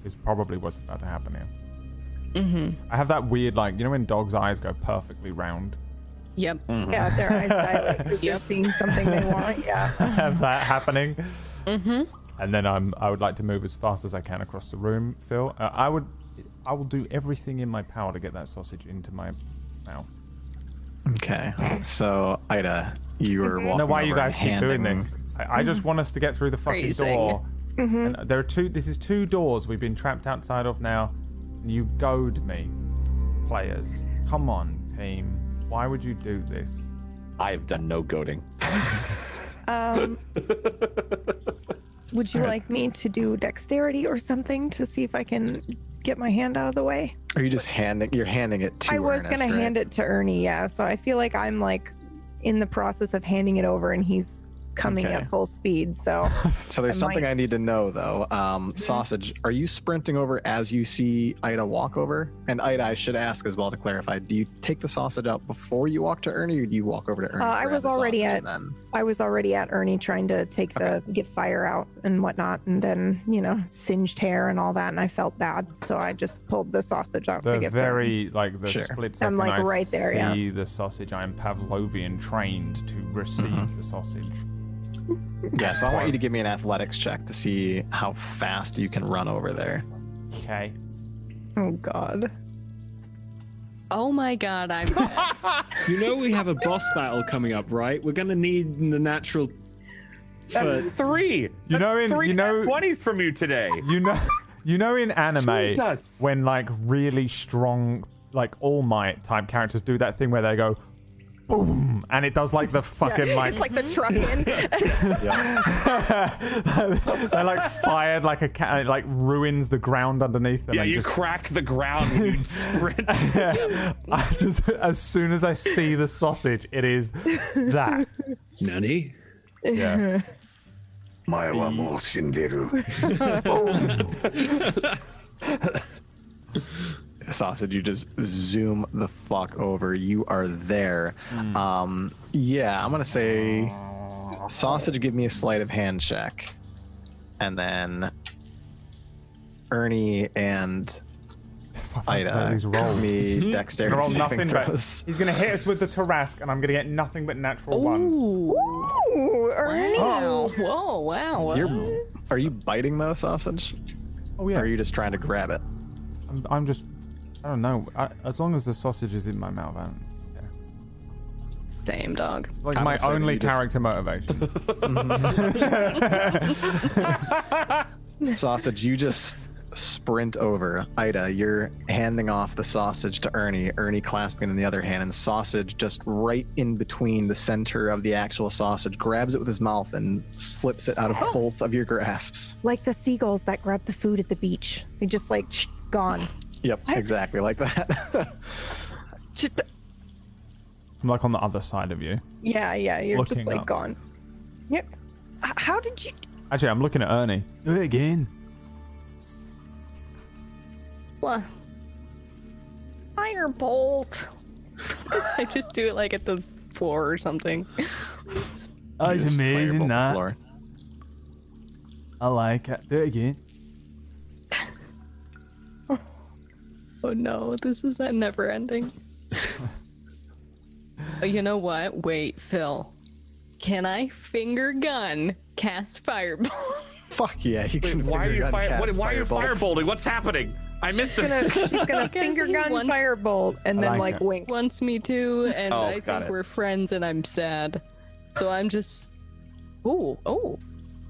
is probably what's about to happen here. Mm-hmm. I have that weird, like, you know when dogs' eyes go perfectly round? Yep. Mm-hmm. Yeah, their eyes dilate because yep. they're seeing something they want. Yeah. I have that happening. Mm-hmm. And then I'm, I would like to move as fast as I can across the room, Phil. Uh, I would, I will do everything in my power to get that sausage into my mouth. Okay. So, Ida, you were walking. I don't know why you guys keep doing this. I, I just want us to get through the fucking Freezing. door. Mm-hmm. And there are two. This is two doors we've been trapped outside of now. You goad me, players. Come on, team. Why would you do this? I have done no goading. um, would you like me to do dexterity or something to see if I can get my hand out of the way? Are you just handing? You're handing it to. I was Ernest, gonna right? hand it to Ernie, yeah. So I feel like I'm like in the process of handing it over, and he's coming okay. at full speed. So. So there's I something might... I need to know though. Um, Sausage, are you sprinting over as you see Ida walk over? And Ida, I should ask as well to clarify: do you take the sausage out before you walk to Ernie, or do you walk over to Ernie? Uh, I was already at. Then... I was already at Ernie trying to take okay. the get fire out and whatnot, and then you know singed hair and all that, and I felt bad, so I just pulled the sausage out. The to get very them. like the sure. split second. I'm like I right there. See yeah. the sausage. I am Pavlovian trained to receive mm-hmm. the sausage. Yeah, so I want you to give me an athletics check to see how fast you can run over there. Okay. Oh, God. Oh, my God. I'm. You know we have a boss battle coming up, right? We're going to need the natural... That's three. You know in three you know, twenties from you today. You know, you know in anime, Jesus. When, like, really strong, like, All Might-type characters do that thing where they go... Boom! And it does like the fucking yeah, like. It's like the truck in. They like fired like a cat, and it like ruins the ground underneath them. Yeah, and you just... crack the ground and you sprint. Yeah. I just as soon as I see the sausage, it is that. Nani? Yeah. My wamo shinderu. Sausage, you just zoom the fuck over. You are there. Mm. Um, yeah, I'm gonna say Sausage, give me a sleight of hand check, and then Ernie and Ida give me dexterity roll nothing throws. But he's gonna hit us with the Tarrasque, and I'm gonna get nothing but natural Ooh. ones. Ooh, Ernie! Wow. Whoa, wow! You're, are you biting though, Sausage? Oh yeah. Or are you just trying to grab it? I'm, I'm just. I don't know. I, as long as the sausage is in my mouth, I don't care. Damn, dog. Like I'm my only character just... motivation. Sausage, you just sprint over. Ida, you're handing off the sausage to Ernie. Ernie clasping it in the other hand, and Sausage just right in between the center of the actual sausage, grabs it with his mouth and slips it out of both of your grasps. Like the seagulls that grab the food at the beach. They just like gone. Yep, what? Exactly like that. I'm like on the other side of you. Yeah, yeah, you're looking just like up. Gone. Yep. How did you? Actually, I'm looking at Ernie. Do it again. What? Firebolt. I just do it like at the floor or something. Oh, it's amazing that. Floor. I like it. Do it again. Oh no, this is never ending. Oh, you know what? Wait, Phil. Can I finger gun cast fireball? Fuck yeah, you can. Wait, why, are you fire- cast what, why are you firebolting? What's happening? I missed it. She's gonna, she's gonna finger gun wants- firebolt and then like, like wink. Wants me to, and oh, I think it. We're friends, and I'm sad. So I'm just. Ooh, oh.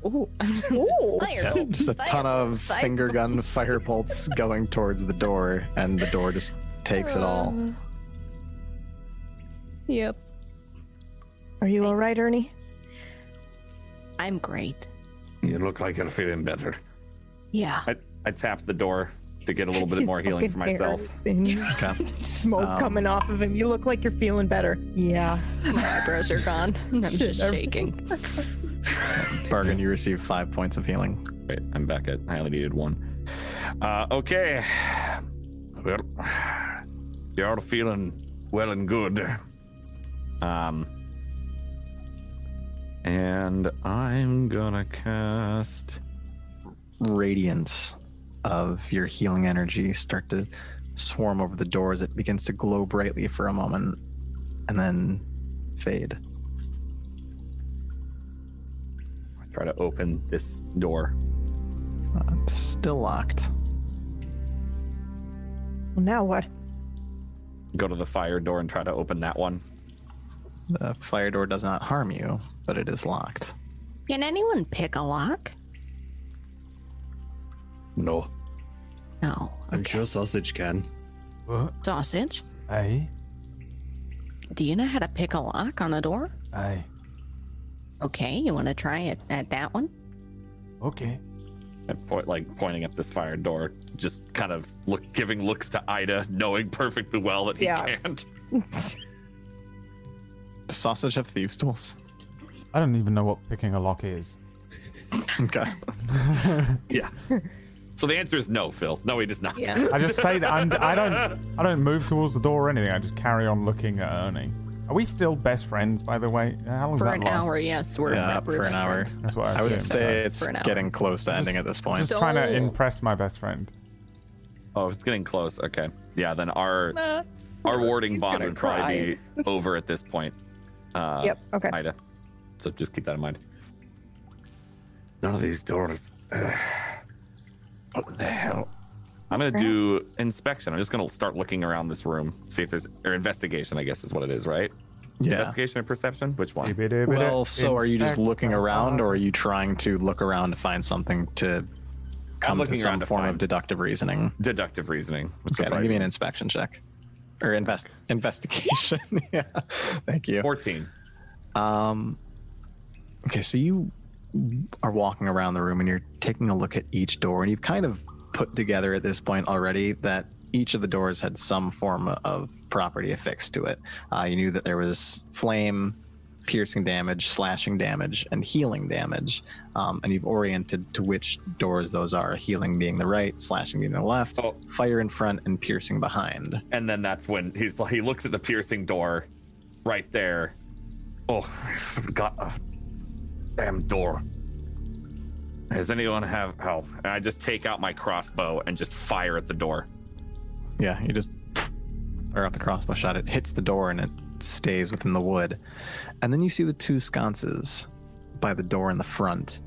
Ooh, Ooh. Yeah, just a fire, ton of fire. Finger gun fire bolts going towards the door, and the door just takes uh, it all. Yep. Are you all right, Ernie? I'm great. You look like you're feeling better. Yeah. I, I tapped the door to get a little bit He's more healing for myself. Smoke um, coming off of him. You look like you're feeling better. Yeah. My eyebrows are gone. I'm just shaking. Bargain, you receive five points of healing. Great, I'm back at, I only needed one. Uh, okay. Well, you're all feeling well and good. Um, and I'm gonna cast Radiance of your healing energy. Start to swarm over the doors. It begins to glow brightly for a moment and then fade. I try to open this door. Uh, it's still locked. Well, now what? Go to the fire door and try to open that one. The fire door does not harm you, but it is locked. Can anyone pick a lock? No. No. Okay. I'm sure Sausage can. What? Sausage? Aye. Do you know how to pick a lock on a door? Aye. Okay, you want to try it at that one? Okay. And point, like pointing at this fire door, just kind of look, giving looks to Ida, knowing perfectly well that he yeah. can't. Does Sausage have thieves' tools? I don't even know what picking a lock is. Okay. Yeah. So the answer is no, Phil. No, he does not. Yeah. I just say that I'm, I don't. I don't move towards the door or anything. I just carry on looking at Ernie. Are we still best friends, by the way? How long for that an last? Hour? Yes, we're yeah, for an hour. Friends. That's what I, I would say. It's getting close to just, ending at this point. I'm just trying to impress my best friend. Oh, it's getting close. Okay. Yeah. Then our nah. our warding bond would probably cry. be over at this point. Uh, yep. Okay. Ida. So just keep that in mind. None of these doors. What the hell? I'm going to do inspection. I'm just going to start looking around this room, see if there's, or investigation, I guess is what it is, right? Yeah. Investigation or perception? Which one? Well, so are you just looking around, or are you trying to look around to find something to come to some form of deductive reasoning? Deductive reasoning. Okay, then give me an inspection check. Or invest investigation. Yeah. Thank you. fourteen. Um. Okay, so you are walking around the room and you're taking a look at each door, and you've kind of put together at this point already that each of the doors had some form of property affixed to it. Uh, you knew that there was flame, piercing damage, slashing damage, and healing damage, um, and you've oriented to which doors those are, healing being the right, slashing being the left, oh. fire in front, and piercing behind. And then that's when he's he looks at the piercing door right there. Oh, I forgot. Uh... Damn door. Does anyone have help? And I just take out my crossbow and just fire at the door. Yeah, you just fire out the crossbow shot. It hits the door and it stays within the wood. And then you see the two sconces by the door in the front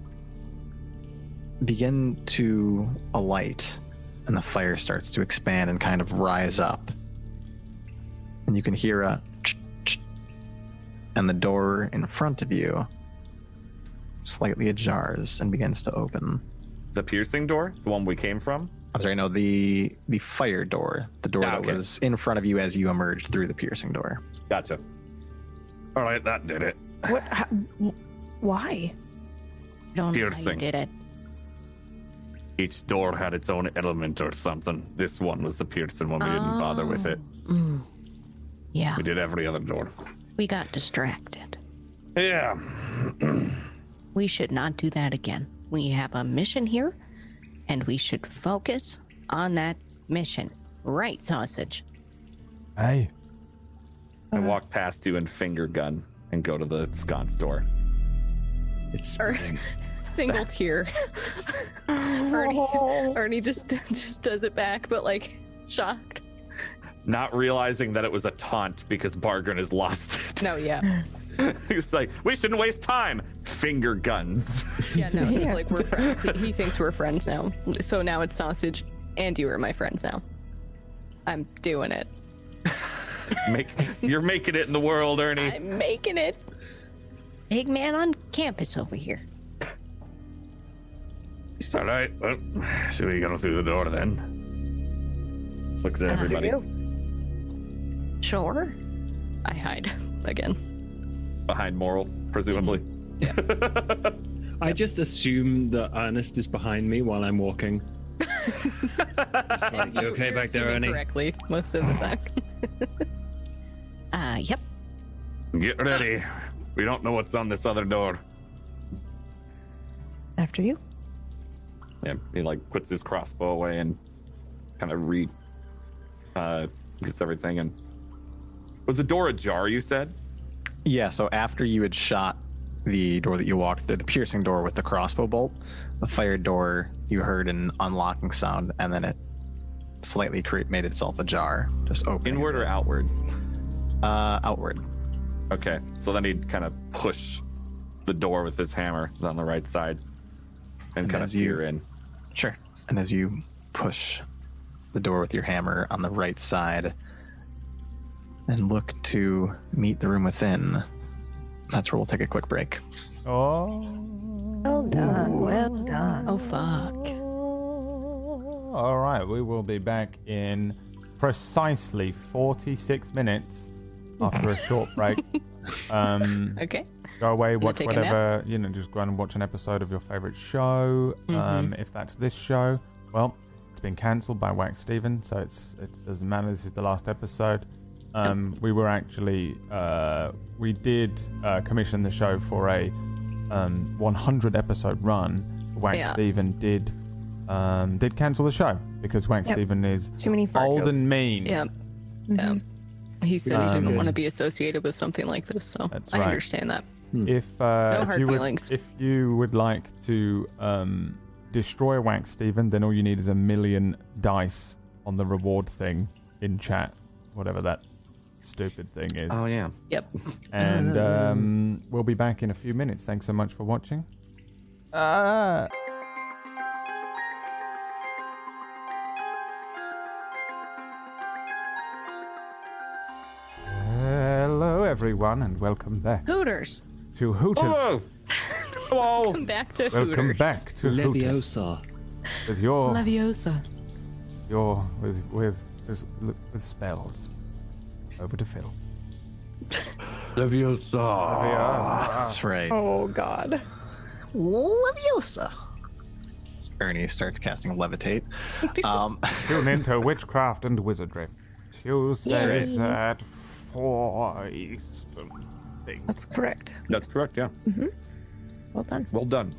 begin to alight, and the fire starts to expand and kind of rise up. And you can hear a ch-ch-ch, and the door in front of you slightly ajar and begins to open. The piercing door? The one we came from? I'm sorry, no, the the fire door. The door ah, that okay. was in front of you as you emerged through the piercing door. Gotcha. All right, that did it. What? How, why? I don't piercing. know how you did it. Each door had its own element or something. This one was the piercing one. We oh. didn't bother with it. Mm. Yeah. We did every other door. We got distracted. Yeah. We should not do that again. We have a mission here, and we should focus on that mission. Right, Sausage? Aye. I walk past you and finger gun and go to the sconce door. It's single tear. Ernie, Ernie just just does it back, but like shocked. Not realizing that it was a taunt because Bargren has lost it. No, yeah. It's like, we shouldn't waste time. Finger guns. Yeah, no, it's yeah. like we're friends. He, he thinks we're friends now. So now it's Sausage, and you are my friends now. I'm doing it. Make, you're making it in the world, Ernie. I'm making it. Big man on campus over here. All right, well, should we go through the door then? Looks at everybody. Uh, sure. I hide again. Behind Moral, presumably. Mm-hmm. Yeah. I just assume that Ernest is behind me while I'm walking. Just like, you okay back there, Ernie? Correctly, most of the time. uh, yep. Get ready. We don't know what's on this other door. after you. Yeah, he like puts his crossbow away and kind of re uh gets everything. And was the door ajar, you said? Yeah, so after you had shot the door that you walked through, the piercing door with the crossbow bolt, the fire door, you heard an unlocking sound, and then it slightly creep made itself ajar. Just open. Inward or outward? Uh, outward. Okay, so then he'd kind of push the door with his hammer on the right side and, and kind of peer in. Sure. And as you push the door with your hammer on the right side and look to meet the room within, that's where we'll take a quick break. Oh. Well done. Well done. Oh, fuck. All right, we will be back in precisely forty-six minutes after a short break. Um, okay. Go away, watch whatever, you know, just go and watch an episode of your favorite show. Mm-hmm. Um, if that's this show, well, it's been cancelled by Wax Steven, so it's, it doesn't matter. This is the last episode. Um, oh. We were actually, uh, we did uh, commission the show for a um, one hundred episode run. Wax yeah. Steven did. Um, did cancel the show because Wank yep. Steven is too many old kills. And mean. Yeah, yeah. He said he didn't um, want to be associated with something like this, so that's I right. understand that. If uh, no if, you would, if you would like to um, destroy Wank Steven, then all you need is a million dice on the reward thing in chat, whatever that stupid thing is. Oh yeah. Yep. And um, we'll be back in a few minutes. Thanks so much for watching. Ah. Uh, Hello, everyone, and welcome back. Hooters. To Hooters. Oh. Welcome back to welcome Hooters. Welcome back to Leviosa. Hooters. With your Leviosa. Your with with with, with spells. Over to Phil. Leviosa. Leviosa. That's right. Oh God. Leviosa. Ernie starts casting Levitate. um, Tune into Witchcraft and Wizardry Tuesdays at. Four Eastern things. That's correct. That's correct, yeah. Mm-hmm. Well done. Well done.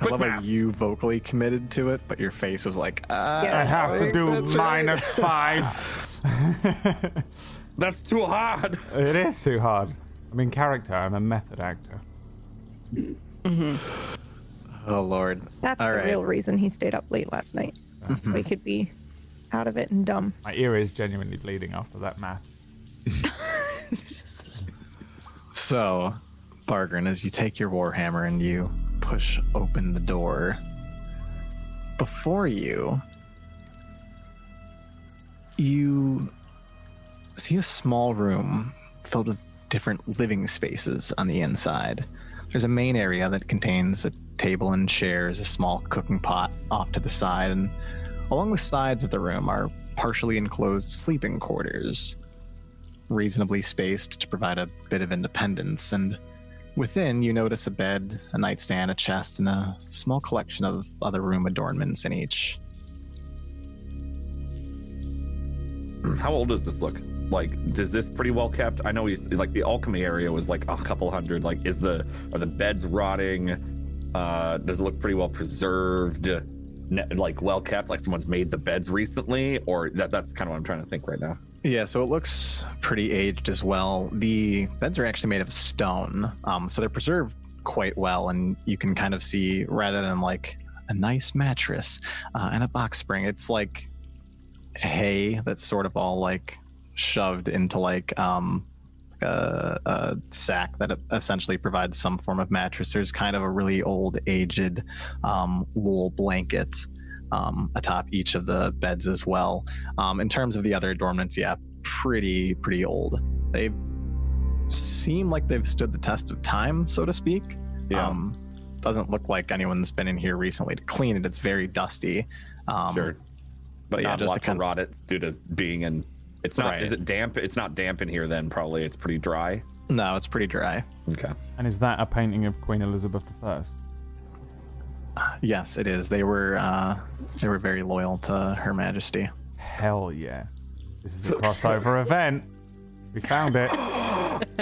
I love how you vocally committed to it, but your face was like, ah, yeah, I have I to do minus right. five. That's too hard. It is too hard. I'm in character. I'm a method actor. Mm-hmm. Oh, Lord. That's All the right. real reason he stayed up late last night. Mm-hmm. We could be out of it and dumb. My ear is genuinely bleeding after that math. So, Bargren, as you take your warhammer and you push open the door, before you, you see a small room filled with different living spaces on the inside. There's a main area that contains a table and chairs, a small cooking pot off to the side, and along the sides of the room are partially enclosed sleeping quarters, reasonably spaced to provide a bit of independence. And within, you notice a bed, a nightstand, a chest, and a small collection of other room adornments in each. How old does this look? Like, is this pretty well kept? I know he's like the alchemy area was like a couple hundred. Like, is the are the beds rotting? Uh, does it look pretty well preserved? Like well kept, like someone's made the beds recently, or that that's kind of what I'm trying to think right now. Yeah, so it looks pretty aged as well. The beds are actually made of stone, um, so they're preserved quite well, and you can kind of see, rather than like a nice mattress uh, and a box spring, it's like hay that's sort of all like shoved into like um, a, a sack that essentially provides some form of mattress. There's kind of a really old, aged um, wool blanket Um, atop each of the beds as well. Um, in terms of the other adornments, yeah, pretty, pretty old. They seem like they've stood the test of time, so to speak. Yeah. Um, doesn't look like anyone's been in here recently to clean it. It's very dusty. Um, sure. But yeah, not just a lot to rot it due to being in... It's not, right. Is it damp? It's not damp in here then, probably. It's pretty dry. No, it's pretty dry. Okay. And is that a painting of Queen Elizabeth the First? Yes, it is. They were uh, they were very loyal to Her Majesty. Hell yeah. This is a crossover event. We found it.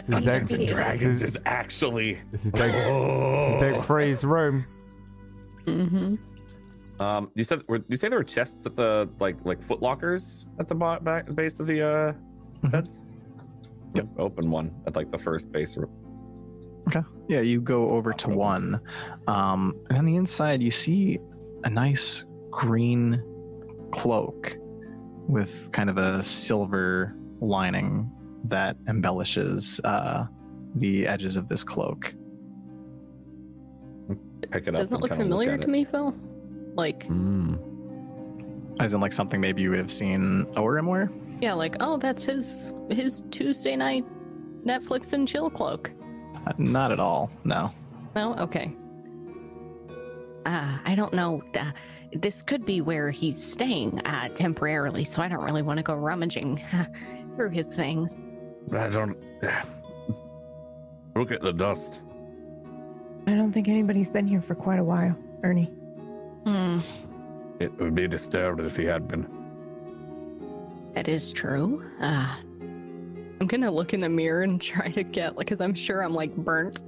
This is Deg's, Dragons this is, is actually... This is Deg's, oh. This is Deg Free's room. Mm-hmm. Um, you said were, you say there were chests at the like like foot lockers at the bo- back base of the uh beds? Yep, open one at like the first base room. Okay. Yeah, you go over to one. Um, and on the inside you see a nice green cloak with kind of a silver lining that embellishes uh, the edges of this cloak. Pick it up. Doesn't look familiar look to me, Phil. Like, mm. as in like something maybe you would have seen Orym wear? Yeah, like, oh, that's his his Tuesday night Netflix and chill cloak. Uh, not at all, no. No? Okay. Uh, I don't know. Uh, this could be where he's staying uh, temporarily, so I don't really want to go rummaging through his things. I don't... Look at the dust. I don't think anybody's been here for quite a while, Ernie. Hmm. It would be disturbed if he had been. That is true. Uh, I'm going to look in the mirror and try to get, like, because I'm sure I'm, like, burnt.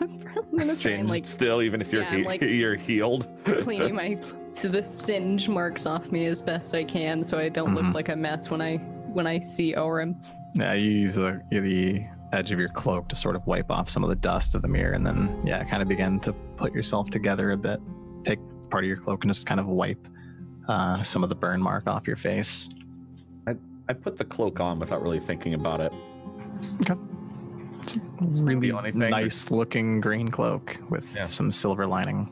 I'm going to try and, like... still, even if you're, yeah, he- like, you're healed. Cleaning my... So the singe marks off me as best I can so I don't mm-hmm. look like a mess when I when I see Orym. Yeah, you use the, the edge of your cloak to sort of wipe off some of the dust of the mirror and then, yeah, kind of begin to put yourself together a bit. Take part of your cloak and just kind of wipe uh, some of the burn mark off your face. I put the cloak on without really thinking about it. Okay. It's a really nice looking green cloak with yeah. some silver lining.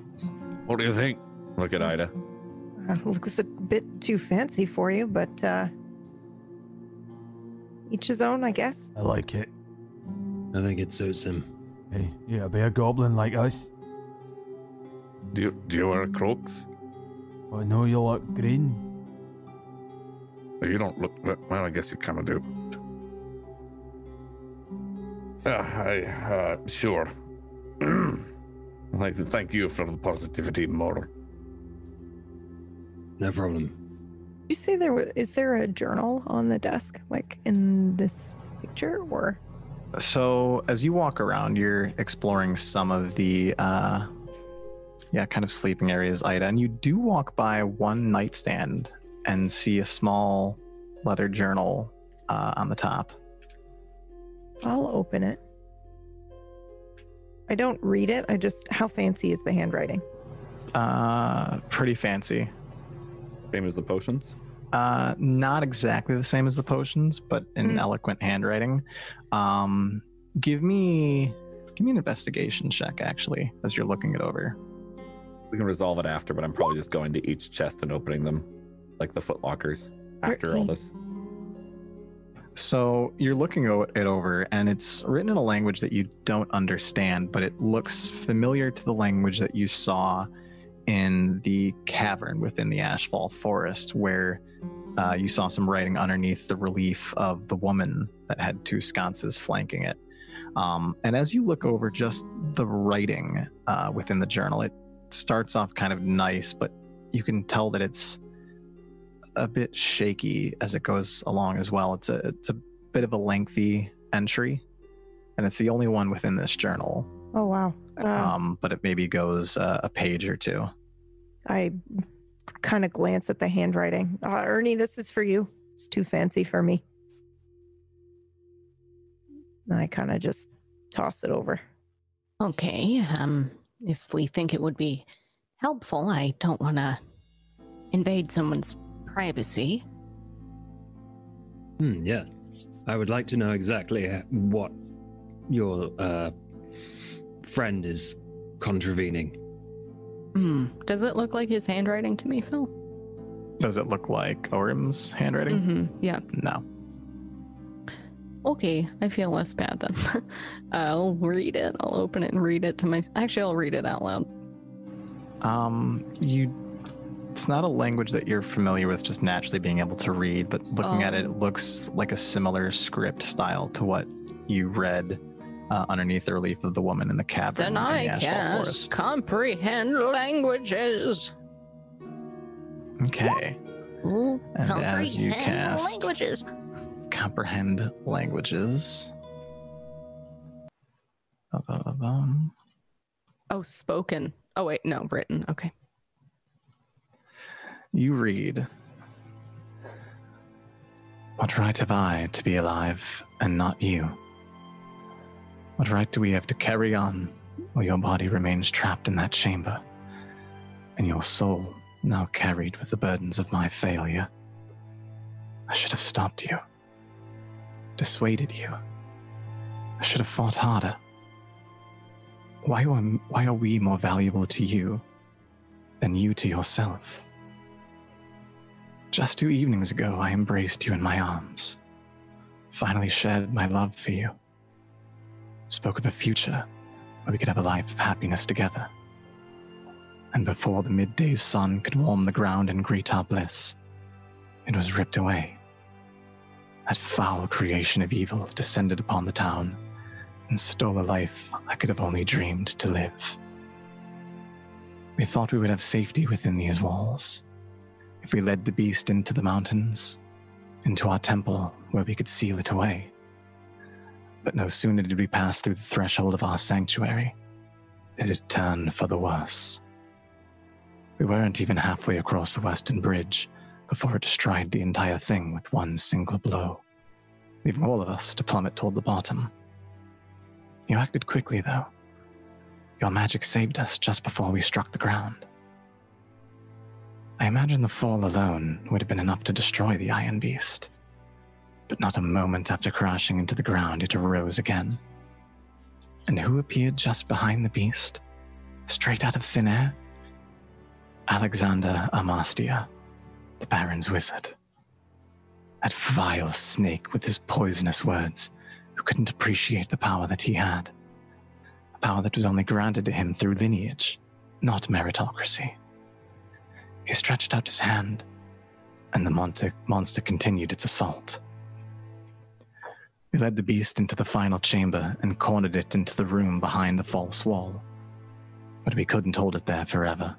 What do you think? Look at Ida. Uh, looks a bit too fancy for you, but uh, each his own, I guess. I like it. I think it suits him. Hey, yeah, be a goblin like us. Do you, do you wear cloaks? I know you look green. You don't look... Well, I guess you kind of do. Uh, I, uh, sure. I'd like to thank you for the positivity, Mortal. No problem. You say there was... Is there a journal on the desk, like, in this picture, or...? So, as you walk around, you're exploring some of the, uh... yeah, kind of sleeping areas, Ida, and you do walk by one nightstand and see a small leather journal uh, on the top. I'll open it. I don't read it. I just... How fancy is the handwriting? Uh, pretty fancy. Same as the potions? Uh, not exactly the same as the potions, but in mm. eloquent handwriting. Um, give me... Give me an investigation check, actually, as you're looking it over. We can resolve it after, but I'm probably just going to each chest and opening them. Like the footlockers after all this. So you're looking it over and it's written in a language that you don't understand, but it looks familiar to the language that you saw in the cavern within the Ashfall Forest where uh, you saw some writing underneath the relief of the woman that had two sconces flanking it. Um, and as you look over just the writing uh, within the journal, it starts off kind of nice, but you can tell that it's a bit shaky as it goes along as well. It's a it's a bit of a lengthy entry, and it's the only one within this journal. Oh wow! Uh, um, but it maybe goes uh, a page or two. I kind of glance at the handwriting. Uh, Ernie, this is for you. It's too fancy for me. And I kind of just toss it over. Okay. Um, if we think it would be helpful, I don't want to invade someone's privacy. Hmm, yeah. I would like to know exactly what your uh, friend is contravening. Hmm. Does it look like his handwriting to me, Phil? Does it look like Orym's handwriting? Mm-hmm. Yeah. No. Okay, I feel less bad then. I'll read it. I'll open it and read it to my... Actually, I'll read it out loud. Um, you... It's not a language that you're familiar with just naturally being able to read, but looking oh. at it, it looks like a similar script style to what you read uh, underneath the relief of the woman in the cavern. Then I cast Comprehend Languages. Okay. Ooh, and as you cast languages. Comprehend Languages. Ba-ba-ba-bum. Oh, spoken. Oh, wait, no, written. Okay. You read, "What right have I to be alive and not you? What right do we have to carry on while your body remains trapped in that chamber, and your soul now carried with the burdens of my failure? I should have stopped you, dissuaded you. I should have fought harder. Why are, why are we more valuable to you than you to yourself? Just two evenings ago, I embraced you in my arms, finally shared my love for you, spoke of a future where we could have a life of happiness together. And before the midday sun could warm the ground and greet our bliss, it was ripped away. That foul creation of evil descended upon the town and stole a life I could have only dreamed to live. We thought we would have safety within these walls, if we led the beast into the mountains, into our temple where we could seal it away. But no sooner did we pass through the threshold of our sanctuary, did it turn for the worse. We weren't even halfway across the western bridge before it destroyed the entire thing with one single blow, leaving all of us to plummet toward the bottom. You acted quickly, though. Your magic saved us just before we struck the ground. I imagine the fall alone would have been enough to destroy the Iron Beast, but not a moment after crashing into the ground, it arose again. And who appeared just behind the beast, straight out of thin air? Alexander Amastia, the Baron's wizard. That vile snake with his poisonous words, who couldn't appreciate the power that he had, a power that was only granted to him through lineage, not meritocracy. He stretched out his hand, and the monster, monster continued its assault. We led the beast into the final chamber and cornered it into the room behind the false wall. But we couldn't hold it there forever.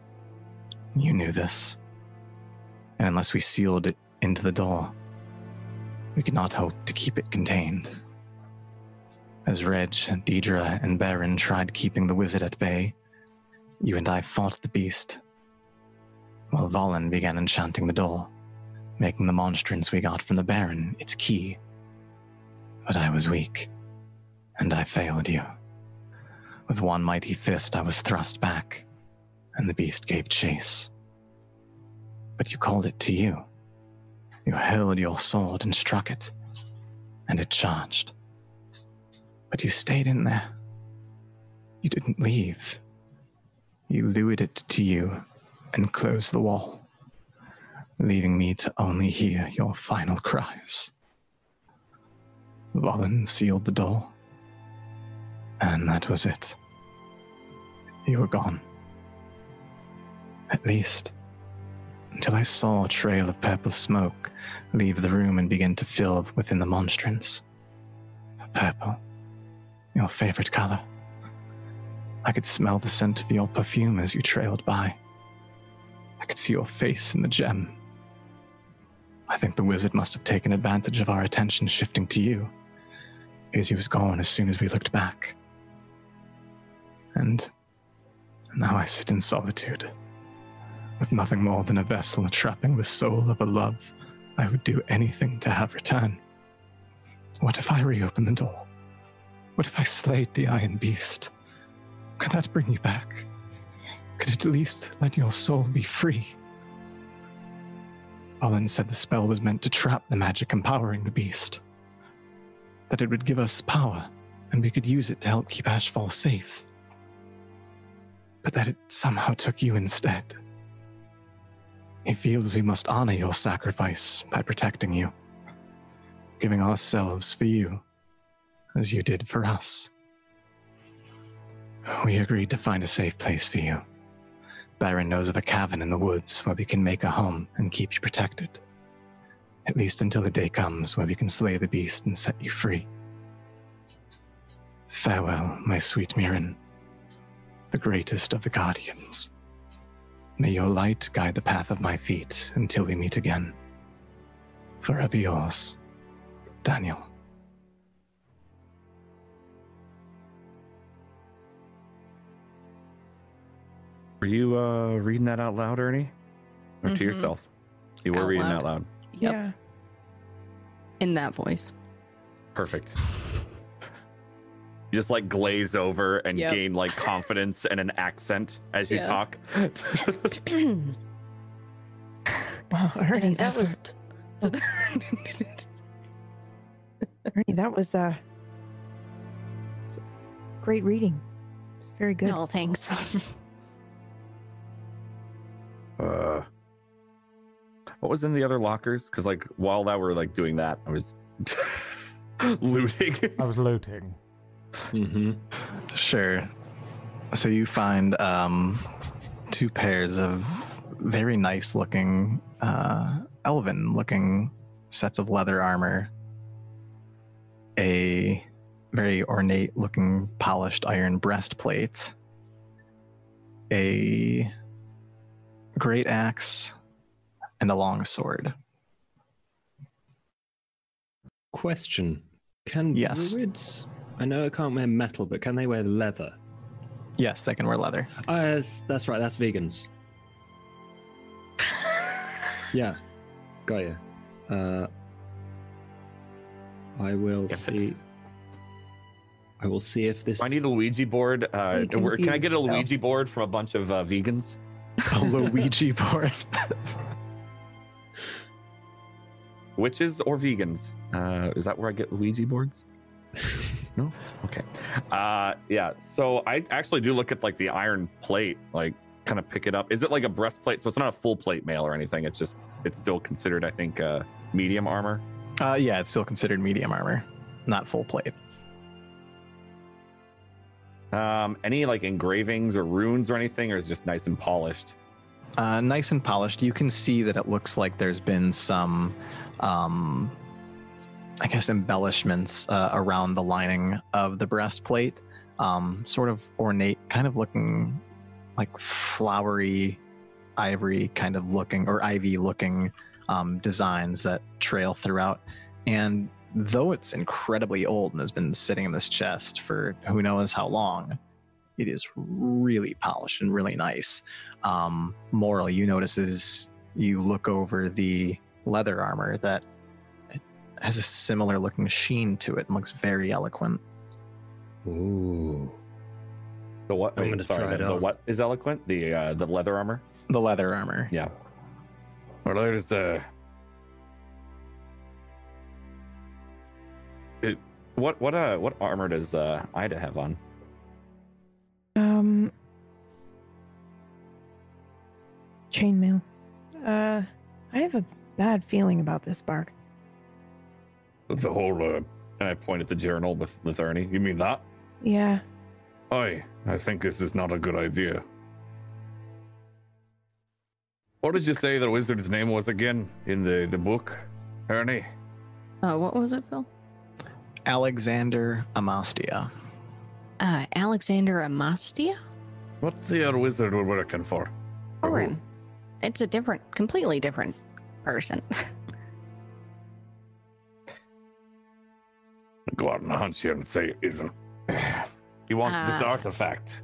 You knew this. And unless we sealed it into the door, we could not hope to keep it contained. As Reg, Deidre, and Baron tried keeping the wizard at bay, you and I fought the beast, while Valen began enchanting the door, making the monstrance we got from the Baron its key. But I was weak, and I failed you. With one mighty fist I was thrust back, and the beast gave chase. But you called it to you. You hurled your sword and struck it, and it charged. But you stayed in there. You didn't leave. You lured it to you and closed the wall, leaving me to only hear your final cries. Valen sealed the door, and that was it. You were gone. At least, until I saw a trail of purple smoke leave the room and begin to fill within the monstrance. Purple, your favorite color. I could smell the scent of your perfume as you trailed by. I could see your face in the gem. I think the wizard must have taken advantage of our attention shifting to you, because he was gone as soon as we looked back. And now I sit in solitude, with nothing more than a vessel trapping the soul of a love I would do anything to have return. What if I reopen the door? What if I slayed the Iron Beast? Could that bring you back? Could it at least let your soul be free?" Valen said the spell was meant to trap the magic empowering the beast, that it would give us power, and we could use it to help keep Ashfall safe. But that it somehow took you instead. He feels we must honor your sacrifice by protecting you, giving ourselves for you, as you did for us. We agreed to find a safe place for you. Baron knows of a cavern in the woods where we can make a home and keep you protected, at least until the day comes where we can slay the beast and set you free. Farewell, my sweet Mirren, the greatest of the guardians. May your light guide the path of my feet until we meet again. Forever yours, Daniel." Were you uh, reading that out loud, Ernie? Or mm-hmm. to yourself. You were out reading loud. out loud. Yep. Yeah. In that voice. Perfect. You just like glaze over and yep. gain like confidence and an accent as you yeah. talk. Wow, Ernie, that was Ernie, that was uh, great reading. It's very good. No, thanks. uh, what was in the other lockers? Because like while that were like doing that, I was looting. I was looting. Mm-hmm. Sure. So you find um, two pairs of very nice looking, uh, elven looking sets of leather armor, a very ornate looking polished iron breastplate, a great axe, and a long sword. Question. Can yes. druids... I know I can't wear metal, but can they wear leather? Yes, they can wear leather. Oh, that's, that's right. That's vegans. Yeah, got you. Uh, I will yes, see. I will see if this. I need a Ouija board. Uh, can I get a Luigi no. board from a bunch of uh, vegans? A Luigi board. Witches or vegans? Uh, is that where I get Luigi boards? No? Okay. Uh, yeah, so I actually do look at like the iron plate, like kind of pick it up. Is it like a breastplate? So it's not a full plate mail or anything. It's just, it's still considered, I think, uh, medium armor. Uh, yeah, it's still considered medium armor, not full plate. Um, any like engravings or runes or anything, or is it just nice and polished? Uh, nice and polished. You can see that it looks like there's been some, um, I guess, embellishments uh, around the lining of the breastplate, um, sort of ornate, kind of looking like flowery, ivory kind of looking, or ivy looking um, designs that trail throughout. And though it's incredibly old and has been sitting in this chest for who knows how long, it is really polished and really nice. Um, Moral, you notice as you look over the leather armor that has a similar looking sheen to it and looks very eloquent. Ooh. The what? I'm gonna sorry, try it the, out. The what is eloquent? The uh, the leather armor? The leather armor. Yeah. Well, there's uh it, what what uh what armor does uh Ida have on? Um chainmail. Uh I have a bad feeling about this, Bark. The whole, uh, and I point at the journal with, with Ernie. You mean that? Yeah. Aye, I think this is not a good idea. What did you say the wizard's name was again in the, the book, Ernie? Uh, what was it, Phil? Alexander Amastia. Uh, Alexander Amastia? What's the other wizard we're working for? Orym. It's a different, completely different person. Go out on a hunch here and say it isn't. He wants uh, this artifact.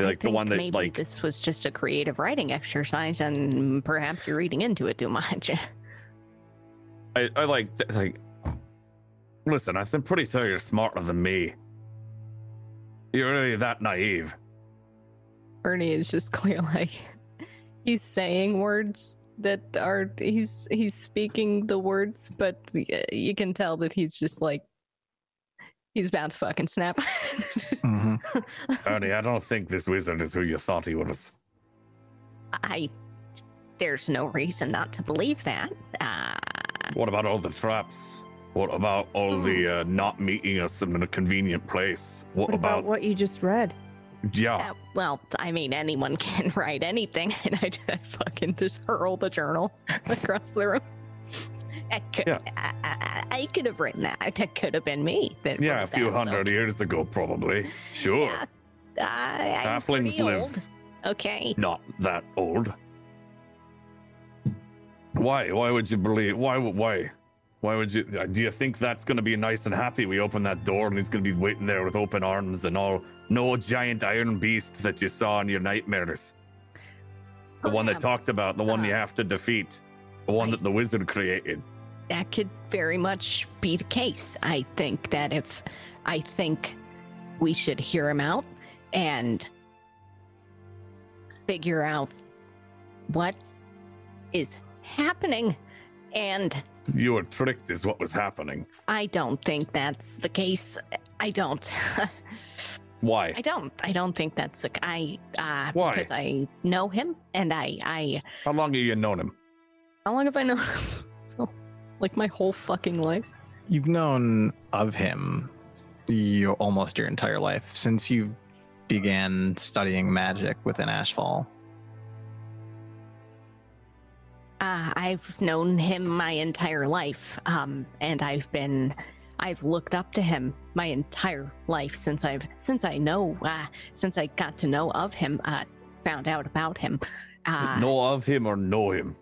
Like the one that maybe like this was just a creative writing exercise, and perhaps you're reading into it too much. I, I like like. Listen, I've been pretty sure you're smarter than me. You're really that naive. Ernie is just clear, like he's saying words that are he's he's speaking the words, but you can tell that he's just like. He's bound to fucking snap. Mm-hmm. Ernie, I don't think this wizard is who you thought he was. I... There's no reason not to believe that. Uh... What about all the traps? What about all mm. the uh, not meeting us in a convenient place? What, what about... about what you just read? Yeah. Uh, well, I mean, anyone can write anything, and I, I fucking just hurl the journal across the room. I could, yeah. I, I, I could have written that. That could have been me. That yeah, a few hundred so. years ago, probably. Sure. Yeah, I, Halflings live. Old. Okay. Not that old. Why? Why would you believe? Why? Why? Why would you? Do you think that's going to be nice and happy? We open that door and he's going to be waiting there with open arms and all. No giant iron beast that you saw in your nightmares. The oh, one that talked about, the one uh, you have to defeat. The one I, that the wizard created. That could very much be the case. I think that if... I think we should hear him out and figure out what is happening and... You were tricked is what was happening. I don't think that's the case. I don't. Why? I don't. I don't think that's the... I, uh, Why? Because I know him and I, I... How long have you known him? How long have I known him? Oh, like my whole fucking life. You've known of him your, almost your entire life since you began studying magic within Ashfall. Uh, I've known him my entire life, um, and I've been, I've looked up to him my entire life since I've, since I know, uh, since I got to know of him, uh, found out about him. Uh, know of him or know him?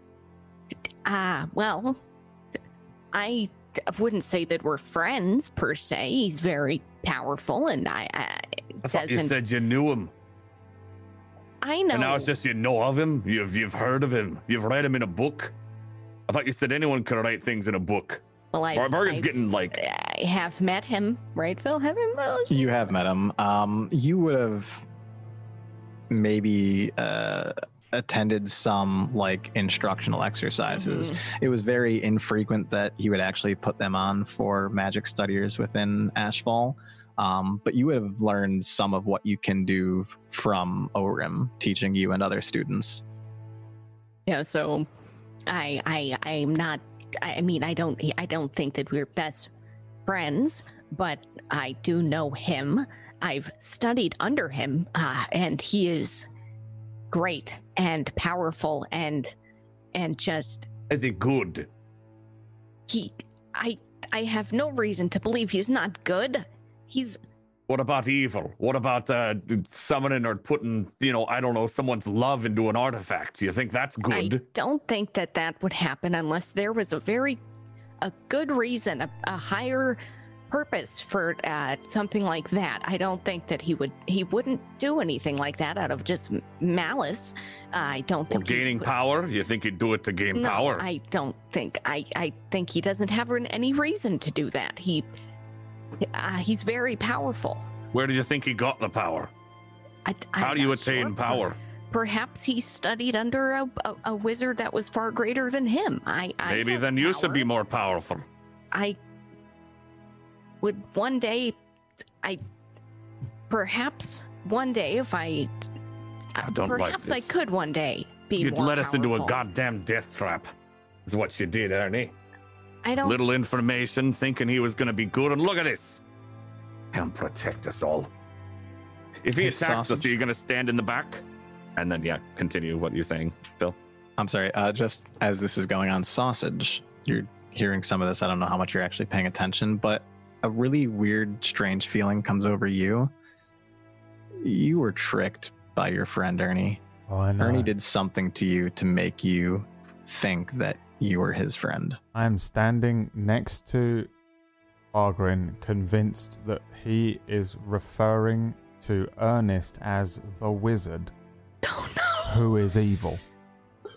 Ah, uh, well, I wouldn't say that we're friends per se. He's very powerful, and I. I, I thought you said you knew him. I know. And now it's just you know of him. You've you've heard of him. You've read him in a book. I thought you said anyone could write things in a book. Well, I. Bargain's getting like. I have met him, right, Phil? Have him? You have met him. Um, you would have maybe uh attended some like instructional exercises. Mm-hmm. It was very infrequent that he would actually put them on for magic studiers within Ashfall. Um, but you would have learned some of what you can do from Orym teaching you and other students. Yeah, so I, I, I'm not. I mean, I don't. I don't think that we're best friends, but I do know him. I've studied under him, uh, and he is great and powerful and and just. Is he good? He, I, I have no reason to believe he's not good. He's. What about evil? What about uh, summoning or putting, you know, I don't know, someone's love into an artifact? You think that's good? I don't think that that would happen unless there was a very, a good reason, a, a higher purpose for uh, something like that. I don't think that he would, he wouldn't do anything like that out of just malice. Uh, I don't think. Or gaining power? You think he'd do it to gain no, power? I don't think. I, I think he doesn't have any reason to do that. He. Uh, he's very powerful. Where do you think he got the power? I, How do you attain sure. power? Perhaps he studied under a, a, a wizard that was far greater than him. I, I Maybe then you should be more powerful. I would one day, I perhaps one day if I, I don't perhaps like this. I could one day be You'd more You'd let us powerful. Into a goddamn death trap is what you did, Ernie. I don't... Little information, thinking he was going to be good, and look at this. He'll protect us all. If he hey, attacks sausage. us, are you going to stand in the back? And then, yeah, continue what you're saying, Phil. I'm sorry, uh, just as this is going on, Sausage, you're hearing some of this. I don't know how much you're actually paying attention, but a really weird, strange feeling comes over you. You were tricked by your friend, Ernie. Oh, I know. Ernie did something to you to make you think that you were his friend. I'm standing next to Argrin, convinced that he is referring to Ernest as the wizard. Oh, no. Who is evil.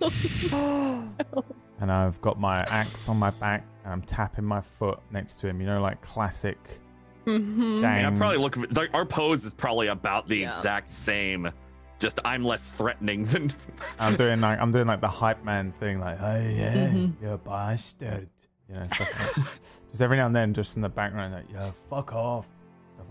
Oh, no. And I've got my axe on my back, and I'm tapping my foot next to him. You know, like classic. Mm-hmm. I mean, I'm probably looking. Like, our pose is probably about the yeah. exact same. Just I'm less threatening than I'm doing like I'm doing like the hype man thing, like, oh yeah, mm-hmm. you're a bastard, you know, stuff like just every now and then, just in the background, like, yeah, fuck off, stuff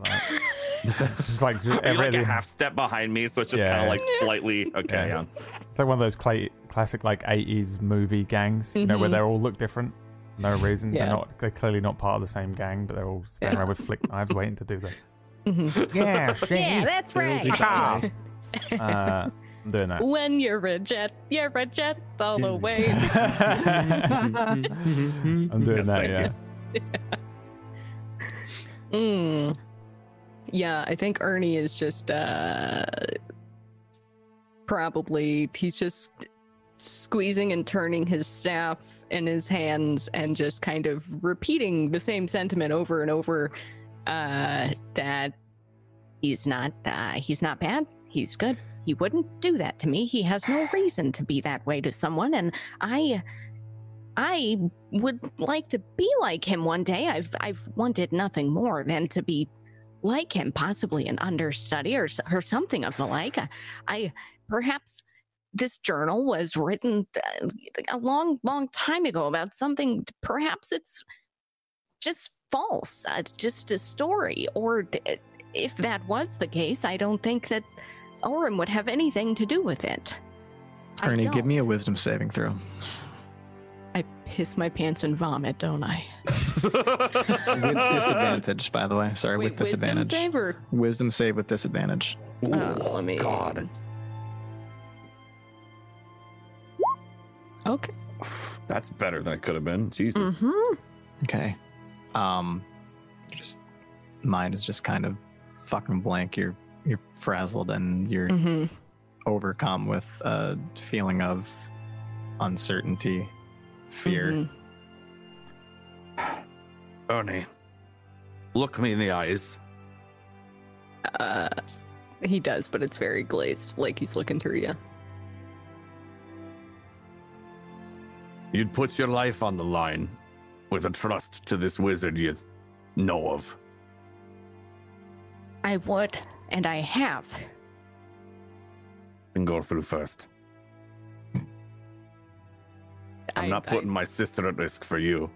like that. Just like just every like a half step behind me, so it's just yeah. kind of like slightly okay. Yeah. Yeah. It's like one of those cl- classic like eighties movie gangs, you mm-hmm. know, where they all look different, for no reason. Yeah. They're not, they're clearly not part of the same gang, but they're all standing around with flick knives waiting to do the. Mm-hmm. Yeah, yeah, that's right. Uh, I'm doing that. When you're a jet, you're a jet all the way. I'm doing yes, that, yeah. Yeah. Mm. Yeah, I think Ernie is just uh, probably he's just squeezing and turning his staff in his hands and just kind of repeating the same sentiment over and over uh, that he's not uh, he's not bad. He's good. He wouldn't do that to me. He has no reason to be that way to someone, and I... I would like to be like him one day. I've I've wanted nothing more than to be like him, possibly an understudy or, or something of the like. I, I perhaps this journal was written a long, long time ago about something. Perhaps it's just false, uh, just a story. Or if that was the case, I don't think that Orym would have anything to do with it. Ernie, give me a wisdom saving throw. I piss my pants and vomit, don't I? With disadvantage, by the way. Sorry, Wait, with disadvantage. Wisdom save or? Wisdom save with disadvantage. Ooh, oh, let me... God. Okay. That's better than it could have been. Jesus. Mm-hmm. Okay. Um, just mind is just kind of fucking blank. You're you're frazzled and you're mm-hmm. overcome with a feeling of uncertainty. Fear. Mm-hmm. Ernie, look me in the eyes. Uh, he does, but it's very glazed, like he's looking through you. You'd put your life on the line with a trust to this wizard you know of. I would, and I have. And go through first. I'm I, not putting I, my sister at risk for you.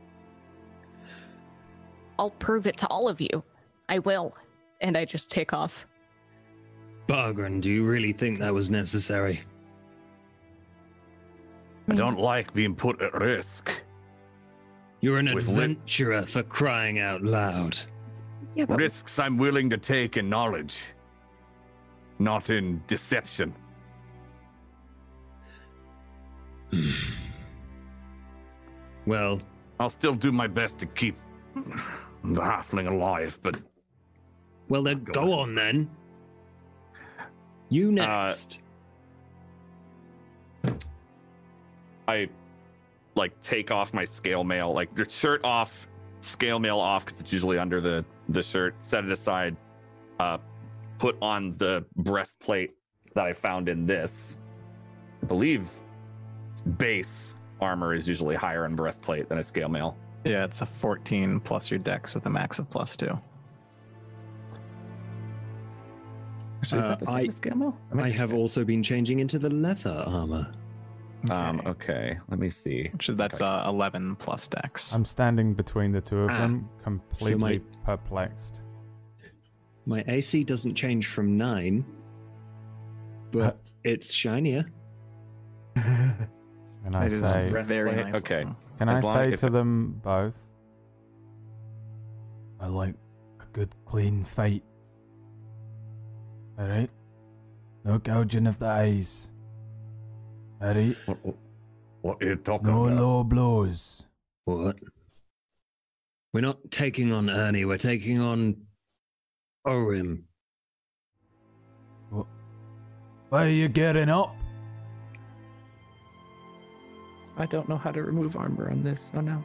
I'll prove it to all of you. I will. And I just take off. Bargren, do you really think that was necessary? I don't like being put at risk. You're an With adventurer li- for crying out loud. Yeah, but risks I'm willing to take in knowledge, not in deception. Well, I'll still do my best to keep the halfling alive, but... Well, then, go, go on, then. You next. Uh, I, like, take off my scale mail, like, your shirt off, scale mail off, because it's usually under the, the shirt, set it aside, uh, put on the breastplate that I found in this. I believe it's base... armor is usually higher on breastplate than a scale mail. Yeah, it's a fourteen plus your dex with a max of plus two. Actually, is uh, that the same I, as scale mail? I, I have also been changing into the leather armor. Okay. Um, okay, let me see. Actually, that's okay. uh, eleven plus dex. I'm standing between the two of ah, them, completely so my, perplexed. My A C doesn't change from nine, but it's shinier. And I it say, is very nice. Okay. Can as I say to it... them both, I like a good clean fight. All right? No gouging of the eyes. All right? What, what are you talking no about? No low blows. What? We're not taking on Ernie, we're taking on Orym. What? Why are you getting up? I don't know how to remove armor on this. Oh no.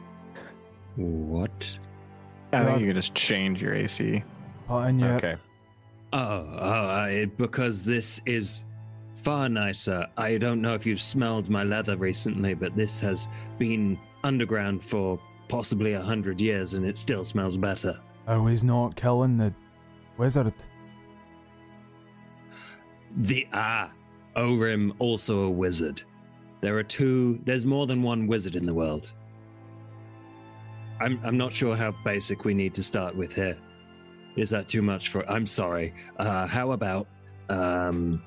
What? I think you can just change your A C. Oh, and yeah. Okay. Oh, oh I, because this is far nicer. I don't know if you've smelled my leather recently, but this has been underground for possibly a hundred years, and it still smells better. Oh, he's not killing the wizard. The ah, Orym also a wizard. There are two, there's more than one wizard in the world. I'm I'm not sure how basic we need to start with here. Is that too much for, I'm sorry. Uh, how about, um...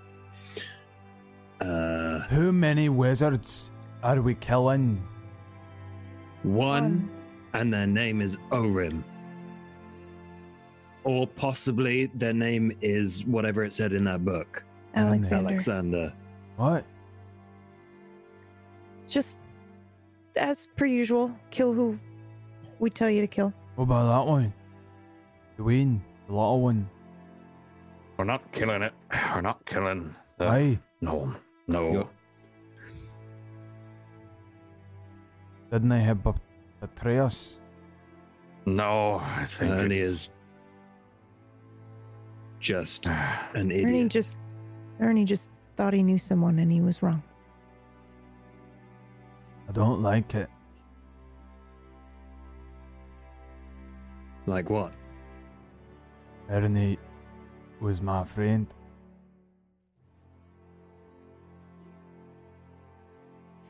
Uh... How many wizards are we killing? One, um. and their name is Orym. Or possibly their name is whatever it said in that book. Alexander. Alexander. What? Just, as per usual, kill who we tell you to kill. What about that one? The Wayne, the little one. We're not killing it. We're not killing the... Aye. No, no. You're... Didn't they have b- betray us? No, I think Ernie it's... is just an idiot. Ernie just... Ernie just Thought he knew someone and he was wrong. I don't like it. Like what? Ernie was my friend.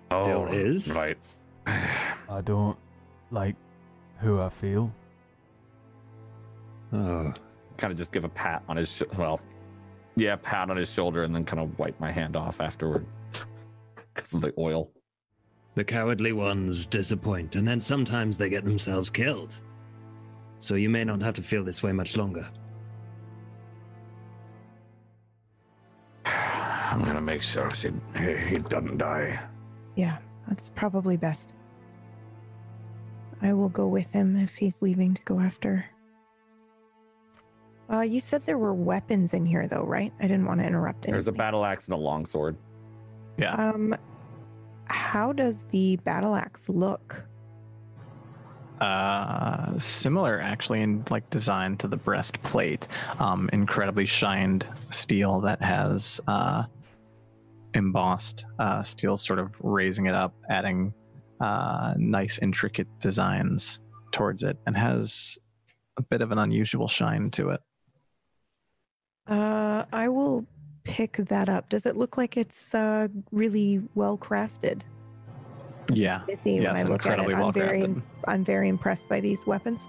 Still oh, is? Right. I don't like who I feel. Oh. Kind of just give a pat on his, sh- well, yeah, pat on his shoulder and then kind of wipe my hand off afterward because of the oil. The cowardly ones disappoint, and then sometimes they get themselves killed. So you may not have to feel this way much longer. I'm gonna make sure he, he doesn't die. Yeah, that's probably best. I will go with him if he's leaving to go after. Uh, you said there were weapons in here, though, right? I didn't want to interrupt anything. There's a battle axe and a longsword. Yeah. Um, how does the battle axe look? Uh, similar, actually, in like design to the breastplate. Um, incredibly shined steel that has uh, embossed uh, steel, sort of raising it up, adding uh, nice, intricate designs towards it, and has a bit of an unusual shine to it. Uh, I will pick that up. Does it look like it's uh, really well crafted? Yeah, yeah, it's incredibly well crafted. I'm very impressed by these weapons.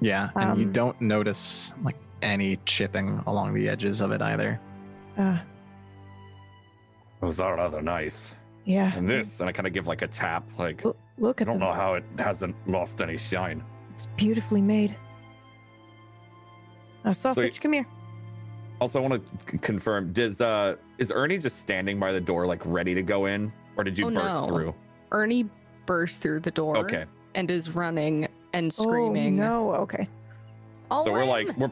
Yeah, and um, you don't notice like any chipping along the edges of it either. Uh, Those are rather nice. Yeah, and this, and I kind of give like a tap, like L- look at. I don't them. know how it hasn't lost any shine. It's beautifully made. A sausage, so, come here. Also, I want to c- confirm, does uh, is Ernie just standing by the door, like ready to go in, or did you oh, burst no. through? Ernie burst through the door okay. and is running and screaming. Oh, no, okay. All so right. we're like, we're,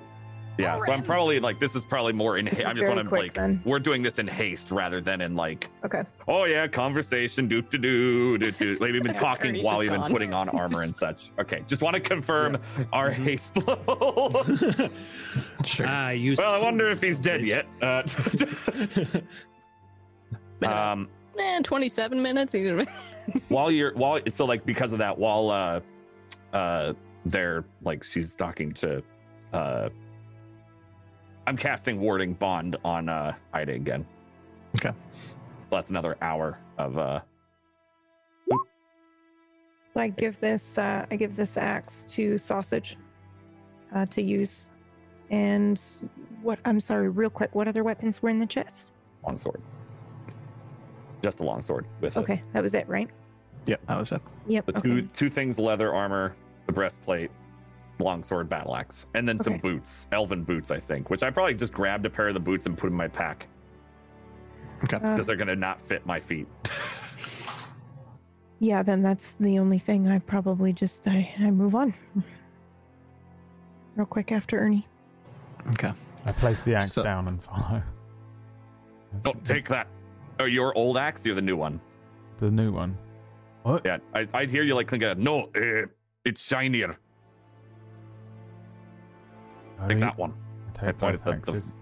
yeah, All so right. I'm probably like, this is probably more in haste. I just want to like, then. We're doing this in haste rather than in like, okay. oh yeah, conversation, doop to do, doop do. Like, we've been talking Ernie's while we've been putting on armor and such. Okay, just want to confirm yeah. our mm-hmm. haste level. Sure. Uh, you well, I wonder if he's dead yet. Uh, um, eh, twenty-seven minutes either way. While you're, while so like because of that, while uh, uh, they're like she's talking to, uh, I'm casting Warding Bond on uh, Ida again. Okay, so that's another hour of. Uh... I give this, uh, I give this axe to Sausage, uh, to use, and what? I'm sorry, real quick. What other weapons were in the chest? Longsword. Just a longsword with okay, a, that was it, right? Yep, that was it. Yep. The okay. two two things: leather armor, the breastplate, longsword, battle axe, and then okay. some boots, elven boots, I think, which I probably just grabbed a pair of the boots and put in my pack. Okay, because uh, they're gonna not fit my feet. Yeah, then that's the only thing. I probably just I, I move on real quick after Ernie. Okay, I place the axe so, down and follow. Don't take that. Oh, your old axe? You're the new one. The new one. What? Yeah, I, I'd hear you like thinking, no, uh, it's shinier. I take that one. I take both axes.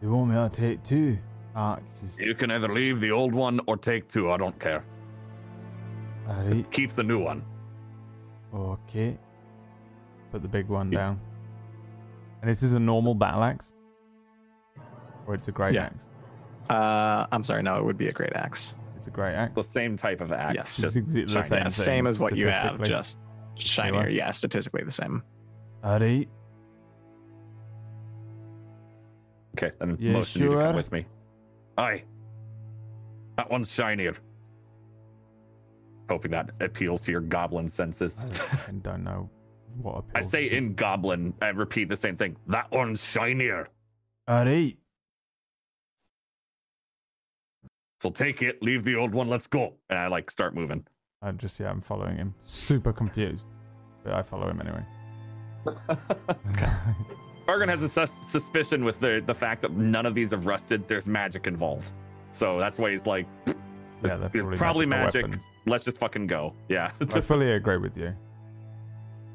The... You want me to take two axes? You can either leave the old one or take two. I don't care. All right. Keep the new one. Okay. Put the big one yeah. down. And this is a normal battle axe? Or it's a great yeah. axe? Uh, I'm sorry, no, it would be a great axe. It's a great axe. The same type of axe. Yes, just it's the same, yeah, same as what you have, just shinier. Yeah, statistically the same. Alright. Okay, then yeah, motion sure. you to come with me. Aye. That one's shinier. Hoping that appeals to your goblin senses. I don't know what appeals to. I say to. In goblin, I repeat the same thing. That one's shinier. Alright. So take it, leave the old one, let's go. And I like start moving. I'm just, yeah, I'm following him. Super confused. But I follow him anyway. Bargon has a sus- suspicion with the, the fact that none of these have rusted. There's magic involved. So that's why he's like, yeah, probably it's probably magic. magic. Let's just fucking go. Yeah. I fully agree with you.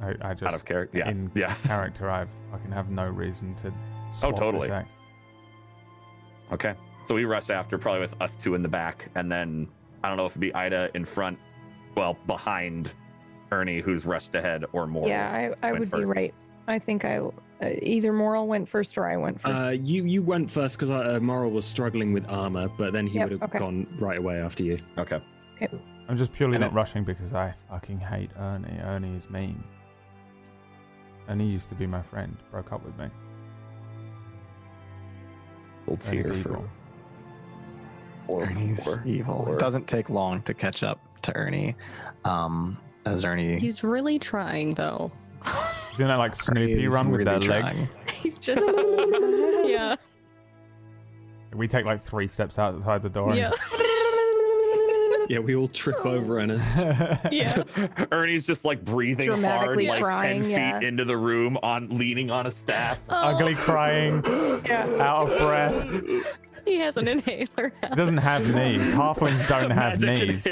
I, I just, out of character, yeah. In yeah. character, I fucking have no reason to swap oh, totally. this axe. Okay. So we rush after, probably with us two in the back, and then I don't know if it'd be Ida in front, well, behind Ernie, who's rushed ahead, or Moral. Yeah, I, I would first. be right. I think I, uh, either Moral went first or I went first. Uh, you, you went first because uh, Moral was struggling with armor, but then he yep, would have okay. gone right away after you. Okay. okay. I'm just purely and not it, rushing because I fucking hate Ernie. Ernie is mean. Ernie used to be my friend, broke up with me. Ernie's evil. Or, Ernie's or, evil. Or. It doesn't take long to catch up to Ernie. Um, as Ernie... He's really trying, though. He's in that, like, Snoopy run really with their trying. legs. He's just... yeah. We take, like, three steps outside the door. Yeah. And... yeah, we all trip over Ernest. yeah. Ernie's just, like, breathing hard, like, crying, ten yeah. feet into the room, on leaning on a staff. Oh. Ugly crying, yeah. out of breath. He has an inhaler. He doesn't have knees. Halflings don't have knees.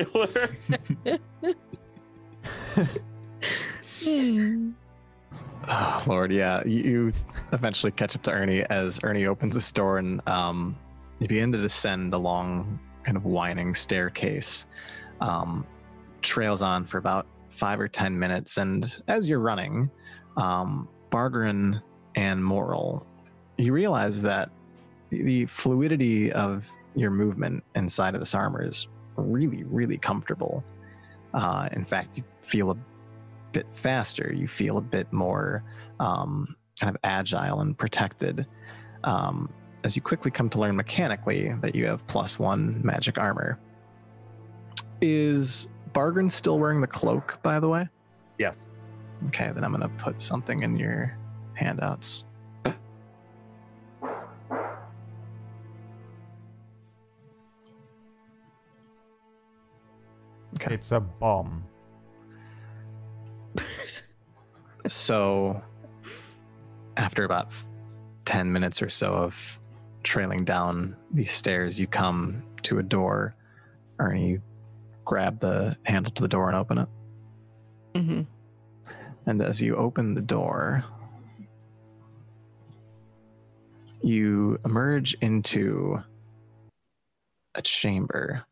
Oh, Lord, yeah. You eventually catch up to Ernie as Ernie opens this door, and um, you begin to descend a long, kind of winding staircase. Um, trails on for about five or ten minutes, and as you're running, um, Bargren and Moral, you realize that the fluidity of your movement inside of this armor is really, really comfortable. Uh, in fact, you feel a bit faster. You feel a bit more um, kind of agile and protected. Um, as you quickly come to learn mechanically that you have plus one magic armor. Is Bargren still wearing the cloak, by the way? Yes. Okay, then I'm going to put something in your handouts. Okay. It's a bomb. So, after about ten minutes or so of trailing down these stairs, you come to a door. Ernie, you grab the handle to the door and open it. Mm-hmm. And as you open the door, you emerge into a chamber.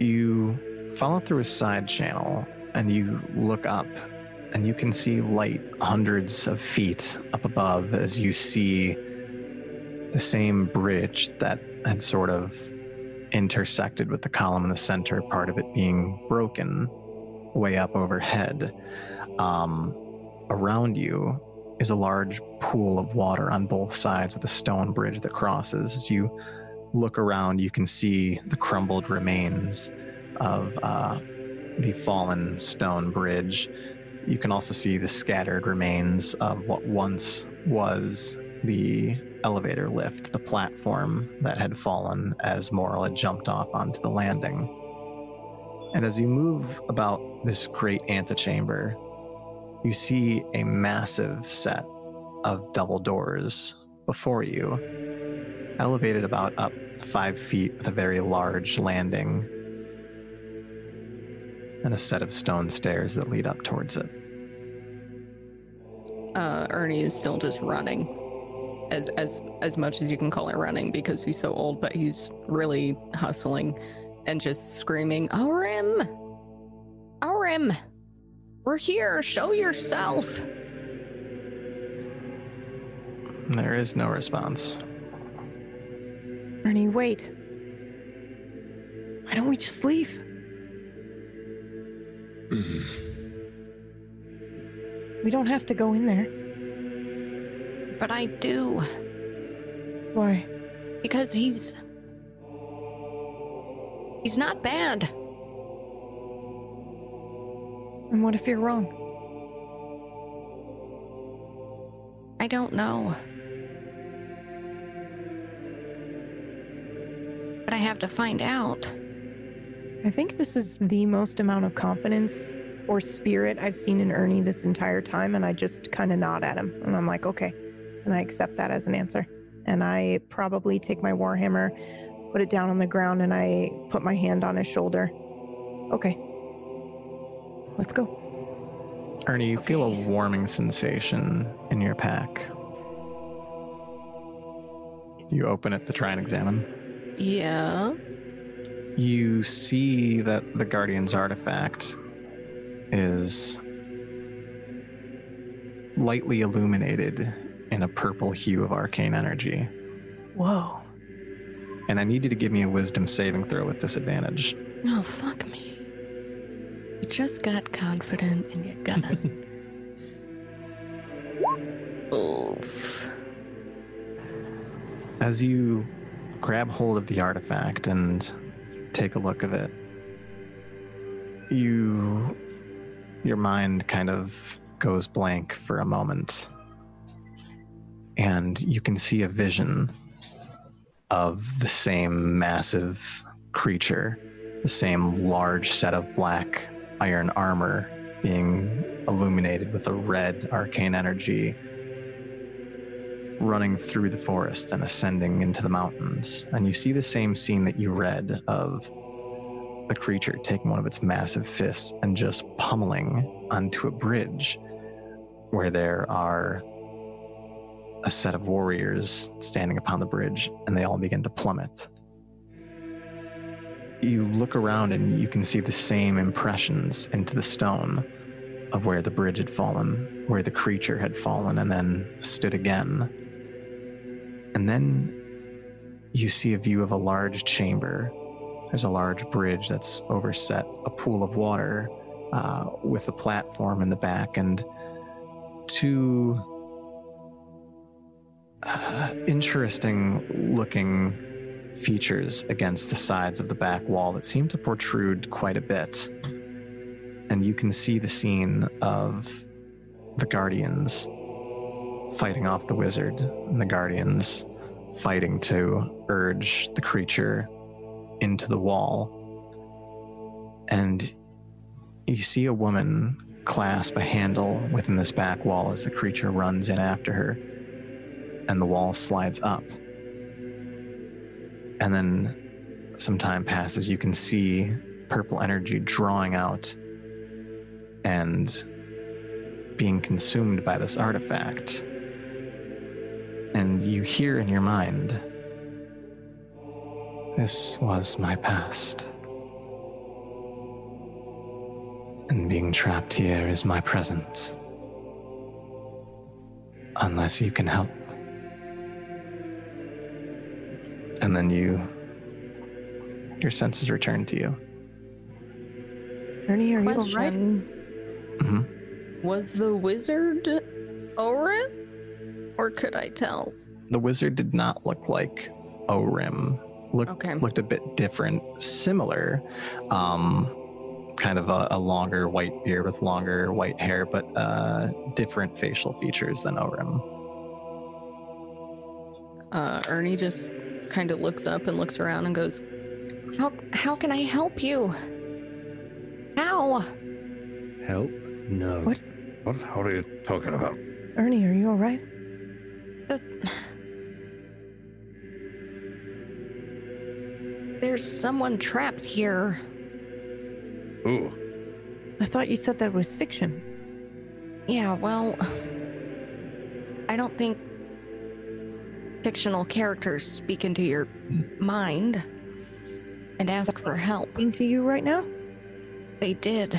You follow through a side channel and you look up and you can see light hundreds of feet up above as you see the same bridge that had sort of intersected with the column in the center, part of it being broken way up overhead. Um, around you is a large pool of water on both sides with a stone bridge that crosses. As you look around, you can see the crumbled remains of uh, the fallen stone bridge. You can also see the scattered remains of what once was the elevator lift, the platform that had fallen as Moral had jumped off onto the landing. And as you move about this great antechamber, you see a massive set of double doors before you, elevated about up five feet with a very large landing and a set of stone stairs that lead up towards it. Uh, Ernie is still just running, as as as much as you can call it running because he's so old, but he's really hustling and just screaming, Orym! Orym! We're here! Show yourself! There is no response. Ernie, wait. Why don't we just leave? We don't have to go in there. But I do. Why? Because he's... He's not bad. And what if you're wrong? I don't know. I have to find out. I think this is the most amount of confidence or spirit I've seen in Ernie this entire time, and I just kind of nod at him and I'm like, okay, and I accept that as an answer, and I probably take my warhammer, put it down on the ground, and I put my hand on his shoulder. Okay, let's go. Ernie, you okay. feel a warming sensation in your pack. You open it to try and examine. Yeah. You see that the Guardian's artifact is lightly illuminated in a purple hue of arcane energy. Whoa. And I need you to give me a wisdom saving throw with disadvantage. Oh, fuck me. You just got confident and you're gonna... Oof. As you grab hold of the artifact and take a look at it, you, your mind kind of goes blank for a moment. And you can see a vision of the same massive creature, the same large set of black iron armor being illuminated with a red arcane energy, running through the forest and ascending into the mountains. And you see the same scene that you read of the creature taking one of its massive fists and just pummeling onto a bridge where there are a set of warriors standing upon the bridge, and they all begin to plummet. You look around and you can see the same impressions into the stone of where the bridge had fallen, where the creature had fallen and then stood again. And then you see a view of a large chamber. There's a large bridge that's overset, a pool of water uh, with a platform in the back, and two uh, interesting looking features against the sides of the back wall that seem to protrude quite a bit. And you can see the scene of the Guardians fighting off the wizard, and the Guardians fighting to urge the creature into the wall. And you see a woman clasp a handle within this back wall as the creature runs in after her, and the wall slides up. And then some time passes. You can see purple energy drawing out and being consumed by this artifact. And you hear in your mind, "This was my past. And being trapped here is my present. Unless you can help." And then you, your senses return to you. Ernie, are you all right? Mm-hmm. Was the wizard Orym, or could I tell? The wizard did not look like Orym. Looked okay. Looked a bit different, similar, um, kind of a, a longer white beard with longer white hair, but uh, different facial features than Orym. Uh, Ernie just kind of looks up and looks around and goes, "How how can I help you? How?" Help? No. What? What the hell are you talking about? Ernie, are you all right? Uh, there's someone trapped here. Ooh. I thought you said that was fiction. Yeah, well, I don't think fictional characters speak into your mind and ask for help. Speaking to you right now? They did.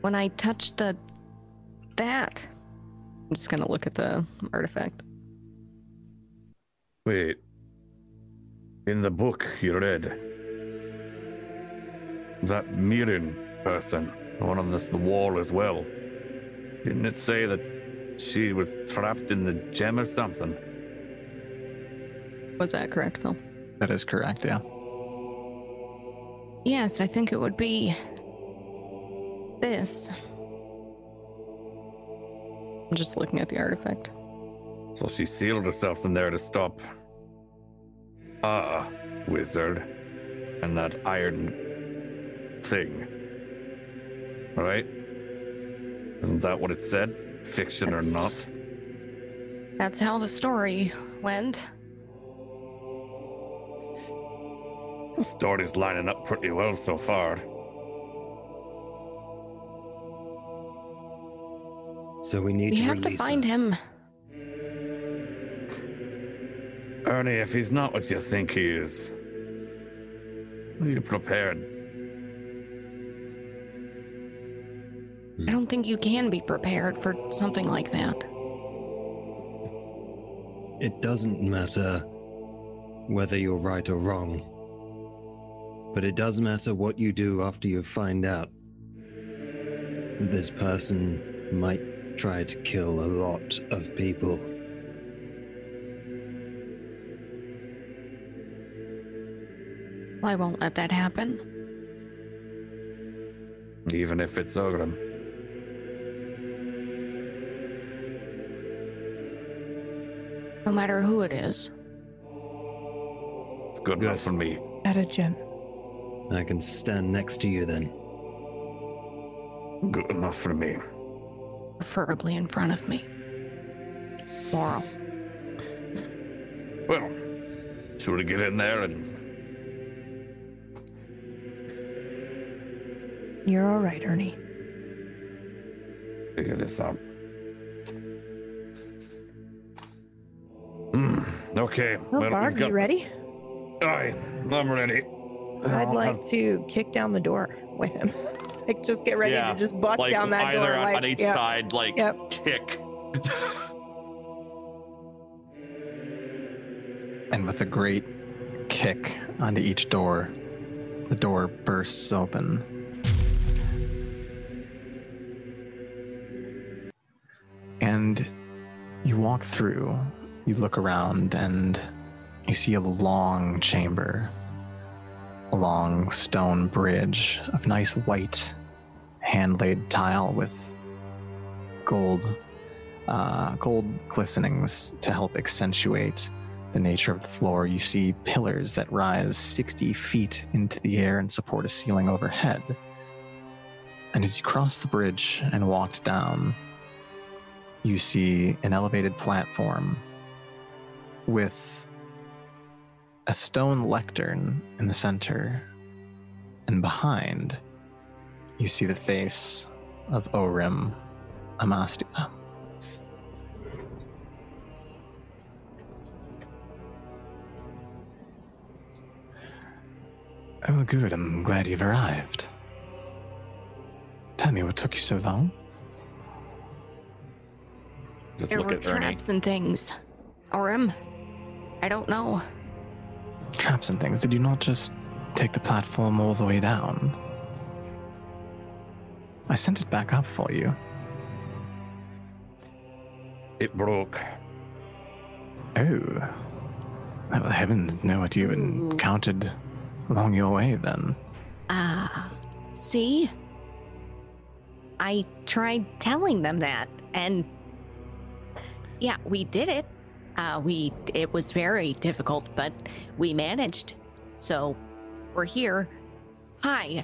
When I touched the... that... I'm just gonna look at the artifact. Wait. In the book you read, that Mirren person, the one on this, the wall as well, didn't it say that she was trapped in the gem or something? Was that correct, Phil? That is correct, yeah. Yes, I think it would be... this. I'm just looking at the artifact. So she sealed herself in there to stop Ah, wizard and that iron thing. Right? Isn't that what it said? Fiction that's, or not? That's how the story went. The story's lining up pretty well so far. So we need we to release We have to find him. him. Ernie, if he's not what you think he is, are you prepared? I don't think you can be prepared for something like that. It doesn't matter whether you're right or wrong, but it does matter what you do after you find out that this person might try to kill a lot of people. Well, I won't let that happen. Even if it's Orym. No matter who it is. It's good, good enough for me. At a gym. I can stand next to you then. Good enough for me. Preferably in front of me. Moral. Well, should we get in there and... You're all right, Ernie. Figure this out. Okay. Oh, well, Bard, got... you ready? Aye, I'm ready. I'd like have... to kick down the door with him. Like, just get ready yeah. to just bust like, down that door. On, like, on each yeah. side, like, yep. kick. And with a great kick onto each door, the door bursts open. And you walk through. You look around and you see a long chamber, a long stone bridge of nice white hand-laid tile with gold, uh, gold glistenings to help accentuate the nature of the floor. You see pillars that rise sixty feet into the air and support a ceiling overhead. And as you cross the bridge and walked down, you see an elevated platform with a stone lectern in the center, and behind you see the face of Orym Amastia. Oh, good, I'm glad you've arrived. Tell me, what took you so long? Just there look were at traps Ernie. And things, Orym. I don't know. Traps and things. Did you not just take the platform all the way down? I sent it back up for you. It broke. Oh. Well, heavens know what you encountered along your way then. Ah, uh, see? I tried telling them that, and yeah, we did it. Uh, we it was very difficult, but we managed. So we're here. Hi.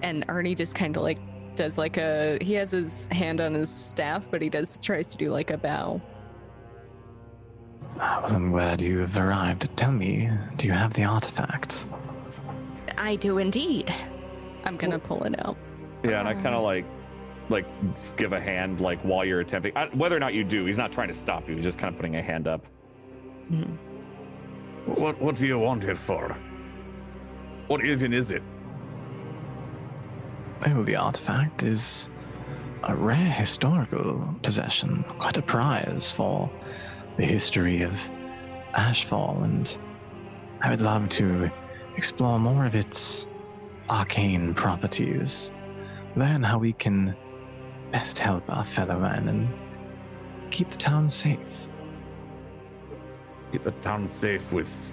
And Ernie just kind of like does like a, he has his hand on his staff, but he does tries to do like a bow. Well, I'm glad you have arrived. Tell me, do you have the artifact? I do indeed. I'm gonna well, pull it out. Yeah, and I kind of like. Like, just give a hand, like, while you're attempting. I, whether or not you do, he's not trying to stop you. He's just kind of putting a hand up. Mm. What What do you want it for? What even is it? Oh, the artifact is a rare historical possession. Quite a prize for the history of Ashfall, and I would love to explore more of its arcane properties. Learn how we can best help our fellow man and keep the town safe. Keep the town safe with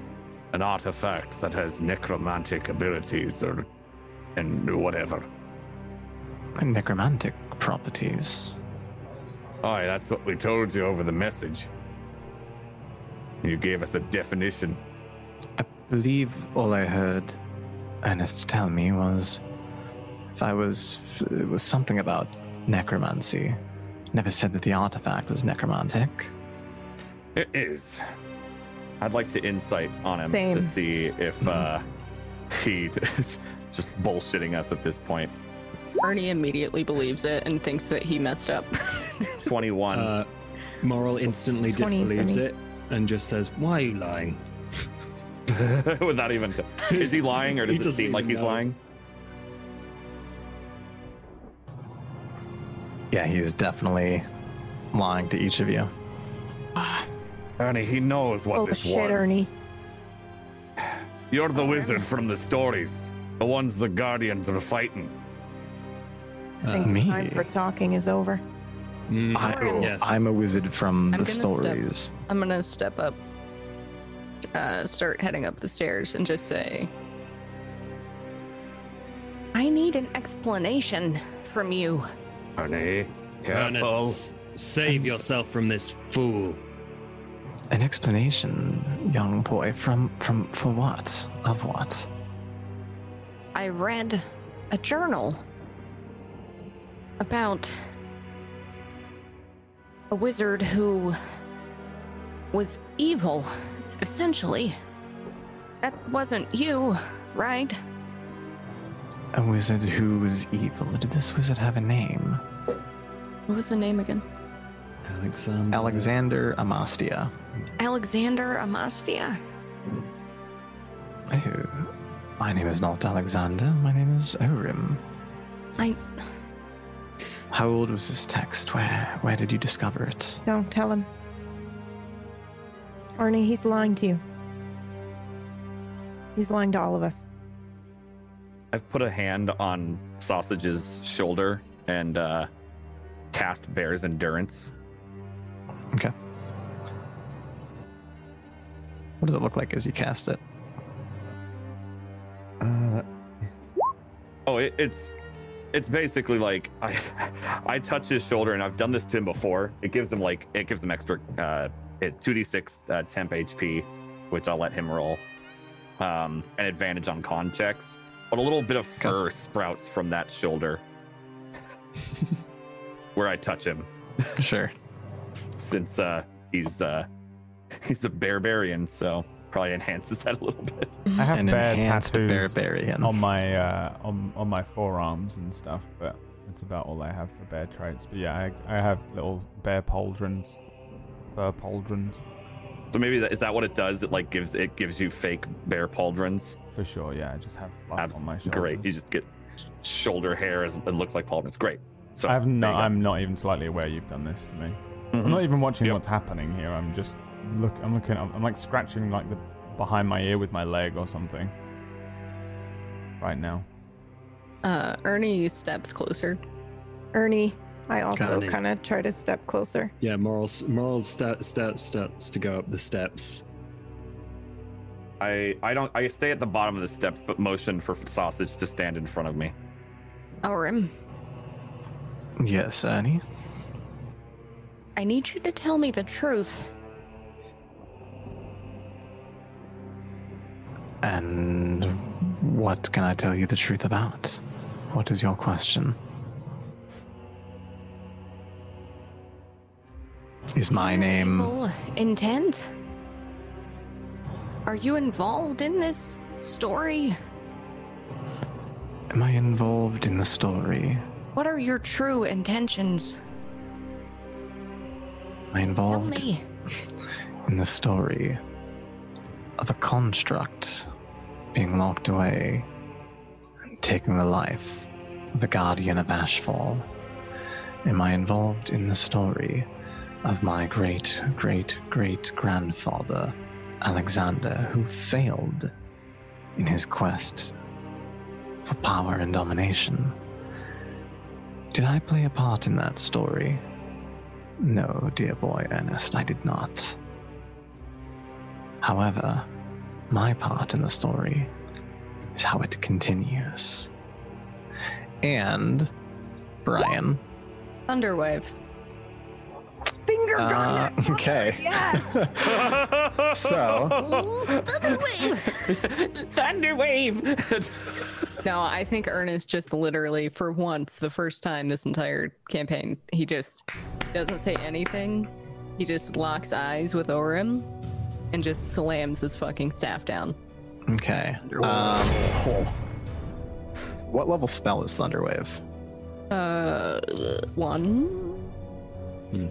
an artifact that has necromantic abilities or and whatever. And necromantic properties. Aye, that's what we told you over the message. You gave us a definition. I believe all I heard Ernest tell me was if I was, it was something about necromancy. Never said that the artifact was necromantic. It is. I'd like to insight on him Same. to see if mm-hmm. uh, he's just bullshitting us at this point. Ernie immediately believes it and thinks that he messed up. twenty-one. Uh, Moral instantly disbelieves it. and just says, "Why are you lying?" Without even, is he lying or does he it seem like he's know. lying? Yeah, he's definitely lying to each of you. Ernie, he knows what oh, this shit, was. Shit, Ernie. You're the oh, wizard Ernie. from the stories. The ones the Guardians are fighting. I think uh, the time for talking is over. Mm, I, yes. I'm a wizard from I'm the stories. Step, I'm going to step up, uh, start heading up the stairs and just say, I need an explanation from you. Ernie, careful. S- save yourself from this fool. An explanation, young boy, from, from, for what? Of what? I read a journal about a wizard who was evil, essentially. That wasn't you, right? A wizard who was evil. Did this wizard have a name? What was the name again? Alexander. Alexander Amastia. Alexander Amastia. Oh, my name is not Alexander. My name is Orym. I. How old was this text? Where where did you discover it? Don't tell him. Ernie, he's lying to you. He's lying to all of us. I've put a hand on Sausage's shoulder and uh, cast Bear's Endurance. Okay. What does it look like as you cast it? Uh, oh, it, it's... It's basically like I, I touch his shoulder, and I've done this to him before. It gives him like it gives him extra uh, two d six uh, temp H P, which I'll let him roll, um, an advantage on con checks. But a little bit of fur Cut. sprouts from that shoulder where I touch him. Sure, since uh, he's uh, he's a barbarian, so probably enhances that a little bit. I have bad tattoos barbarian. on my uh, on on my forearms and stuff, but that's about all I have for bear traits. But yeah, I, I have little bear pauldrons, bear pauldrons. So maybe that, is that what it does? It like gives it gives you fake bear pauldrons. For sure, yeah. I just have fluff Abs- on my shoulders. Great, you just get shoulder hair and it looks like pauldrons. Great. So I have no, I'm not even slightly aware you've done this to me. Mm-hmm. I'm not even watching yep. what's happening here. I'm just. Look, I'm looking. I'm, I'm like scratching like the behind my ear with my leg or something. Right now. Uh, Ernie steps closer. Ernie, I also kind of try to step closer. Yeah, Moral Moral starts st- starts to go up the steps. I I don't. I stay at the bottom of the steps, but motion for Sausage to stand in front of me. Orym. Yes, Ernie. I need you to tell me the truth. And what can I tell you the truth about? What is your question? Is my name... Evil intent? Are you involved in this story? Am I involved in the story? What are your true intentions? Am I involved tell me. in the story of a construct being locked away and taking the life of a guardian of Ashfall? Am I involved in the story of my great, great, great grandfather, Alexander, who failed in his quest for power and domination? Did I play a part in that story? No, dear boy Ernest, I did not. However, my part in the story is how it continues. And, Brian. Thunderwave. Finger gun. Uh, okay. Yes. So. Thunderwave. Thunderwave. No, I think Ernest just literally, for once, the first time this entire campaign, he just doesn't say anything. He just locks eyes with Orym. And just slams his fucking staff down. Okay. Um, what level spell is Thunderwave? Uh, one. Hmm.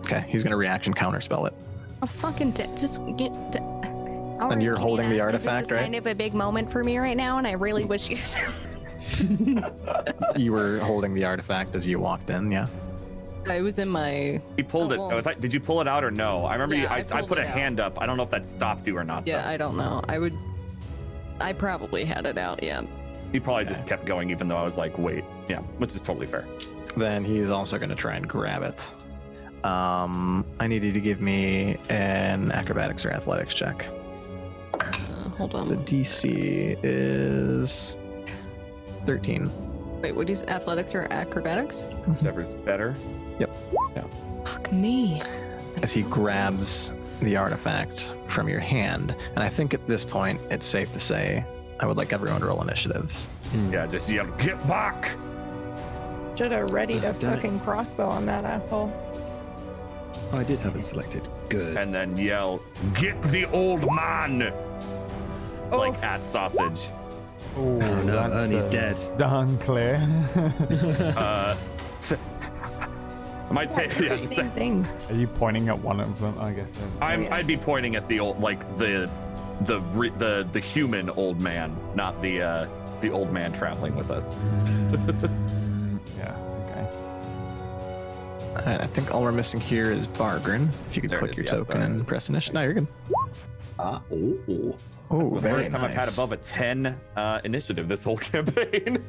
Okay, he's gonna reaction counterspell it. A fucking t- just get. T- and you're holding out. the artifact, this is right? Kind of a big moment for me right now, and I really wish you. You were holding the artifact as you walked in, yeah. I was in my. You pulled oh, well, it. Oh, I, did you pull it out or no? I remember yeah, you, I, I, I put a out. hand up. I don't know if that stopped you or not. Yeah, though. I don't know. I would. I probably had it out. Yeah. He probably okay. just kept going, even though I was like, wait, yeah, which is totally fair. Then he's also going to try and grab it. Um, I need you to give me an acrobatics or athletics check. Uh, hold on. The D C is thirteen. Wait, what do you say? Athletics or acrobatics? Whatever's better. Yep. Yeah. Fuck me. As he grabs the artifact from your hand, and I think at this point it's safe to say I would like everyone to roll initiative. Yeah, just yell, get back! Should have readied a fucking it. crossbow on that asshole. Oh, I did have it selected. Good. And then yell, get the old man! Oh. Like at sausage. Ooh, oh no, Ernie's uh, dead. Don Claire. uh, am I taking yeah, the same thing? Are you pointing at one of them? I guess. So. I'm. Yeah. I'd be pointing at the old, like the, the the the the human old man, not the uh, the old man traveling with us. Yeah. Okay. All right. I think all we're missing here is Bargren. If you could there click is, your yes, token sorry. and press initiative. No, you're good. Ah. Uh, ooh. Oh, this is the first time nice. I've had above a ten uh, initiative this whole campaign.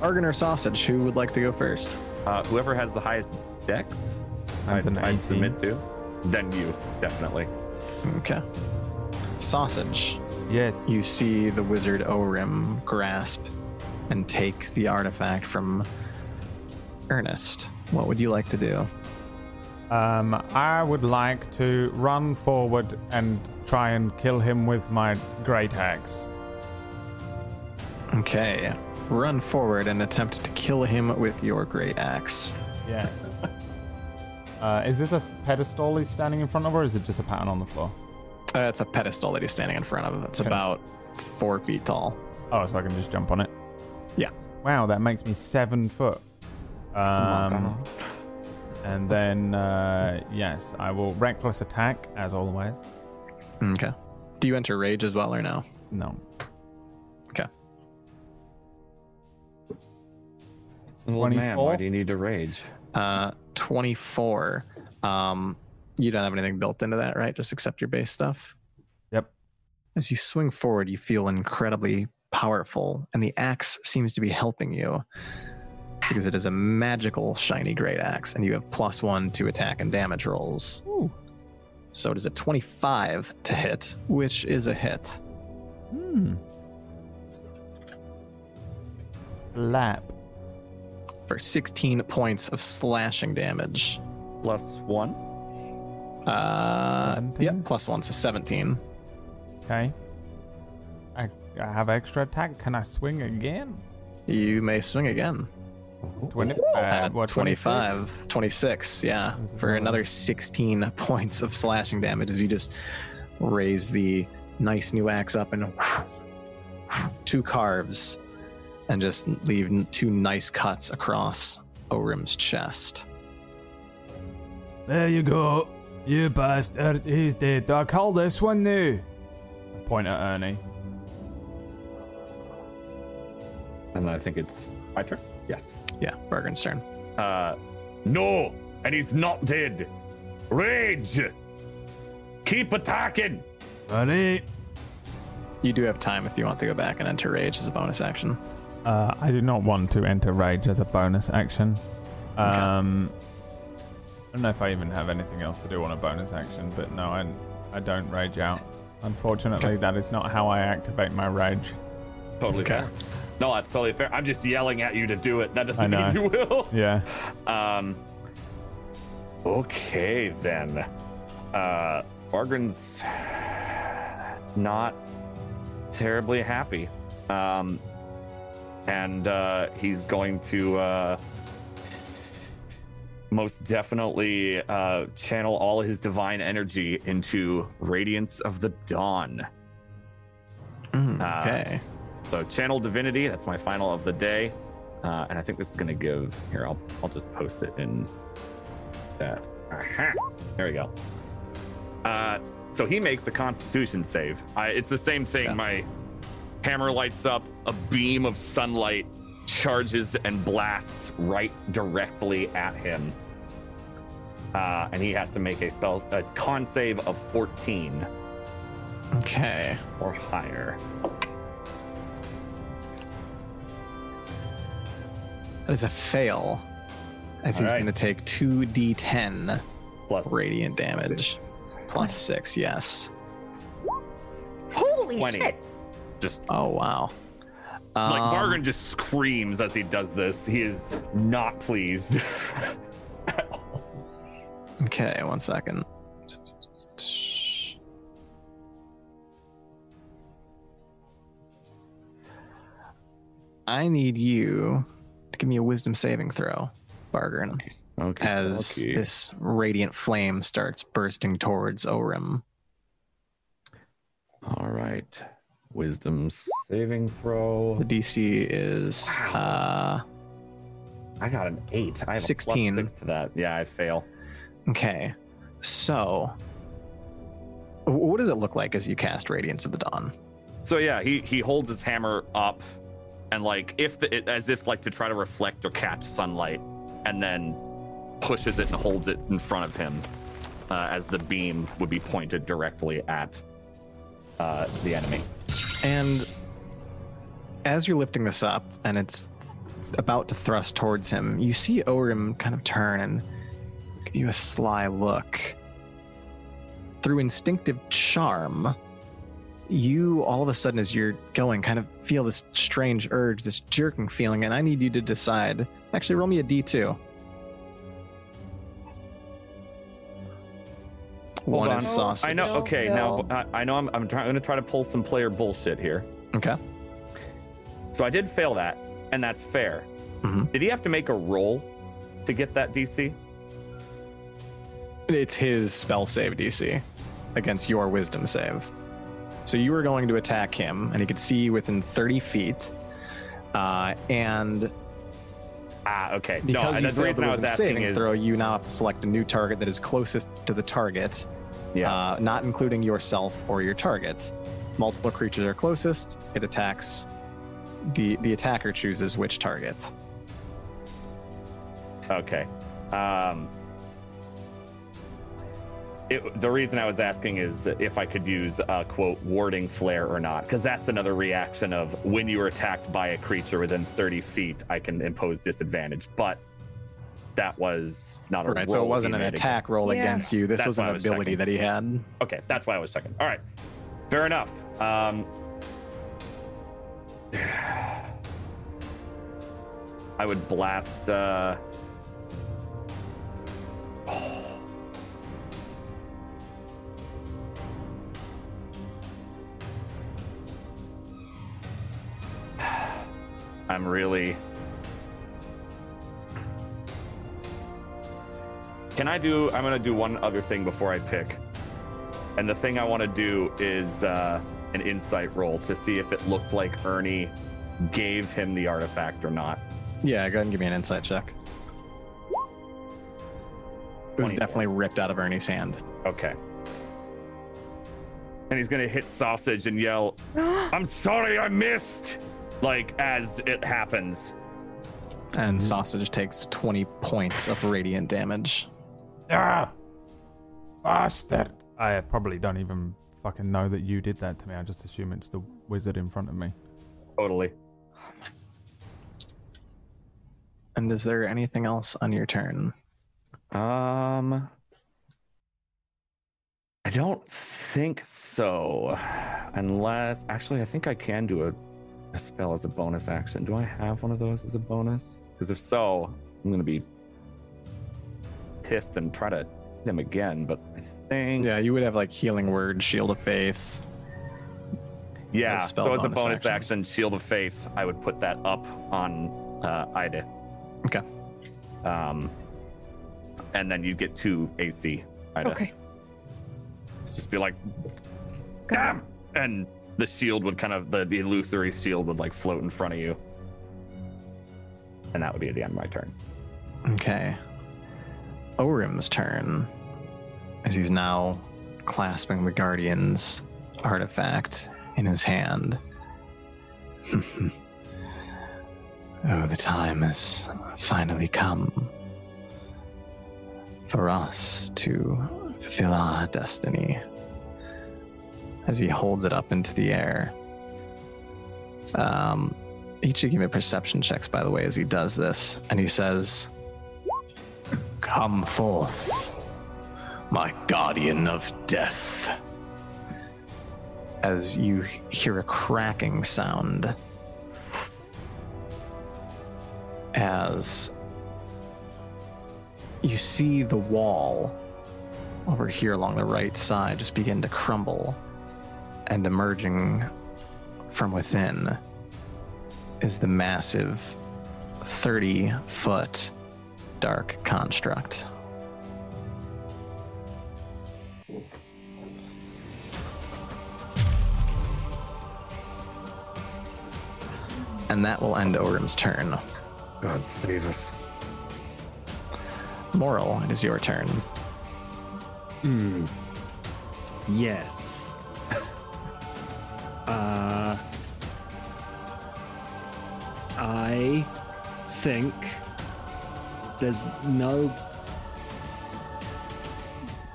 Argon or Sausage, who would like to go first? Uh, whoever has the highest dex, I'd, I'd submit to. Then you, definitely. Okay. Sausage. Yes. You see the wizard Orym grasp and take the artifact from Ernest. What would you like to do? Um, I would like to run forward and try and kill him with my great axe. Okay, run forward and attempt to kill him with your great axe. Yes. uh, is this a pedestal he's standing in front of, or is it just a pattern on the floor? Uh, it's a pedestal that he's standing in front of. It's okay. About four feet tall. Oh, so I can just jump on it? Yeah. Wow, that makes me seven foot. Um. Oh, and then, uh, yes, I will reckless attack, as always. Okay. Do you enter rage as well, or no? No. Okay. Well, man, why do you need to rage? Uh, twenty-four. Um, you don't have anything built into that, right? Just accept your base stuff? Yep. As you swing forward, you feel incredibly powerful, and the axe seems to be helping you, because it is a magical shiny great axe, and you have plus one to attack and damage rolls. Ooh. So it is a twenty-five to hit, which is a hit. Hmm. Lap. For sixteen points of slashing damage. Plus one? Uh, seventeen? Yep, plus one, so seventeen. Okay. I, I have extra attack. Can I swing again? You may swing again. twenty, uh, what, twenty-five, twenty-six? twenty-six, yeah, for another sixteen points of slashing damage as you just raise the nice new axe up and two carves and just leave two nice cuts across Orym's chest. There you go, you bastard, he's dead. I call this one new. Point at Ernie. And I think it's my turn. Yes. Yeah, Bargren's turn. Uh, no, and he's not dead. Rage! Keep attacking! Ready? You do have time if you want to go back and enter rage as a bonus action. Uh, I do not want to enter rage as a bonus action. Um, okay. I don't know if I even have anything else to do on a bonus action, but no, I, I don't rage out. Unfortunately, okay. That is not how I activate my rage. Totally okay. Fair. No, that's totally fair. I'm just yelling at you to do it. That doesn't mean you will. Yeah. Um. Okay, then. Uh, Bargren's not terribly happy. Um, and uh, he's going to uh, most definitely uh, channel all his divine energy into Radiance of the Dawn. Mm, okay. Uh, So channel divinity, that's my final of the day. Uh, and I think this is gonna give, here, I'll I'll just post it in that. Aha! There we go. Uh, so he makes a Constitution save. I, it's the same thing. Yeah. My hammer lights up. A beam of sunlight charges and blasts right directly at him. Uh, and he has to make a spell, a con save of fourteen. Okay. Or higher. That is a fail. As All he's right. going to take two d ten plus radiant six. damage. Plus six, yes. Holy twenty. Shit! Just oh wow! Um, like Bargain just screams as he does this. He is not pleased. At all. Okay, one second. I need you to give me a wisdom saving throw, Bargain. Okay, as okay. this radiant flame starts bursting towards Orym. All right. Wisdom saving throw. The D C is... Wow. Uh, I got an eight. I have sixteen. A plus six to that. Yeah, I fail. Okay. So, what does it look like as you cast Radiance of the Dawn? So, yeah, he, he holds his hammer up and, like, if the, it, as if, like, to try to reflect or catch sunlight, and then pushes it and holds it in front of him uh, as the beam would be pointed directly at uh, the enemy. And as you're lifting this up and it's about to thrust towards him, you see Orym kind of turn and give you a sly look. Through instinctive charm, you all of a sudden, as you're going, kind of feel this strange urge, this jerking feeling, and I need you to decide. Actually, roll me a d two. Hold One on. Is saucy. I know. Okay, no. now I, I know I'm. I'm, try, I'm going to try to pull some player bullshit here. Okay. So I did fail that, and that's fair. Mm-hmm. Did he have to make a roll to get that D C? It's his spell save D C against your wisdom save. So you were going to attack him, and he could see you within thirty feet, uh, and. Ah, okay. Because no, you failed the wisdom saving is... throw, you now have to select a new target that is closest to the target, yeah. uh, not including yourself or your target. Multiple creatures are closest. It attacks. The, the attacker chooses which target. Okay. Um, it, the reason I was asking is if I could use, uh, quote, Warding Flare or not, because that's another reaction of when you are attacked by a creature within thirty feet, I can impose disadvantage. But that was not a right, roll. Right, so it wasn't an attack against. roll yeah. against you. This that's was an was ability checking. that he had. Okay, that's why I was checking. All right, fair enough. Um, I would blast... Uh, oh. I'm really... Can I do... I'm going to do one other thing before I pick. And the thing I want to do is uh, an insight roll to see if it looked like Ernie gave him the artifact or not. Yeah, go ahead and give me an insight check. It was definitely ripped out of Ernie's hand. Okay. And he's going to hit Sausage and yell, I'm sorry I missed! Like, as it happens. And Sausage takes twenty points of radiant damage. Ah! Bastard! I probably don't even fucking know that you did that to me. I just assume it's the wizard in front of me. Totally. And is there anything else on your turn? Um... I don't think so. Unless... Actually, I think I can do a... a spell as a bonus action. Do I have one of those as a bonus? Because if so, I'm going to be pissed and try to hit him again, but I think... Yeah, you would have, like, Healing Word, Shield of Faith. Yeah, so as a bonus action, Shield of Faith, I would put that up on uh, Ida. Okay. Um, and then you get two A C, Ida. Okay. Just be like, damn! And... The shield would kind of, the, the illusory shield would like float in front of you. And that would be at the end of my turn. Okay. Orym's turn, as he's now clasping the Guardian's artifact in his hand. Oh, the time has finally come for us to fulfill our destiny. As he holds it up into the air. Um, he should give me perception checks, by the way, as he does this. And he says, "Come forth, my guardian of death." As you hear a cracking sound, as you see the wall over here along the right side just begin to crumble, and emerging from within is the massive thirty-foot dark construct. And that will end Orym's turn. God save us. Moral, it is your turn. Hmm. Yes. uh. I think there's no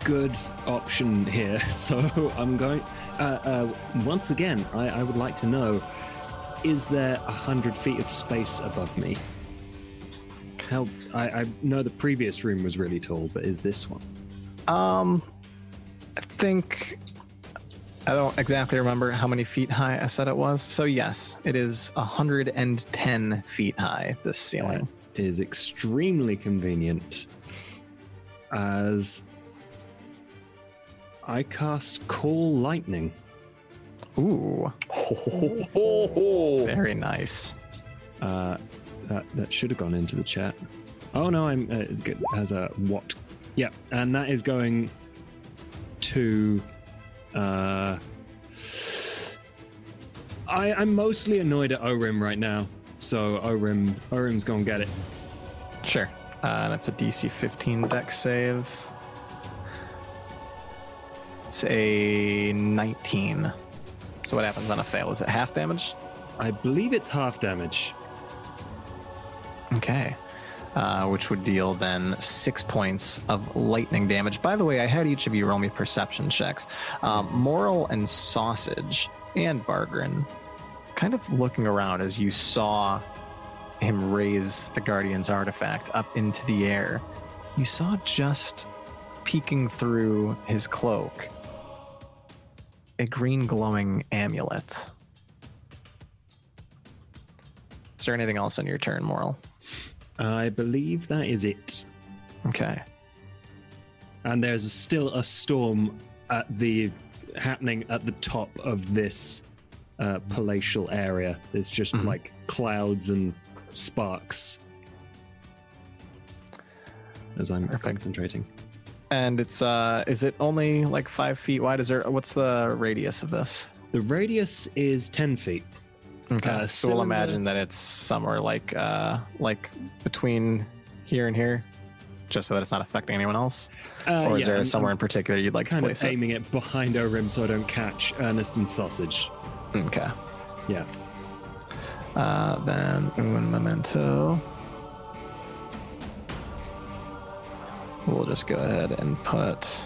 good option here, so I'm going. Uh, uh, once again, I, I would like to know: is there a hundred feet of space above me? How I, I know the previous room was really tall, but is this one? Um, I think I don't exactly remember how many feet high I said it was. So yes, it is a hundred and ten feet high. This ceiling that is extremely convenient, as I cast Call Lightning. Ooh. Oh, oh, oh. Very nice. Uh, that, that should have gone into the chat. Oh, no, I'm uh, it has a what? Yeah, and that is going to... Uh, I, I'm mostly annoyed at Orym right now, so Orym, Orym's going to get it. Sure. Uh, that's a D C fifteen dex save. It's a nineteen. So what happens on a fail? Is it half damage? I believe it's half damage. Okay. Uh, which would deal then six points of lightning damage. By the way, I had each of you roll me perception checks. Um, Moral and Sausage and Bargrin kind of looking around as you saw him raise the Guardian's artifact up into the air. You saw just peeking through his cloak a green glowing amulet. Is there anything else on your turn, Moral? I believe that is it. Okay. And there's still a storm at the happening at the top of this uh, palatial area. There's just mm-hmm. like clouds and sparks as I'm Perfect. concentrating. And it's uh, is it only like five feet wide? Is there what's the radius of this? The radius is ten feet. Okay, uh, so cylinder... we'll imagine that it's somewhere like uh, like between here and here, just so that it's not affecting anyone else. Uh, or is yeah, there somewhere I'm in particular you'd like to place it? Kind of aiming it behind Orym so I don't catch Ernest and Sausage. Okay. Yeah. Uh, then un momento. We'll just go ahead and put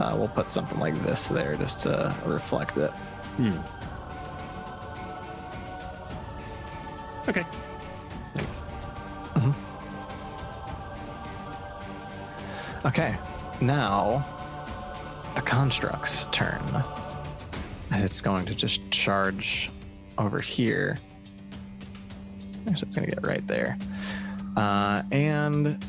uh, we'll put something like this there just to reflect it. Hmm. Okay. Thanks. Mm-hmm. Okay. Now the construct's turn. And it's going to just charge over here. Actually, it's going to get right there. Uh, and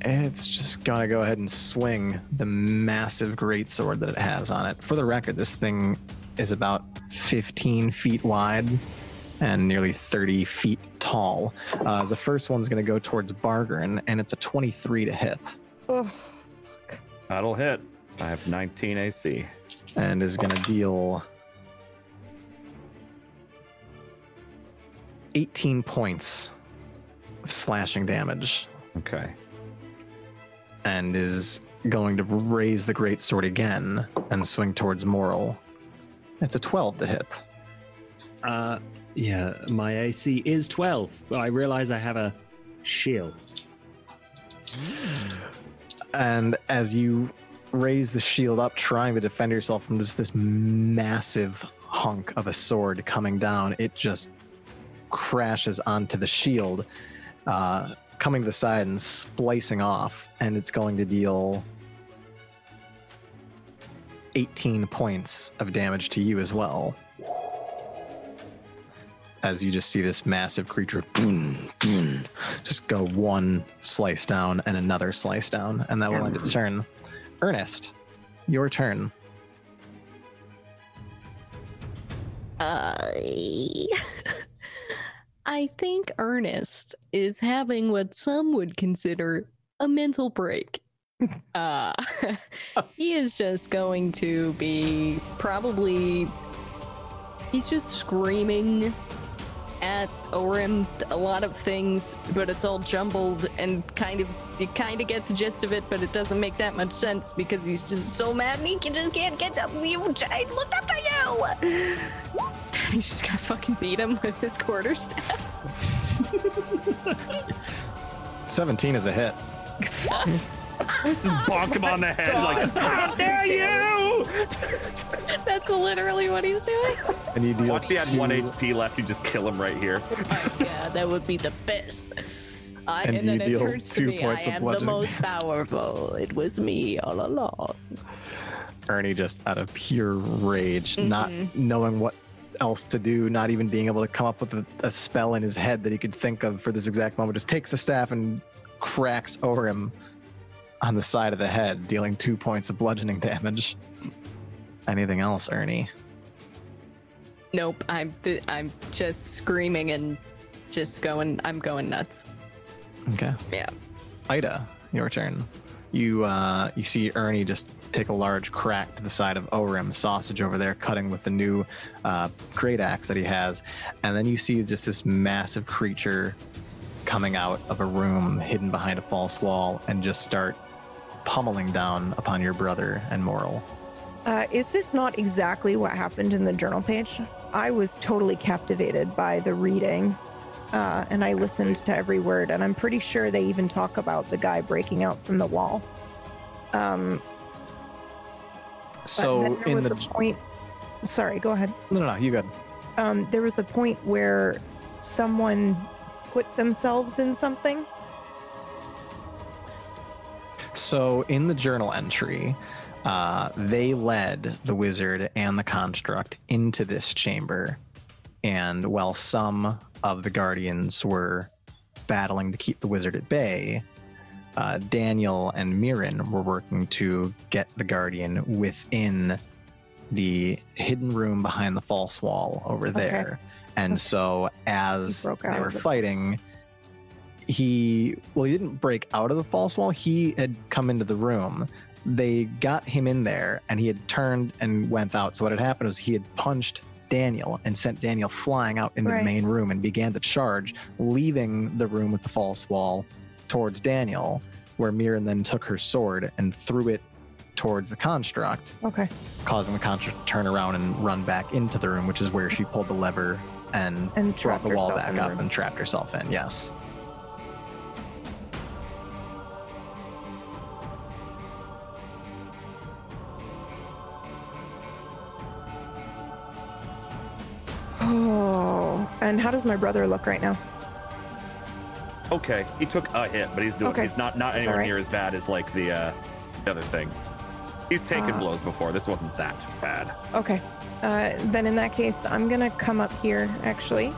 it's just going to go ahead and swing the massive greatsword that it has on it. For the record, this thing is about fifteen feet wide and nearly thirty feet tall. Uh, the first one's going to go towards Bargrin, and it's a twenty-three to hit. Oh, fuck. That'll hit. I have nineteen A C. And is going to deal... eighteen points of slashing damage. Okay. And is going to raise the greatsword again and swing towards Morrel. It's a twelve to hit. Uh, yeah, my A C is twelve, but I realize I have a shield. Mm. And as you raise the shield up, trying to defend yourself from just this massive hunk of a sword coming down, it just crashes onto the shield, uh, coming to the side and splicing off, and it's going to deal eighteen points of damage to you as well. As you just see this massive creature boom, boom, just go one slice down and another slice down, and that will end its turn. Ernest, your turn. Uh, I think Ernest is having what some would consider a mental break. uh, he is just going to be probably... He's just screaming at Orym a lot of things, but it's all jumbled and kind of you kind of get the gist of it, but it doesn't make that much sense because he's just so mad and he can just can't get up. You I looked up to you. He's just gonna fucking beat him with his quarterstaff. seventeen is a hit. Just bonk him on the head like, how dare you! That's literally what he's doing. And you deal. Once he had one H P left, you just kill him right here. Oh, yeah, that would be the best. I, and, and you then deal it turns two to me, points I am of the most powerful. It was me all along. Ernie, just out of pure rage, mm-hmm. not knowing what else to do, not even being able to come up with a, a spell in his head that he could think of for this exact moment, just takes a staff and cracks Orym on the side of the head, dealing two points of bludgeoning damage. Anything else, Ernie? Nope. I'm th- I'm just screaming and just going. I'm going nuts. Okay. Yeah. Ida, your turn. You uh, you see Ernie just take a large crack to the side of Orym, sausage over there, cutting with the new uh, great axe that he has, and then you see just this massive creature coming out of a room hidden behind a false wall and just start pummeling down upon your brother and Morrel. Uh, is this not exactly what happened in the journal page? I was totally captivated by the reading, uh, and I listened to every word, and I'm pretty sure they even talk about the guy breaking out from the wall. Um, so there in was the... a point... Sorry, go ahead. No, no, no, you go ahead. Um, there was a point where someone put themselves in something. So in the journal entry, uh, they led the wizard and the construct into this chamber. And while some of the guardians were battling to keep the wizard at bay, uh, Daniel and Mirren were working to get the guardian within the hidden room behind the false wall over there. Okay. And okay. so as they were fighting, he, well, he didn't break out of the false wall. He had come into the room. They got him in there and he had turned and went out. So what had happened was he had punched Daniel and sent Daniel flying out into right. the main room and began to charge, leaving the room with the false wall towards Daniel, where Mirren then took her sword and threw it towards the construct, okay, causing the construct to turn around and run back into the room, which is where she pulled the lever and, and brought the wall back up and trapped herself in. Yes. Oh, and how does my brother look right now? Okay, he took a hit, but he's doing. Okay. He's not not anywhere right. near as bad as like the uh, the other thing. He's taken uh, blows before. This wasn't that bad. Okay. Uh, then in that case, I'm going to come up here, actually.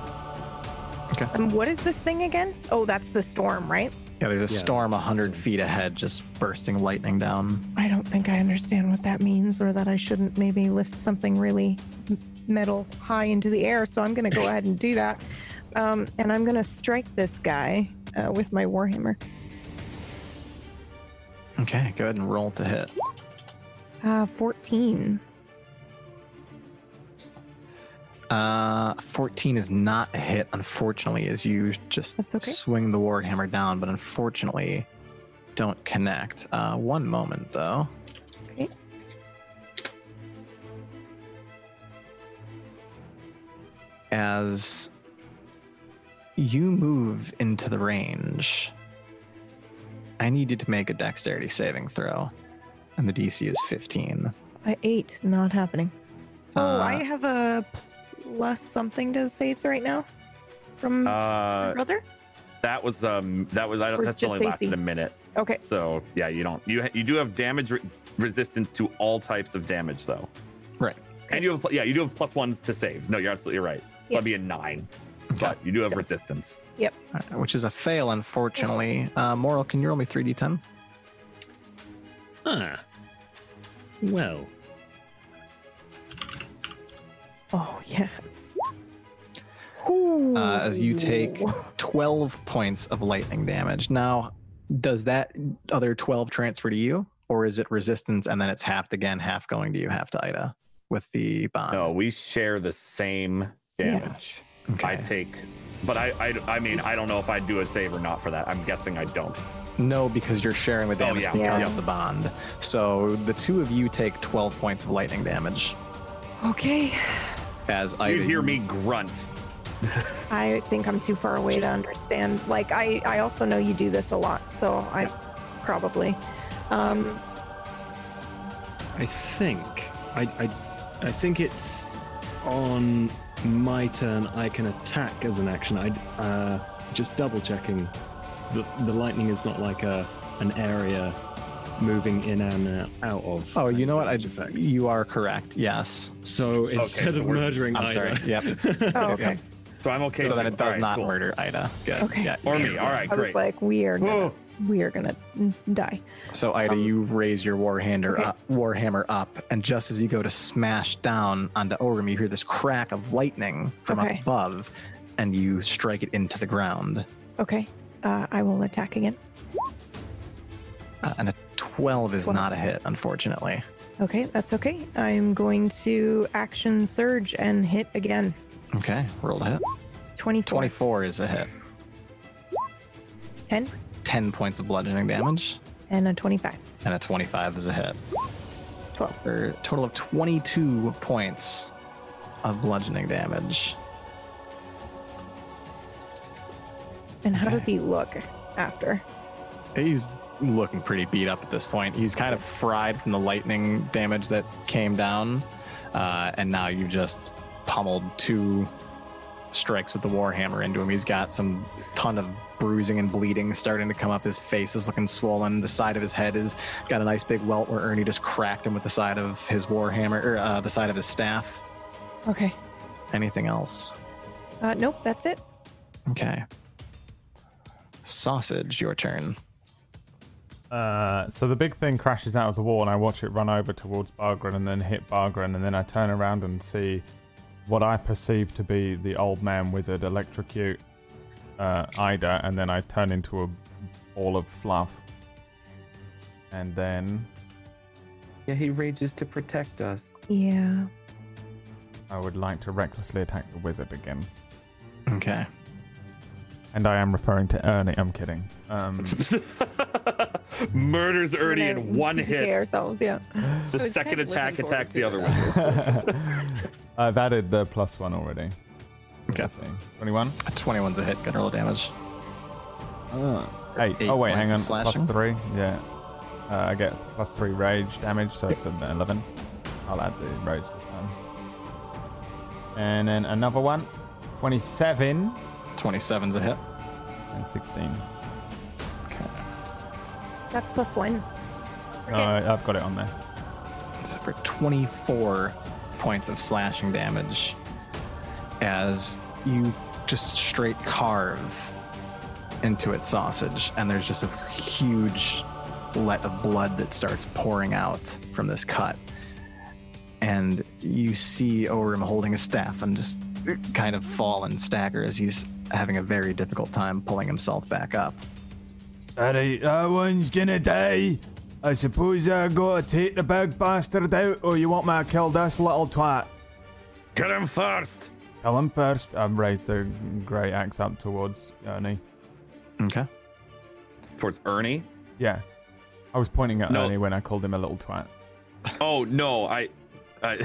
Okay. And what is this thing again? Oh, that's the storm, right? Yeah, there's a yeah, storm one hundred feet ahead just bursting lightning down. I don't think I understand what that means, or that I shouldn't maybe lift something really metal high into the air, so I'm going to go ahead and do that. Um, and I'm going to strike this guy uh, with my warhammer. Okay, go ahead and roll to hit. Uh, fourteen. Uh, fourteen is not a hit, unfortunately, as you just That's okay. swing the warhammer down, but unfortunately don't connect. Uh, one moment, though. Okay. As you move into the range, I need you to make a dexterity saving throw, and the D C is fifteen. I eight, not happening. Oh, uh, I have a... plus something to saves right now from uh, my brother. That was um that was I don't, that's only lasted A C. a minute. Okay. So yeah, you don't you you do have damage re- resistance to all types of damage though. Right. Okay. And you have yeah you do have plus ones to saves. No, you're absolutely right. So yep. That'd be a nine, okay. But you do have resistance. Yep. Right, which is a fail, unfortunately. Uh, Moral, can you roll me three d ten? Huh. Well. Oh, yes. Uh, as you take twelve points of lightning damage. Now, does that other twelve transfer to you? Or is it resistance and then it's halved again, half going to you, half to Ida with the bond? No, we share the same damage. Yeah. Okay. I take... But I, I, I mean, I don't know if I do a save or not for that. I'm guessing I don't. No, because you're sharing the damage oh, yeah. because yeah. of the bond. So the two of you take twelve points of lightning damage. Okay. As I You'd hear me grunt. I think I'm too far away to understand. Like, I, I also know you do this a lot, so I yeah. probably. Um, I think I, I I think it's on my turn. I can attack as an action. I uh, just double checking. The the lightning is not like a an area moving in and out of. Oh, you know what? I, you are correct. Yes. So instead okay, so of murdering I'm Ida. I'm sorry. Yep. oh, okay. Yep. So I'm okay. So then it does right, not cool. murder Ida. Good. Okay. Yeah, or me. All right, great. I was like, we are gonna, we are gonna die. So Ida, um, you raise your warhammer, okay. up, warhammer up, and just as you go to smash down onto Orym, you hear this crack of lightning from okay. up above, and you strike it into the ground. Okay. Uh, I will attack again. Uh, and a twelve is twelve. Not a hit, unfortunately. Okay, that's okay. I'm going to action surge and hit again. Okay, roll a hit. twenty-four. twenty-four is a hit. ten. ten points of bludgeoning damage. And a twenty-five. And a twenty-five is a hit. twelve. For a total of twenty-two points of bludgeoning damage. And how okay. does he look after? He's... looking pretty beat up at this point. He's kind of fried from the lightning damage that came down, uh, and now you've just pummeled two strikes with the warhammer into him. He's got some ton of bruising and bleeding starting to come up. His face is looking swollen. The side of his head is got a nice big welt where Ernie just cracked him with the side of his warhammer, or uh, the side of his staff. Okay. Anything else? Uh, nope, that's it. Okay. Sausage, your turn. Uh, so the big thing crashes out of the wall and I watch it run over towards Bargren and then hit Bargren, and then I turn around and see what I perceive to be the old man wizard electrocute uh, Ida, and then I turn into a ball of fluff. And then... Yeah, he rages to protect us. Yeah. I would like to recklessly attack the wizard again. Okay. And I am referring to Ernie. I'm kidding. Um, Murders Ernie in one hit. Ourselves, yeah. The so second attack attacks the other one. I've added the plus one already. Okay. twenty-one? twenty-one's a hit. Good roll of damage. Uh, eight. eight. Oh, wait, hang on. Plus three. Yeah. Uh, I get plus three rage damage, so it's an eleven. I'll add the rage this time. And then another one. twenty-seven. twenty-seven's a hit. And sixteen. Okay. That's plus one. Okay. Uh, I've got it on there. So for twenty-four points of slashing damage, as you just straight carve into its sausage, and there's just a huge let of blood that starts pouring out from this cut. And you see Orym holding a staff and just kind of fall and stagger as he's having a very difficult time pulling himself back up. Alright, that one's gonna die. I suppose I gotta take the big bastard out, or you want me to kill this little twat? Get him first! Well, I'm first. I've raised the great axe up towards Ernie. Okay. Towards Ernie? Yeah. I was pointing at no. Ernie when I called him a little twat. Oh, no. I I,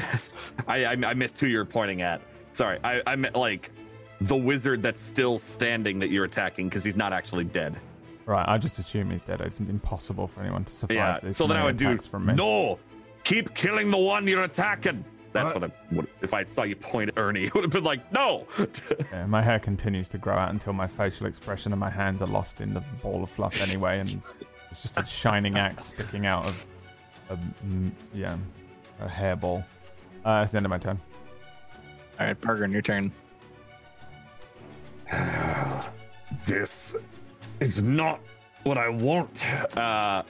I, I missed who you were pointing at. Sorry. I, I meant, like, the wizard that's still standing that you're attacking because he's not actually dead. Right. I just assume he's dead. It's impossible for anyone to survive yeah, this. So then I would do... From me. No! Keep killing the one you're attacking! That's what I would, if I saw you point at Ernie, it would have been like, no! Yeah, my hair continues to grow out until my facial expression and my hands are lost in the ball of fluff anyway, and it's just a shining axe sticking out of a, yeah, a hairball. Uh, that's the end of my turn. All right, Bergen, your turn. This is not what I want. Uh,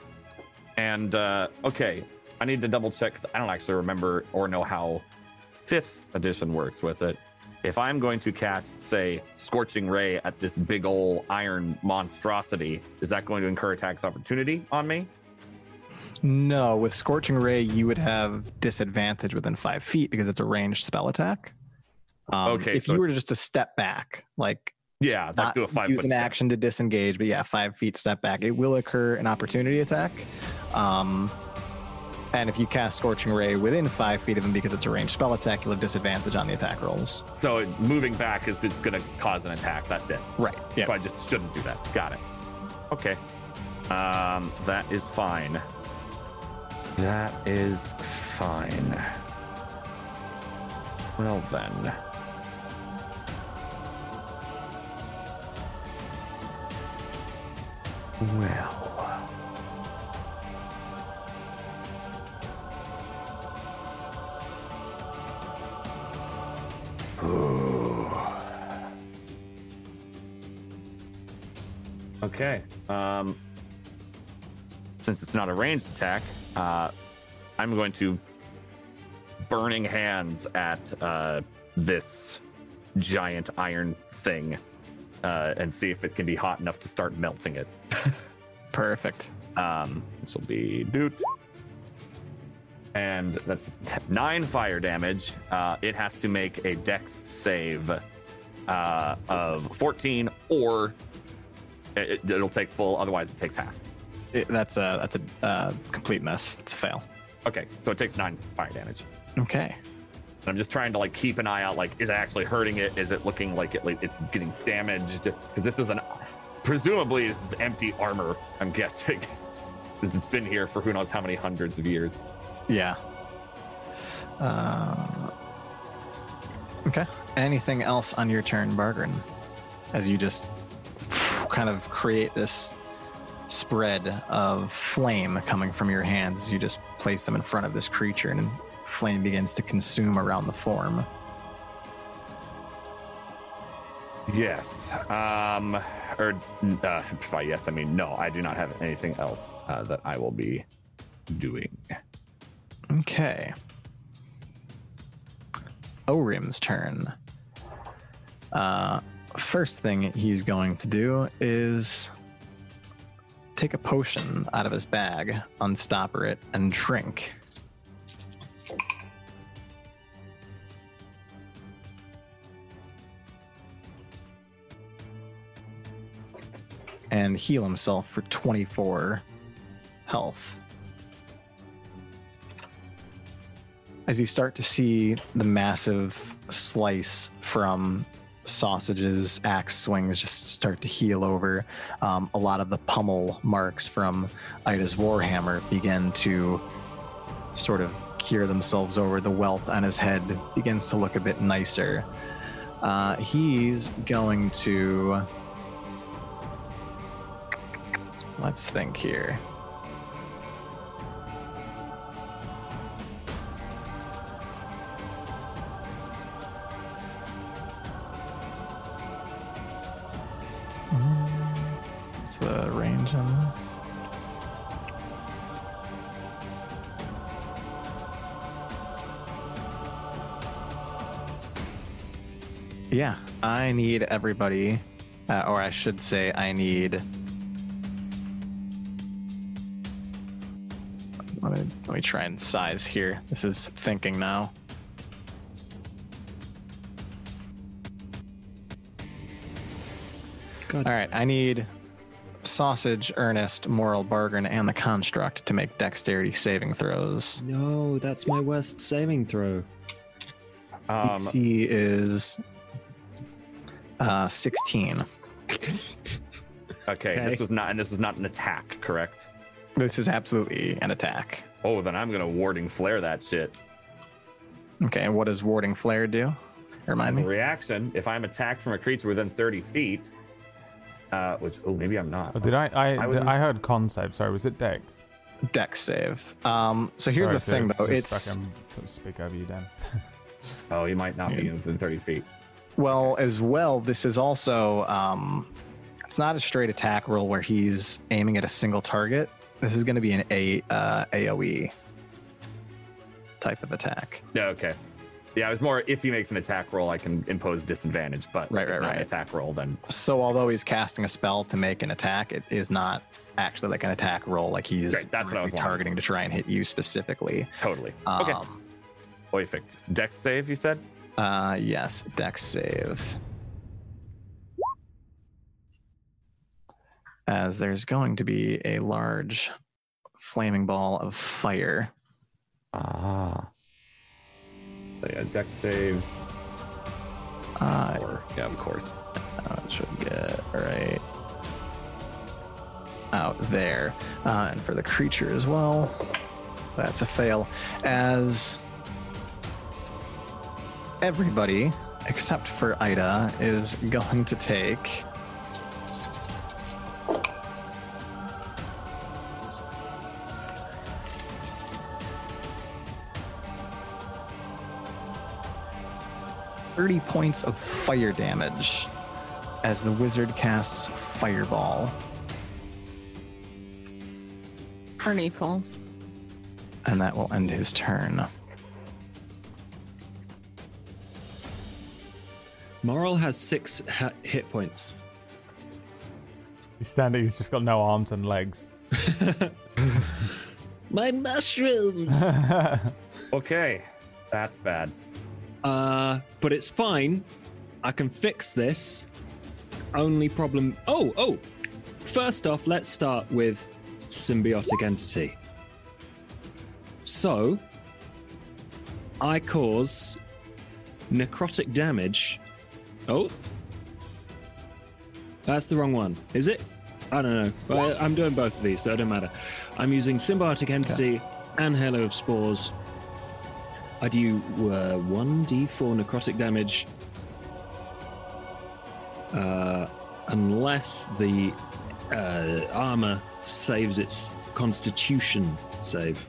and, uh, okay. I need to double check because I don't actually remember or know how fifth edition works with it. If I'm going to cast, say, Scorching Ray at this big ol' iron monstrosity, is that going to incur attacks opportunity on me? No, with Scorching Ray, you would have disadvantage within five feet because it's a ranged spell attack. Um, okay, if so you were just to step back, like yeah, not do a five use an step. Action to disengage, but yeah, five feet step back, it will occur an opportunity attack. Um, And if you cast Scorching Ray within five feet of him because it's a ranged spell attack, you'll have disadvantage on the attack rolls. So moving back is just going to cause an attack. That's it. Right. Yeah. So I just shouldn't do that. Got it. Okay. Um, that is fine. That is fine. Well, then. Well. Okay. Um, since it's not a ranged attack, uh, I'm going to burning hands at uh, this giant iron thing uh, and see if it can be hot enough to start melting it. Perfect. Um, this will be doot. And that's nine fire damage. Uh, it has to make a dex save uh, of fourteen, or it, it'll take full. Otherwise, it takes half. It, that's a that's a uh, complete miss. It's a fail. Okay, so it takes nine fire damage. Okay. And I'm just trying to like keep an eye out. Like, is it actually hurting it? Is it looking like it like, it's getting damaged? Because this is an presumably this is empty armor. I'm guessing since it's been here for who knows how many hundreds of years. Yeah. Um, okay. Anything else on your turn, Bargren? As you just kind of create this spread of flame coming from your hands, you just place them in front of this creature, and flame begins to consume around the form. Yes. Um. Or uh, by yes, I mean no. I do not have anything else uh, that I will be doing. Okay. Orym's turn. Uh, first thing he's going to do is take a potion out of his bag, unstopper it, and drink. And heal himself for twenty-four health. As you start to see the massive slice from sausages, axe swings just start to heal over, um, a lot of the pummel marks from Ida's warhammer begin to sort of cure themselves over. The welt on his head begins to look a bit nicer. Uh, he's going to... Let's think here. What's the range on this? Yeah, I need everybody, uh, or I should say I need... Let me, let me try and size here. This is thinking now. God. All right, I need Sausage, Ernest, Moral Bargain, and the Construct to make dexterity saving throws. No, that's my worst saving throw. Um, he is uh, sixteen. okay, okay, this was not, and this was not an attack, correct? This is absolutely an attack. Oh, then I'm gonna Warding Flare that shit. Okay, and what does Warding Flare do? Remind me. As a reaction, if I'm attacked from a creature within thirty feet, uh, which oh maybe I'm not. Oh, did I? I I, did, I heard con save. Sorry, was it Dex? Dex save. Um. So here's Sorry the thing, though. It's speak over you, Dan. Oh, you might not yeah. be within thirty feet. Well, as well, this is also um, it's not a straight attack roll where he's aiming at a single target. This is going to be an a uh, AoE type of attack. Yeah. Okay. Yeah, it's more if he makes an attack roll, I can impose disadvantage, but right, if it's right, not right. an attack roll, then... So although he's casting a spell to make an attack, it is not actually like an attack roll, like he's Great, that's really what I was targeting wanting. to try and hit you specifically. Totally. Um, okay. Perfect. Dex save, you said? Uh, yes, Dex save. As there's going to be a large flaming ball of fire. Ah... So yeah, deck saves. Uh, Four. Yeah, of course. Uh, it should get right out there. Uh, and for the creature as well, that's a fail. As everybody, except for Ida, is going to take thirty points of fire damage as the wizard casts Fireball. Ernie falls. And that will end his turn. Moral has six ha- hit points. He's standing, he's just got no arms and legs. My mushrooms! Okay, that's bad. Uh, but it's fine. I can fix this. Only problem... Oh, oh! First off, let's start with Symbiotic Entity. So, I cause necrotic damage. Oh. That's the wrong one. Is it? I don't know. Well, I'm doing both of these, so it doesn't matter. I'm using Symbiotic Entity okay. and Halo of Spores. I do uh, one d four necrotic damage uh, unless the uh, armor saves its constitution save.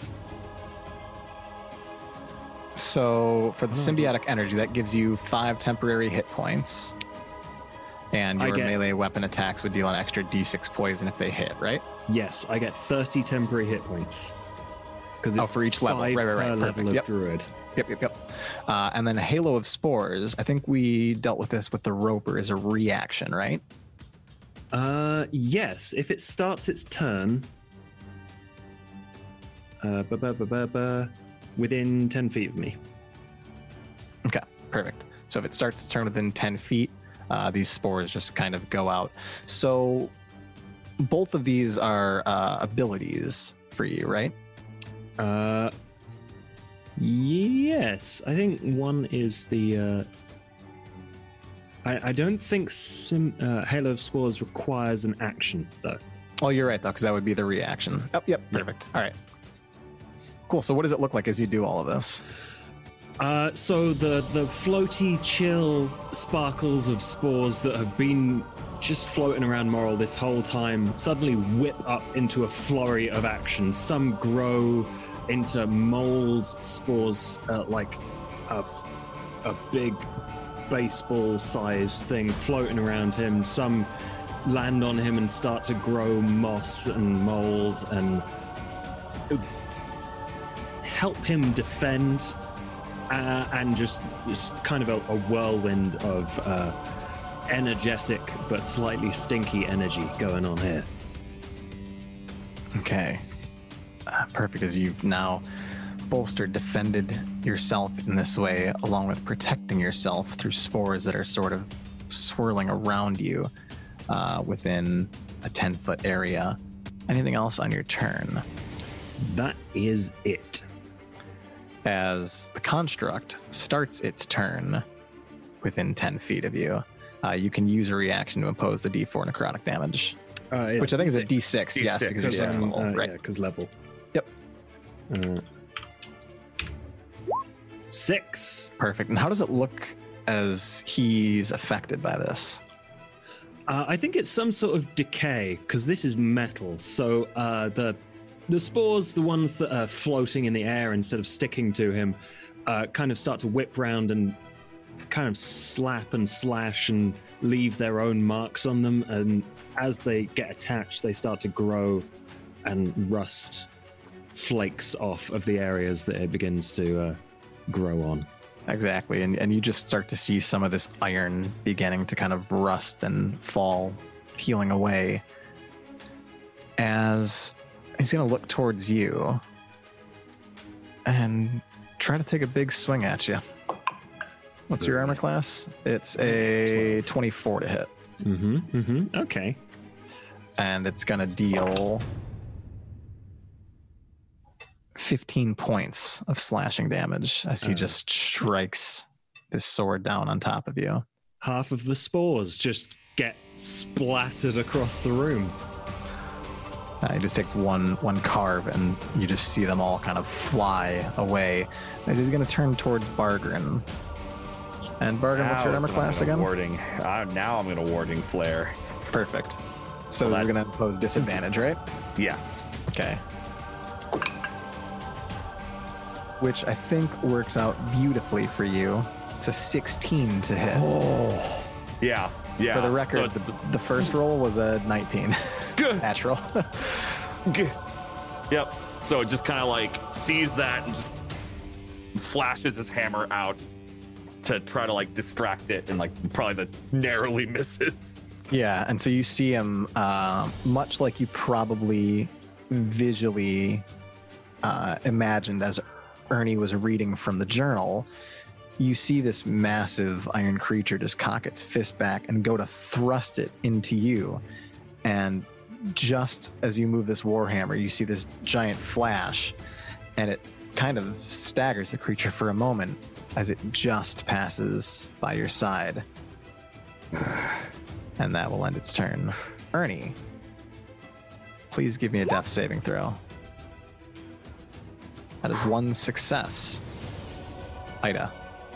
So for the symbiotic energy, that gives you five temporary hit points. And your melee weapon attacks would deal an extra d six poison if they hit, right? Yes, I get thirty temporary hit points. It's oh, for each level, right, right, right. Perfect. Level of yep. Druid. Yep, yep, yep. Uh, and then Halo of Spores. I think we dealt with this with the Roper as a reaction, right? Uh, yes. If it starts its turn, uh, ba ba ba ba ba, within ten feet of me. Okay, perfect. So if it starts its turn within ten feet, uh, these spores just kind of go out. So both of these are uh, abilities for you, right? Uh, yes, I think one is the, uh, I, I don't think Sim, uh, Halo of Spores requires an action, though. Oh, you're right, though, because that would be the reaction. Oh, yep, perfect. Yep. All right. Cool, so what does it look like as you do all of this? Uh, so the, the floaty, chill sparkles of spores that have been just floating around Moral this whole time suddenly whip up into a flurry of action. Some grow into moles, spores, uh, like a, a big baseball-sized thing floating around him. Some land on him and start to grow moss and moles and help him defend. Uh, and just, just kind of a, a whirlwind of uh, energetic but slightly stinky energy going on here. Okay. Uh, perfect, as you've now bolstered, defended yourself in this way, along with protecting yourself through spores that are sort of swirling around you. uh, within a ten-foot area. Anything else on your turn? That is it. As the construct starts its turn within ten feet of you, uh, you can use a reaction to impose the d four necrotic damage, uh, which I think is a d six, d six yes, because it's sixth level, uh, right? Yeah, because level. Yep. Uh, six. Perfect. And how does it look as he's affected by this? Uh, I think it's some sort of decay, because this is metal. So uh, the the spores, the ones that are floating in the air instead of sticking to him, uh, kind of start to whip round and kind of slap and slash and leave their own marks on them. And as they get attached, they start to grow and rust flakes off of the areas that it begins to uh, grow on. Exactly, and and you just start to see some of this iron beginning to kind of rust and fall, peeling away. As he's going to look towards you and try to take a big swing at you. What's your armor class? It's a twenty-four to hit. Mm-hmm, mm-hmm, okay. And it's going to deal fifteen points of slashing damage as he uh, just strikes this sword down on top of you. Half of the spores just get splattered across the room. Uh, he just takes one one carve, and you just see them all kind of fly away. And he's going to turn towards Bargren. And Bargren, what's your armor class again? Warding. Uh, now I'm going to Warding Flare. Perfect. So well, that's going to impose disadvantage, right? Yes. Okay. Which I think works out beautifully for you. It's a sixteen to hit. Oh. Yeah, yeah. For the record, so the, the first roll was a nineteen. Natural. Yep. So it just kind of like sees that and just flashes his hammer out to try to like distract it, and like probably the narrowly misses. Yeah, and so you see him uh, much like you probably visually uh, imagined as Ernie was reading from the journal. You see this massive iron creature just cock its fist back and go to thrust it into you. And just as you move this warhammer, you see this giant flash, and it kind of staggers the creature for a moment as it just passes by your side. And that will end its turn. Ernie, please give me a death saving throw. That is one success. Ida,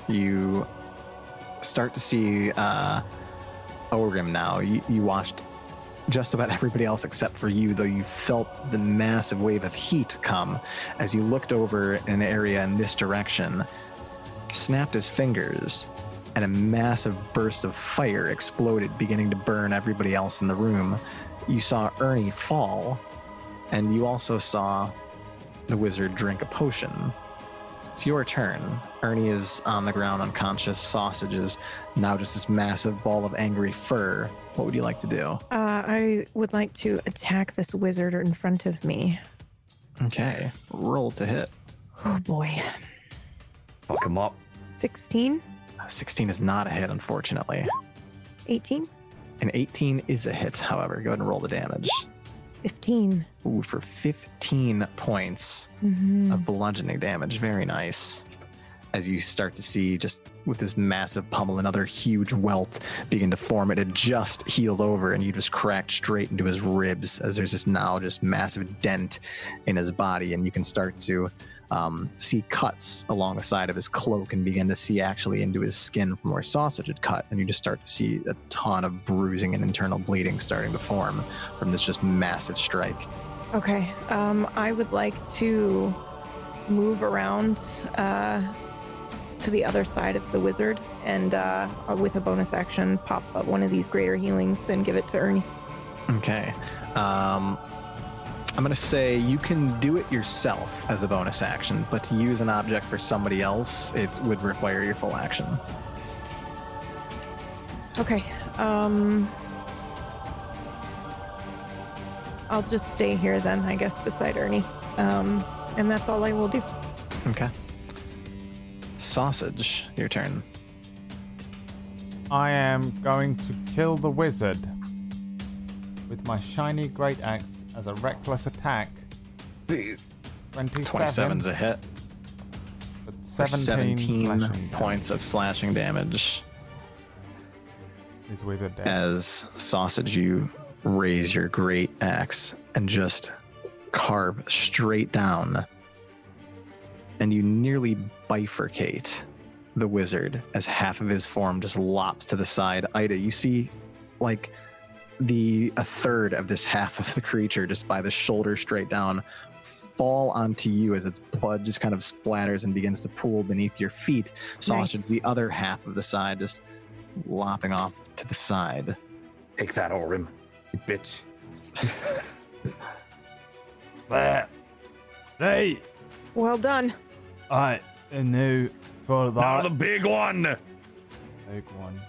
you start to see uh, Orym now. You, you watched just about everybody else except for you, though you felt the massive wave of heat come as you looked over an area in this direction, snapped his fingers, and a massive burst of fire exploded, beginning to burn everybody else in the room. You saw Ernie fall, and you also saw the wizard drink a potion. It's your turn. Ernie is on the ground unconscious, sausages, now just this massive ball of angry fur. What would you like to do? Uh, I would like to attack this wizard in front of me. Okay. Roll to hit. Oh boy. Fuck him up. sixteen? sixteen is not a hit, unfortunately. eighteen? And eighteen is a hit, however. Go ahead and roll the damage. fifteen. Ooh, for fifteen points mm-hmm. of bludgeoning damage. Very nice. As you start to see, just with this massive pummel, another huge welt begin to form. It had just healed over, and you just cracked straight into his ribs as there's this now just massive dent in his body, and you can start to um, see cuts along the side of his cloak and begin to see actually into his skin from where sausage had cut, and you just start to see a ton of bruising and internal bleeding starting to form from this just massive strike. Okay, um, I would like to move around uh, to the other side of the wizard and uh, with a bonus action pop up one of these greater healings and give it to Ernie. Okay. Um, I'm going to say you can do it yourself as a bonus action, but to use an object for somebody else, it would require your full action. Okay. Um, I'll just stay here then, I guess, beside Ernie. Um, and that's all I will do. Okay. Sausage, your turn. I am going to kill the wizard. with my shiny great axe as a reckless attack. Please. twenty-seven's a hit. With seventeen, seventeen points of slashing damage. This wizard damage. As Sausage, you raise your great axe and just carve straight down. And you nearly bifurcate the wizard as half of his form just lops to the side. Ida, you see like the a third of this half of the creature just by the shoulder straight down fall onto you as its blood just kind of splatters and begins to pool beneath your feet. Sausage, nice. The other half of the side just lopping off to the side. Take that, Orym, you bitch. There. Hey. Well done. All right, and now for that. Now the big one. Big one.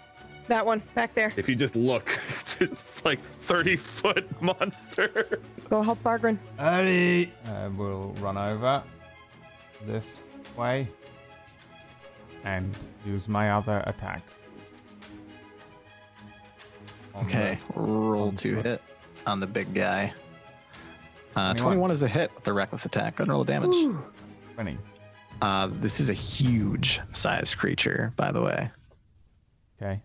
That one, back there. If you just look, it's just like thirty-foot monster. Go help Bargrin. Eddie. Uh, we'll run over this way and use my other attack. On okay, the, roll to foot. Hit on the big guy. Uh, twenty-one is a hit with the reckless attack. Go ahead and roll the damage. Ooh. twenty. Uh, this is a huge sized creature, by the way. Okay.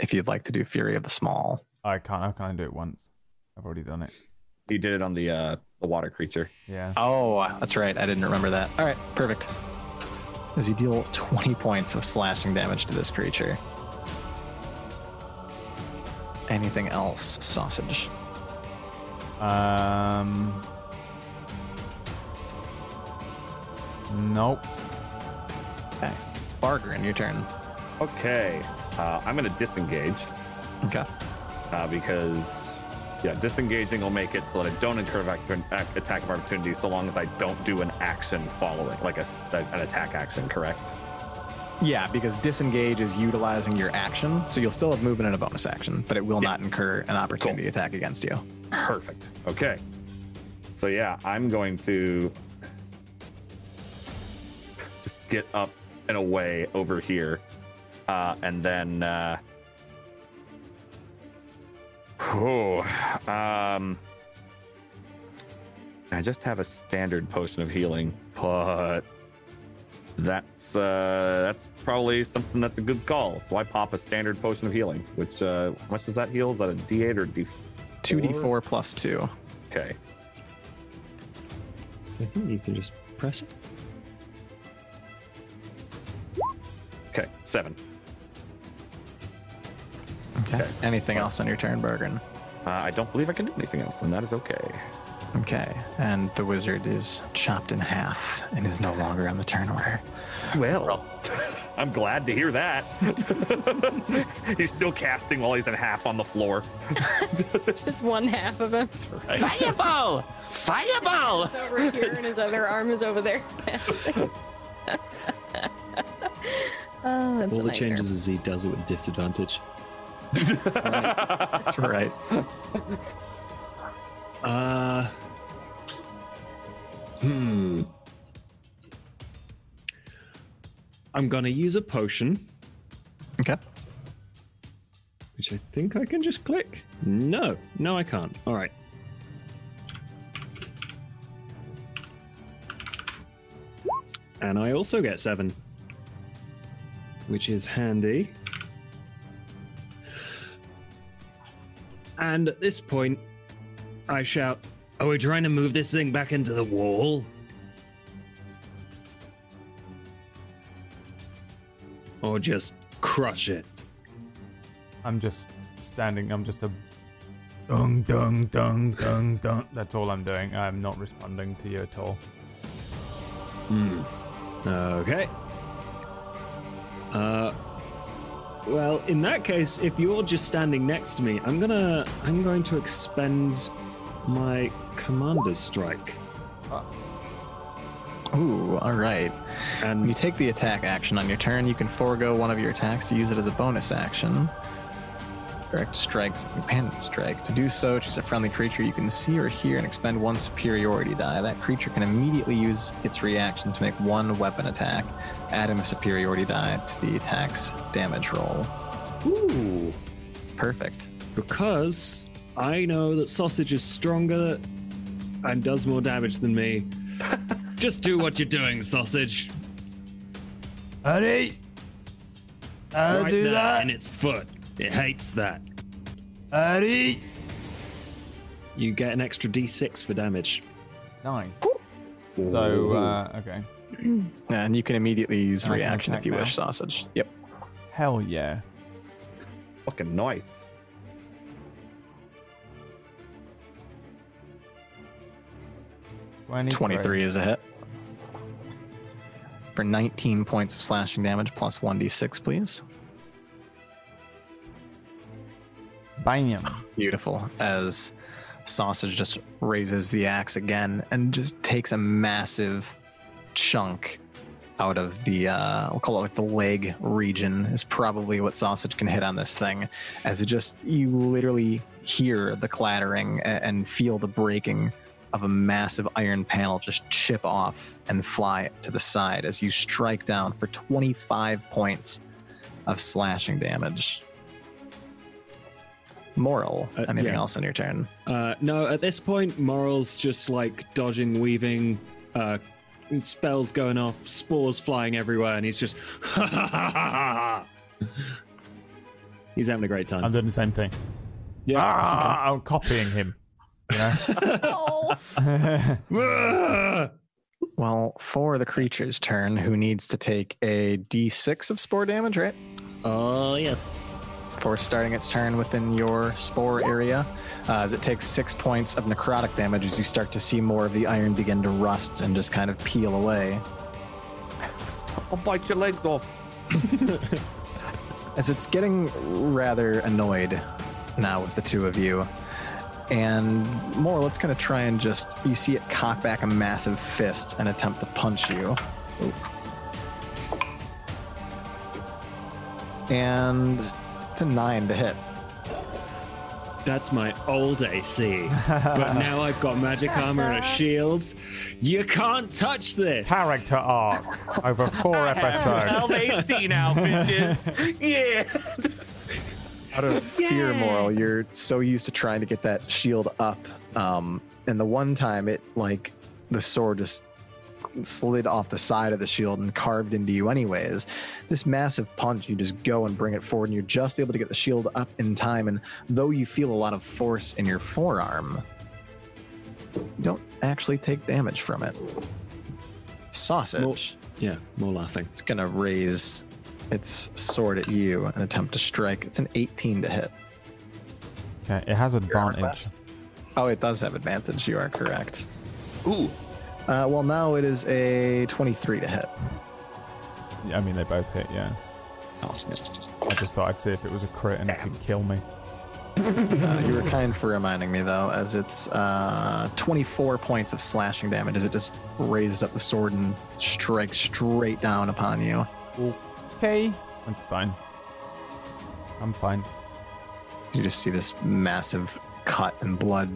If you'd like to do Fury of the Small. I can't. I can only do it once. I've already done it. You did it on the uh, the water creature. Yeah. Oh, that's right. I didn't remember that. All right, perfect. As you deal twenty points of slashing damage to this creature. Anything else, Sausage? Um. Nope. Okay. Bargrin, your turn. Okay. Uh, I'm going to disengage. Okay. Uh, because, yeah, disengaging will make it so that I don't incur an attack of opportunity so long as I don't do an action following, like a, an attack action, correct? Yeah, because disengage is utilizing your action, so you'll still have movement and a bonus action, but it will yeah. not incur an opportunity cool. attack against you. Perfect. Okay. So, yeah, I'm going to just get up and away over here. Uh, and then, uh, oh, um, I just have a standard potion of healing, but that's, uh, that's probably something that's a good call. So I pop a standard potion of healing, which, uh, how much does that heal? Is that a D eight or D four? two d four plus two. Okay. I think you can just press it. Okay, seven. Okay. okay. Anything well, else on your turn, Bergen? Uh, I don't believe I can do anything else, and that is okay. Okay, and the wizard is chopped in half and is no longer on the turn order. Well, I'm glad to hear that. He's still casting while he's in half on the floor. Just one half of him. That's right. Fireball! Fireball! He's over here, and his other arm is over there. Oh, that's all the changes is he does it with disadvantage. Right. That's right. Uh, hmm. I'm gonna use a potion. Okay. Which I think I can just click. No, no, I can't. All right. And I also get seven. Which is handy. And at this point, I shout, "Are we trying to move this thing back into the wall? Or just crush it?" I'm just standing, I'm just a dung, dung, dung, dung, dung. That's all I'm doing. I'm not responding to you at all. Hmm. Okay. Uh, well, in that case, if you're just standing next to me, I'm gonna, I'm going to expend my Commander's Strike. Uh, Ooh, all right. And when you take the attack action on your turn, you can forego one of your attacks to use it as a bonus action. Direct strikes, Companion Strike. To do so, choose a friendly creature you can see or hear and expend one superiority die. That creature can immediately use its reaction to make one weapon attack, adding a superiority die to the attack's damage roll. Ooh. Perfect. Because I know that sausage is stronger and does more damage than me. Just do what you're doing, sausage. Honey, I'll right do there that. In its foot. It hates that. Honey. You get an extra d six for damage. Nice. Ooh. So, uh, okay. And you can immediately use and reaction if you now. wish, sausage. Yep. Hell yeah. Fucking nice. twenty-three. twenty-three is a hit. For nineteen points of slashing damage, plus one d six, please. Bam. Beautiful. As Sausage just raises the axe again and just takes a massive chunk out of the, uh, we'll call it like the leg region is probably what Sausage can hit on this thing. As it just, you literally hear the clattering and feel the breaking of a massive iron panel just chip off and fly to the side as you strike down for twenty-five points of slashing damage. Moral, uh, anything yeah. else on your turn? Uh, no, at this point, Moral's just like dodging, weaving, uh, spells going off, spores flying everywhere, and he's just ha ha ha ha ha. He's having a great time. I'm doing the same thing. Yeah, ah, I'm copying him. You know? Well, for the creature's turn, who needs to take a d six of spore damage, right? Oh, yeah. For starting its turn within your spore area, uh, as it takes six points of necrotic damage as you start to see more of the iron begin to rust and just kind of peel away. I'll bite your legs off. As it's getting rather annoyed now with the two of you, and more, let's kind of try and just, you see it cock back a massive fist and attempt to punch you. Ooh. And it's a nine to hit. That's my old A C. But now I've got magic armor and a shield. You can't touch this. Character arc over four episodes. I have A C now, bitches. Yeah. Out of fear, Moral, you're so used to trying to get that shield up, um, and the one time it, like, the sword just slid off the side of the shield and carved into you anyways. This massive punch, you just go and bring it forward, and you're just able to get the shield up in time, and though you feel a lot of force in your forearm, you don't actually take damage from it. Sausage. More, yeah, more laughing. It's gonna raise its sword at you and attempt to strike. It's an eighteen to hit. Okay, it has advantage. Oh, it does have advantage. You are correct. Ooh. Uh, well, now it is a twenty-three to hit. Yeah, I mean, they both hit, yeah. Oh, yeah. I just thought I'd see if it was a crit and yeah. it could kill me. Uh, you were kind for reminding me, though, as it's uh, twenty-four points of slashing damage as it just raises up the sword and strikes straight down upon you. Ooh. Okay, that's fine. I'm fine. You just see this massive cut and blood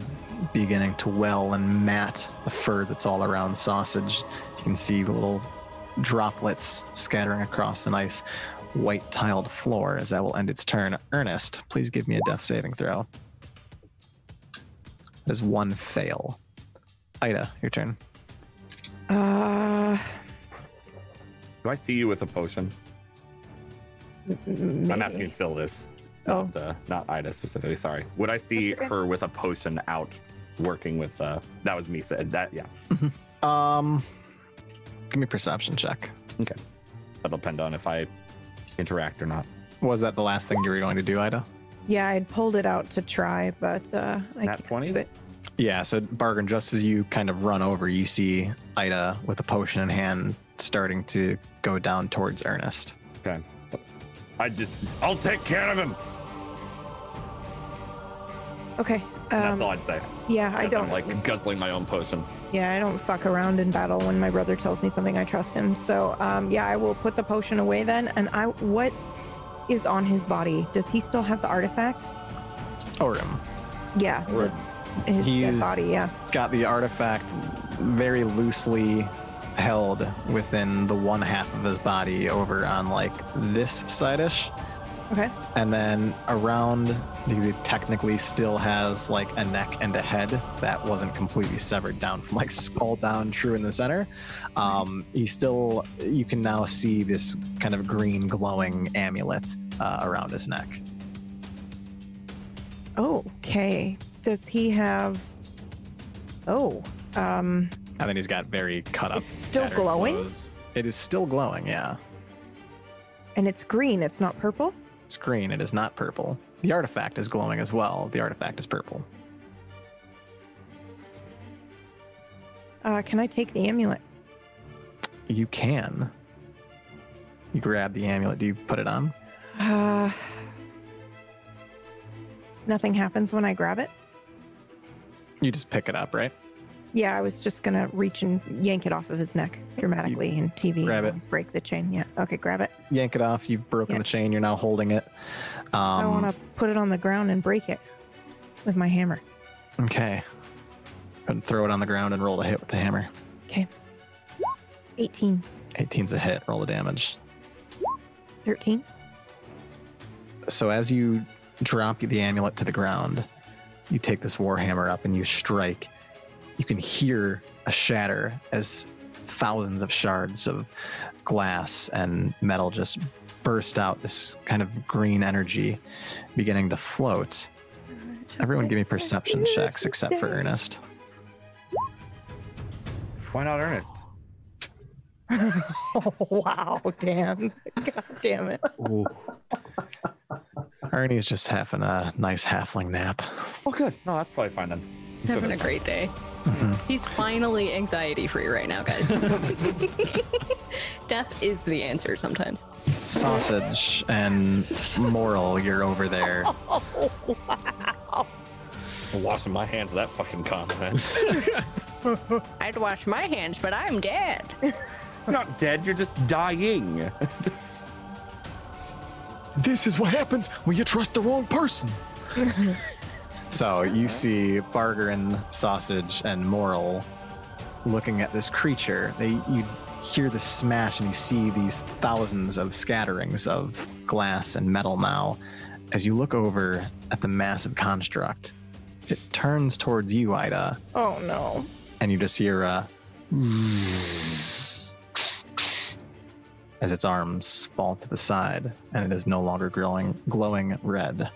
beginning to well and mat the fur that's all around Sausage. You can see the little droplets scattering across a nice white tiled floor as that will end its turn. Ernest, please give me a death saving throw. That is one fail. Ida, your turn. Uh... Do I see you with a potion? Maybe. I'm asking Phil this, oh. not, uh, not Ida specifically, sorry. Would I see okay. her with a potion out working with, uh, that was me said that, yeah. Mm-hmm. Um, give me a perception check. Okay. That'll depend on if I interact or not. Was that the last thing you were going to do, Ida? Yeah, I'd pulled it out to try, but uh, I Nat can't twenty? Do it. Yeah, so Bargain, just as you kind of run over, you see Ida with a potion in hand starting to go down towards Ernest. Okay. I just, I'll take care of him. Okay. Um, that's all I'd say. Yeah, I don't. I'm like guzzling my own potion. Yeah, I don't fuck around in battle when my brother tells me something I trust him. So, um, yeah, I will put the potion away then. And I, what is on his body? Does he still have the artifact? Orym. Yeah. Orym. The, his He's dead body, yeah. Got the artifact very loosely held within the one half of his body over on like this side-ish Okay. And then around, because he technically still has like a neck and a head that wasn't completely severed down from like skull down true in the center. Um, he still, you can now see this kind of green glowing amulet uh, around his neck. Okay. Does he have, oh. Um, and then he's got very cut up. It's still glowing? Clothes. It is still glowing, yeah. And it's green, it's not purple? It's green, it is not purple. The artifact is glowing as well. The artifact is purple. Uh, can I take the amulet? You can. You grab the amulet. Do you put it on? Uh, nothing happens when I grab it? You just pick it up, right? Yeah, I was just going to reach and yank it off of his neck dramatically you and T V grab and it. Break the chain. Yeah, okay, grab it. Yank it off. You've broken yeah. the chain. You're now holding it. Um, I want to put it on the ground and break it with my hammer. Okay. And throw it on the ground and roll the hit with the hammer. Okay. eighteen. eighteen's a hit. Roll the damage. thirteen. So as you drop the amulet to the ground, you take this warhammer up and you strike. You can hear a shatter as thousands of shards of glass and metal just burst out, this kind of green energy beginning to float. Just Everyone give me perception checks except for Ernest. Why not Ernest? Oh, wow, damn. God damn it. Ooh. Ernie's just having a nice halfling nap. Oh, good. No, that's probably fine then. He's having a great day. Mm-hmm. He's finally anxiety-free right now, guys. Death is the answer sometimes. Sausage and moral, you're over there. Oh, wow. I'm washing my hands of that fucking comment. I'd wash my hands, but I'm dead. You're not dead, you're just dying. This is what happens when you trust the wrong person. So you see Barger and Sausage and Morrel looking at this creature. They, you hear the smash and you see these thousands of scatterings of glass and metal now. As you look over at the massive construct, it turns towards you, Ida. Oh, no. And you just hear a... as its arms fall to the side and it is no longer glowing, glowing red.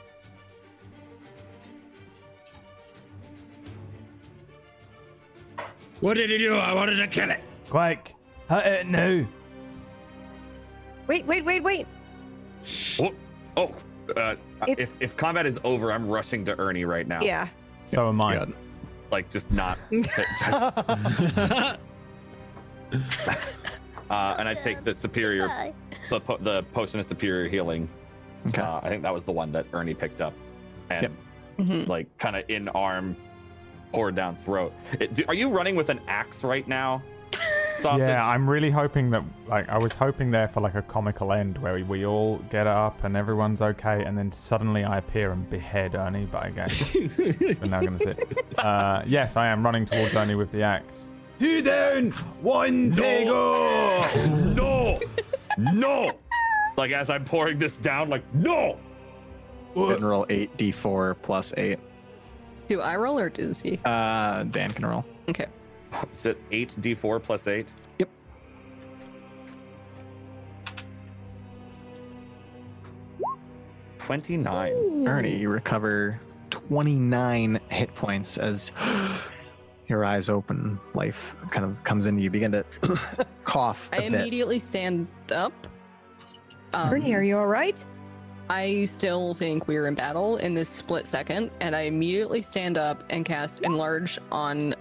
What did he do? I wanted to kill it. Quick. Hit it now. Wait, wait, wait, wait. Oh, oh uh, if, if combat is over, I'm rushing to Ernie right now. Yeah. So am I. Yeah. Like, just not. uh, and I take the superior, the, po- the potion of superior healing. Okay. Uh, I think that was the one that Ernie picked up. And, yep. mm-hmm. like, kind of in arm. Pour down throat. It, do, are you running with an axe right now? Sausage? Yeah, I'm really hoping that, like, I was hoping there for like a comical end where we, we all get up and everyone's okay, and then suddenly I appear and behead Ernie, but I guess we're now gonna sit. Uh, yes, I am running towards Ernie with the axe. Two down, one to go. No, no. Like as I'm pouring this down, like no. Then roll eight d four plus eight. Do I roll or does he? Uh, Dan can roll. Okay. Is it eight d four plus eight? Yep. twenty-nine. Ooh. Ernie, you recover twenty-nine hit points as your eyes open. Life kind of comes into you. Begin to cough a I bit. Immediately stand up. Um, Ernie, are you all right? I still think we're in battle in this split second, and I immediately stand up and cast Enlarge on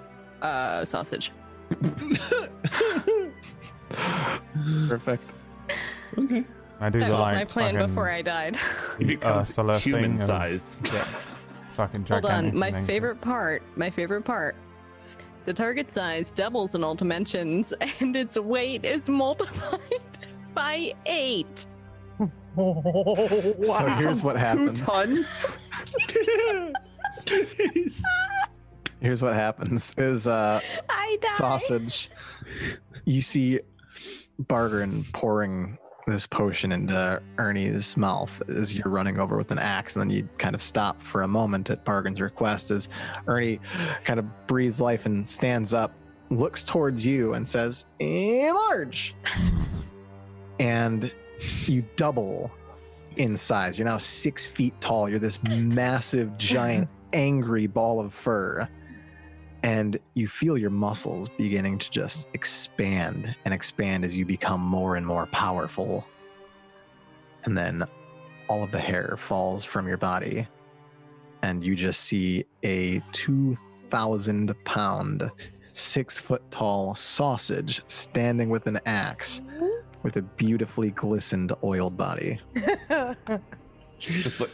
uh, Sausage. Perfect. Okay. I do that like was my plan before I died. It becomes uh, human size. Yeah. Fucking hold on. My thing. favorite part. My favorite part. The target size doubles in all dimensions, and its weight is multiplied by eight. Oh, wow. So here's what happens. Here's what happens is uh, Sausage. You see Barger pouring this potion into Ernie's mouth as you're running over with an axe, and then you kind of stop for a moment at Pargan's request as Ernie kind of breathes life and stands up, looks towards you and says, "Enlarge!" And you double in size. You're now six feet tall. You're this massive, giant, angry ball of fur. And you feel your muscles beginning to just expand and expand as you become more and more powerful. And then all of the hair falls from your body, and you just see a two thousand pound, six foot tall sausage standing with an axe with a beautifully glistened oiled body. Just like,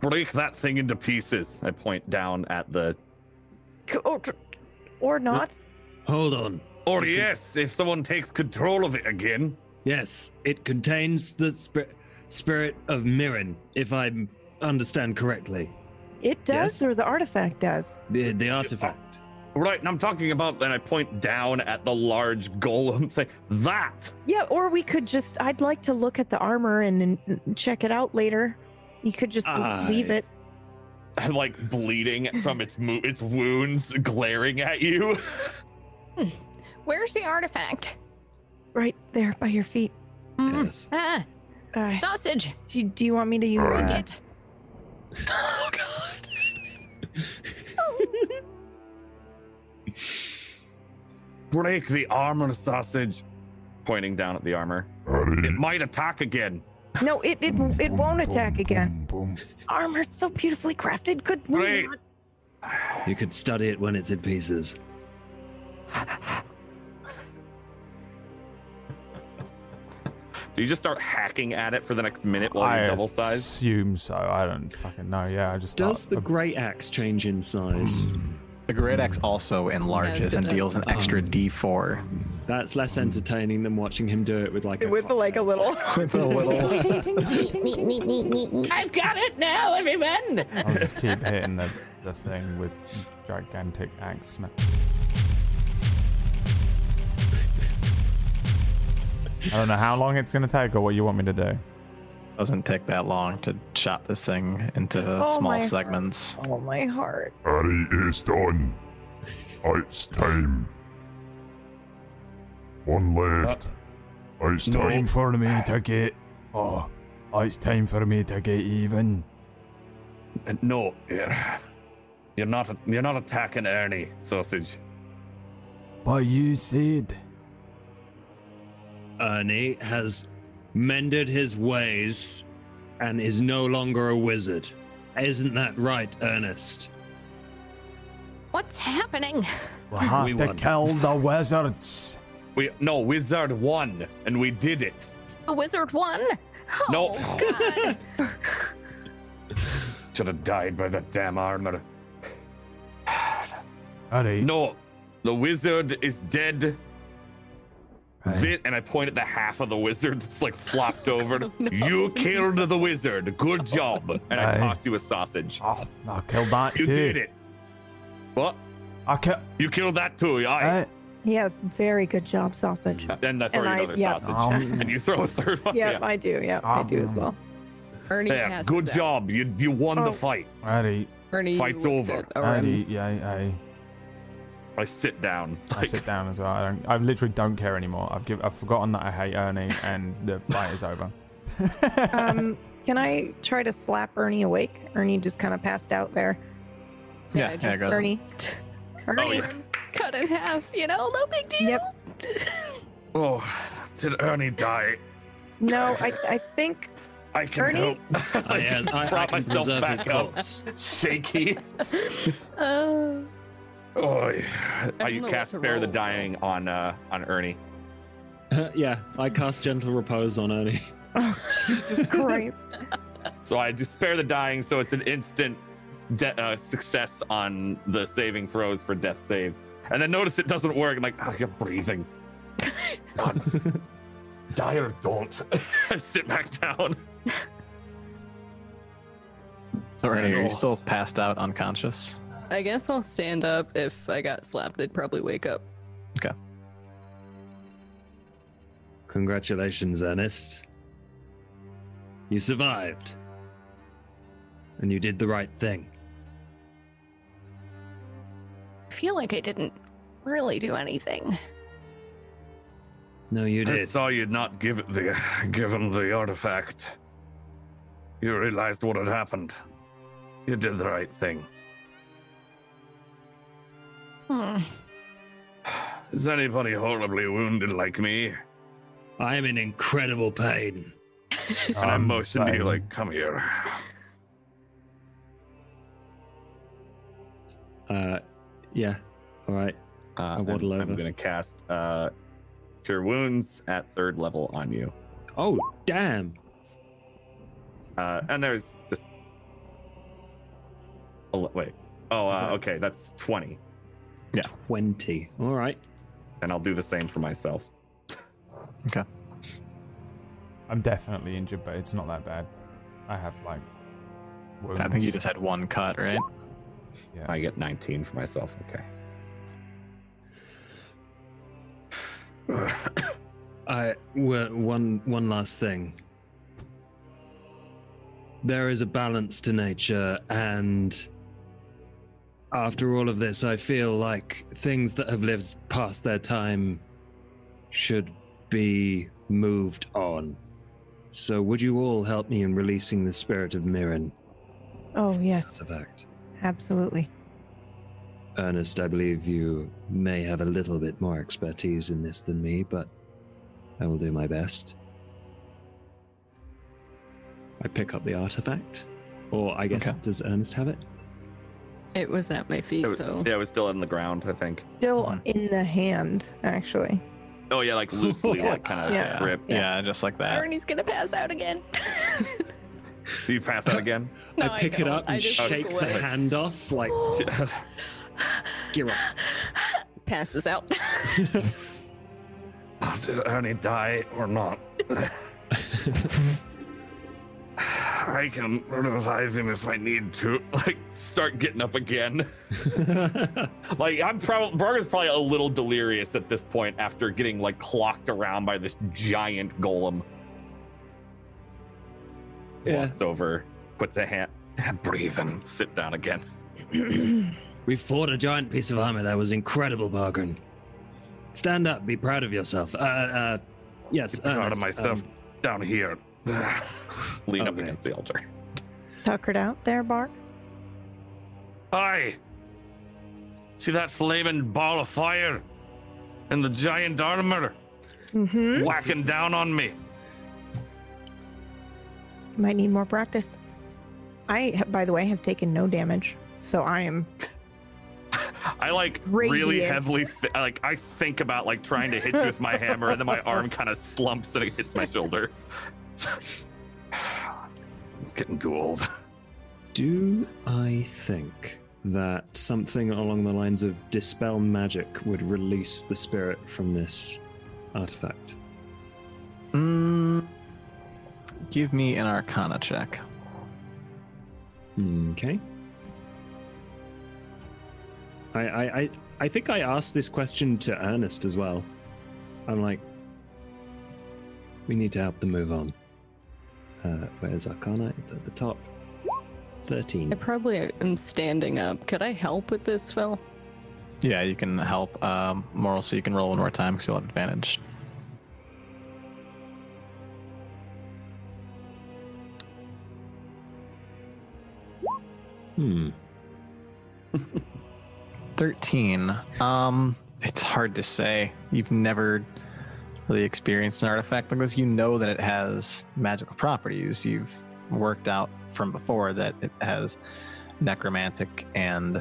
break that thing into pieces. I point down at the... Or, or not. Hold on. Or it yes, can... if someone takes control of it again. Yes, it contains the sp- spirit of Mirren, if I understand correctly. It does, yes? Or the artifact does? The, the artifact. Right, and I'm talking about, and I point down at the large golem thing. That! Yeah, or we could just, I'd like to look at the armor and, and check it out later. You could just I... leave it. I'm like bleeding from its mo- its wounds, glaring at you. Where's the artifact? Right there by your feet. Mm. Yes. Ah, uh, sausage. Do, do you want me to use uh. it? Oh God! Break the armor, sausage. Pointing down at the armor. It might attack again. No, it it it won't attack again. Armor's so beautifully crafted. Could we not? You could study it when it's in pieces. Do you just start hacking at it for the next minute while I you double size? I assume so. I don't fucking know. Yeah, I just does start, the great axe change in size? The great axe also enlarges yes, and does. deals an extra um, D four. That's less entertaining than watching him do it with like a with like a little. With a little. I've got it now, everyone. I'll just keep hitting the, the thing with gigantic axe. I don't know how long it's going to take or what you want me to do. Doesn't take that long to chop this thing into oh, small segments. Heart. Oh, my heart. Harry, it's done. It's time. One left. Uh, it's time. time for me to get... Oh, it's time for me to get even. Uh, no, you're, you're not You're not attacking Ernie, sausage. But you said... Ernie has... mended his ways and is no longer a wizard. Isn't that right, Ernest? What's happening? We have we to won. kill the wizards. We no wizard won, and we did it. The wizard won? Oh, no. God. Should have died by that damn armor. Hurry. No, the wizard is dead. Right. And I point at the half of the wizard that's like flopped over. Oh, no. You killed the wizard. Good job. And right. I toss you a sausage. Oh, I killed that you too. You did it. What? I ca- You killed that too. Right. Yes, very good job, sausage. And I throw and you another yeah. sausage. Um, and you throw a third one. Yeah, yeah. I do. Yeah, um, I do as well. Ernie yeah, passes Good out. job. You you won oh. the fight. Ernie. Ernie Fight's over. Ernie, yeah, I... I sit down. Like... I sit down as well. I, don't, I literally don't care anymore. I've give, I've forgotten that I hate Ernie, and the fight is over. um, can I try to slap Ernie awake? Ernie just kind of passed out there. Yeah, yeah just yeah, Ernie. Ernie, oh, yeah. Cut in half. You know, no big deal. Yep. Oh, did Ernie die? No, I I think. I can Ernie. Help. I, yeah, I, I can myself back up. Shaky. Oh. Uh... Oh, yeah. I you cast Spare the Dying on uh, on Ernie. Uh, yeah, I cast Gentle Repose on Ernie. Oh, Jesus Christ. So I just Spare the Dying, so it's an instant de- uh, success on the saving throws for death saves. And then notice it doesn't work. I'm like, ah, oh, you're breathing. God, die or don't. Sit back down. So Ernie, are you still passed out unconscious? I guess I'll stand up. If I got slapped, I'd probably wake up. Okay. Congratulations, Ernest. You survived. And you did the right thing. I feel like I didn't really do anything. No, you did. I saw you not give it the, given the artifact. You realized what had happened. You did the right thing. Hmm. Is anybody horribly wounded like me? I am in incredible pain. And I motioned to you like, come here. Uh, yeah. All right. Uh, I waddle I'm, over. I'm going to cast uh, Cure Wounds at third level on you. Oh, damn. Uh, and there's just... Oh, wait. Oh, uh, that... okay. That's twenty. Yeah. twenty. All right. And I'll do the same for myself. Okay. I'm definitely injured, but it's not that bad. I have, like, wounds. I think you just had one cut, right? Yeah. I get nineteen for myself. Okay. I well, one one last thing. There is a balance to nature, and after all of this, I feel like things that have lived past their time should be moved on. So would you all help me in releasing the spirit of Mirren? Oh, yes. Artifact. Absolutely. Ernest, I believe you may have a little bit more expertise in this than me, but I will do my best. I pick up the artifact. Or I guess, okay. Does Ernest have it? It was at my feet, was, so... Yeah, it was still in the ground, I think. Still mm. in the hand, actually. Oh, yeah, like loosely, like kind of yeah. ripped. Yeah. yeah, just like that. Ernie's gonna pass out again. Do you pass out again? No, I pick I it up and shake the hand off, like... Give up. Passes out. Oh, did Ernie die or not? I can revive him if I need to. Like, start getting up again. Like, I'm probably Barga's probably a little delirious at this point after getting like clocked around by this giant golem. Yeah. Walks over, puts a hand, breathe, and sit down again. We fought a giant piece of armor that was incredible, Bargain. Stand up, be proud of yourself. Uh, uh, yes, be proud Ernest, of myself um, down here. Lean okay. up against the altar. Tuckered out there, Bark? Aye! See that flaming ball of fire? And the giant armor? Mm-hmm. Whacking down on me. Might need more practice. I, by the way, have taken no damage, so I am... I like Radiant. really heavily th- like I think about like trying to hit you with my hammer, and then my arm kind of slumps and it hits my shoulder. I'm getting too old. Do I think that something along the lines of Dispel Magic would release the spirit from this artifact? Mm, give me an Arcana check. Okay. I, I, I, I think I asked this question to Ernest as well. I'm like, we need to help them move on. Uh, where's Arcana? It's at the top. thirteen. I probably am standing up. Could I help with this, Phil? Yeah, you can help. Um, Moral, so you can roll one more time because you'll have advantage. Hmm. thirteen. Um, it's hard to say. You've never really experienced an artifact like this. You know that it has magical properties. You've worked out from before that it has necromantic and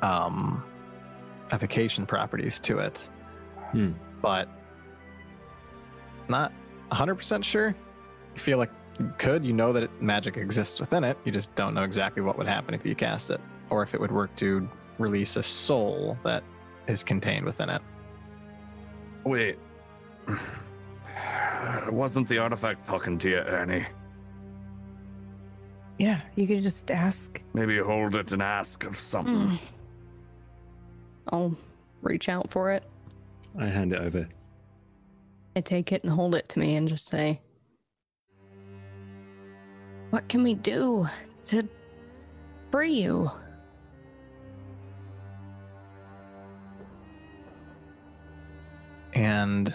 um, evocation properties to it. Hmm. But not one hundred percent sure. You feel like you could. You know that it, magic exists within it. You just don't know exactly what would happen if you cast it, or if it would work to release a soul that is contained within it. Wait. Wasn't the artifact talking to you, Ernie? Yeah, you could just ask. Maybe hold it and ask of something. Mm. I'll reach out for it. I hand it over. I take it and hold it to me and just say, What can we do to free you? And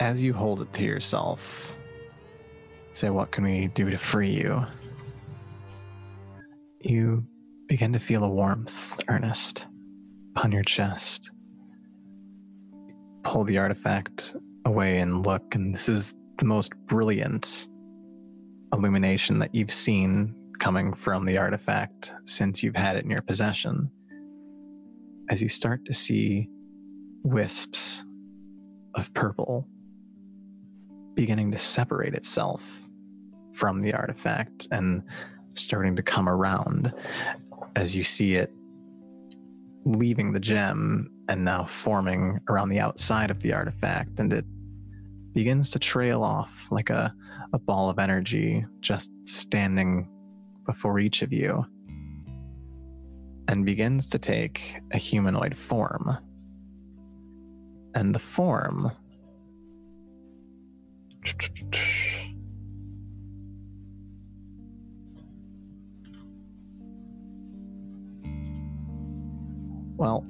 as you hold it to yourself, say, what can we do to free you? You begin to feel a warmth, Ernest, upon your chest. Pull the artifact away and look, and this is the most brilliant illumination that you've seen coming from the artifact since you've had it in your possession. As you start to see wisps of purple beginning to separate itself from the artifact and starting to come around, as you see it leaving the gem and now forming around the outside of the artifact, and it begins to trail off like a, a ball of energy just standing before each of you, and begins to take a humanoid form. And the form well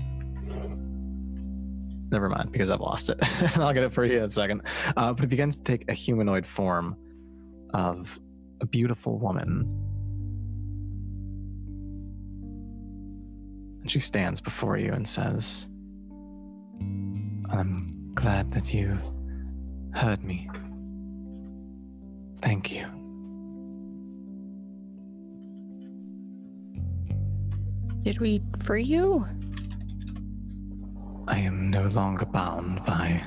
never mind, because I've lost it. I'll get it for you in a second. Uh, but it begins to take a humanoid form of a beautiful woman. And she stands before you and says, "I'm glad that you heard me. Thank you." Did we free you? I am no longer bound by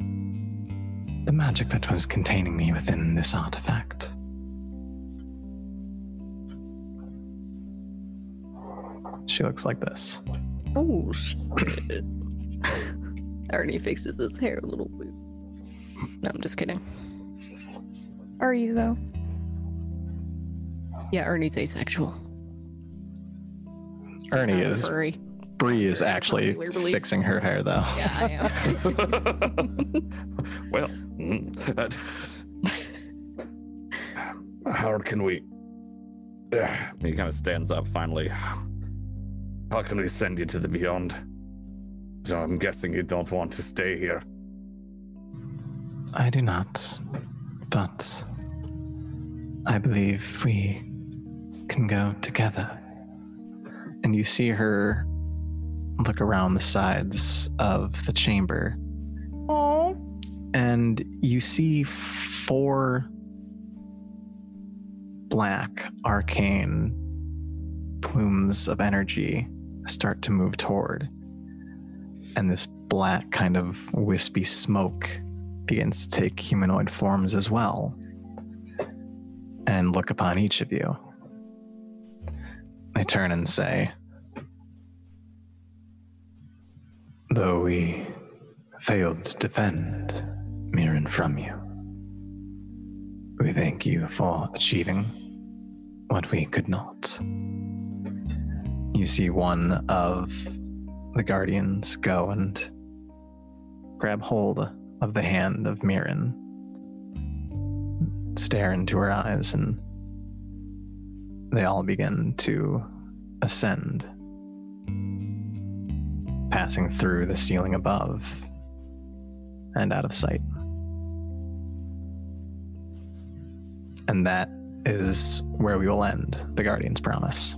the magic that was containing me within this artifact. She looks like this. Oh, shit. Ernie fixes his hair a little bit. No, I'm just kidding. Are you, though? Yeah, Ernie's asexual. Ernie is... furry. Bree is actually fixing her hair, though. Yeah, I am. Well, that, how can we... He kind of stands up, finally. How can we send you to the beyond? So I'm guessing you don't want to stay here. I do not, but I believe we can go together. And you see her look around the sides of the chamber. Aww. And you see four black arcane plumes of energy start to move toward. And this black kind of wispy smoke begins to take humanoid forms as well and look upon each of you. They turn and say, "Though we failed to defend Mirren from you, we thank you for achieving what we could not." You see one of the guardians go and grab hold of the hand of Mirren, stare into her eyes, and they all begin to ascend, passing through the ceiling above and out of sight. And that is where we will end the Guardian's Promise.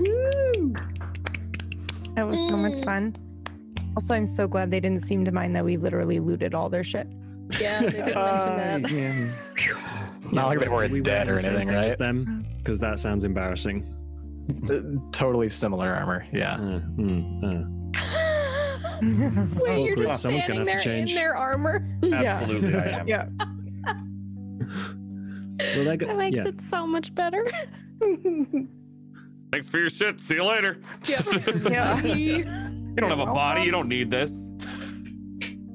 Woo! That was so much fun. Also, I'm so glad they didn't seem to mind that we literally looted all their shit. Yeah, they didn't uh, mention that. Yeah. Not yeah, like they weren't we dead were or anything, right? Because that sounds embarrassing. Totally similar armor, yeah. Uh, mm, uh. Wait, you're just someone's standing gonna have there to change. In their armor? Absolutely, yeah. I am. Yeah. Well, that, go- that makes yeah. it so much better. Thanks for your shit. See you later. Yep. Yeah. You don't have a body. You don't need this.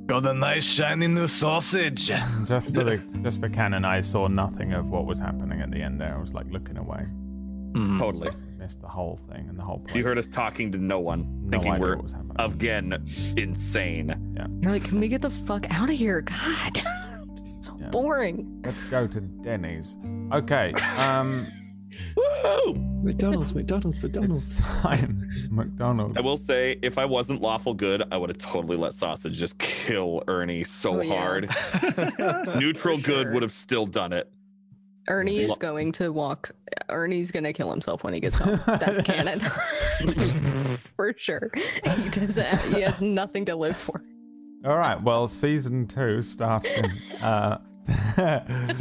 Got a nice shiny new sausage. Just for the, just for canon, I saw nothing of what was happening at the end there. I was like looking away. Mm. Totally. Missed the whole thing and the whole play. You heard us talking to no one, no thinking we're again insane. Yeah. You're like, can we get the fuck out of here? God. So yeah. boring. Let's go to Denny's. Okay. Um, Woo! McDonald's, McDonald's, McDonald's. It's time. McDonald's. I will say, if I wasn't lawful good, I would have totally let Sausage just kill Ernie so oh, yeah. hard. Neutral sure. good would have still done it. Ernie is going to walk. Ernie's going to kill himself when he gets home. That's canon. For sure. He doesn't. He has nothing to live for. All right. Well, season two starts in... Uh,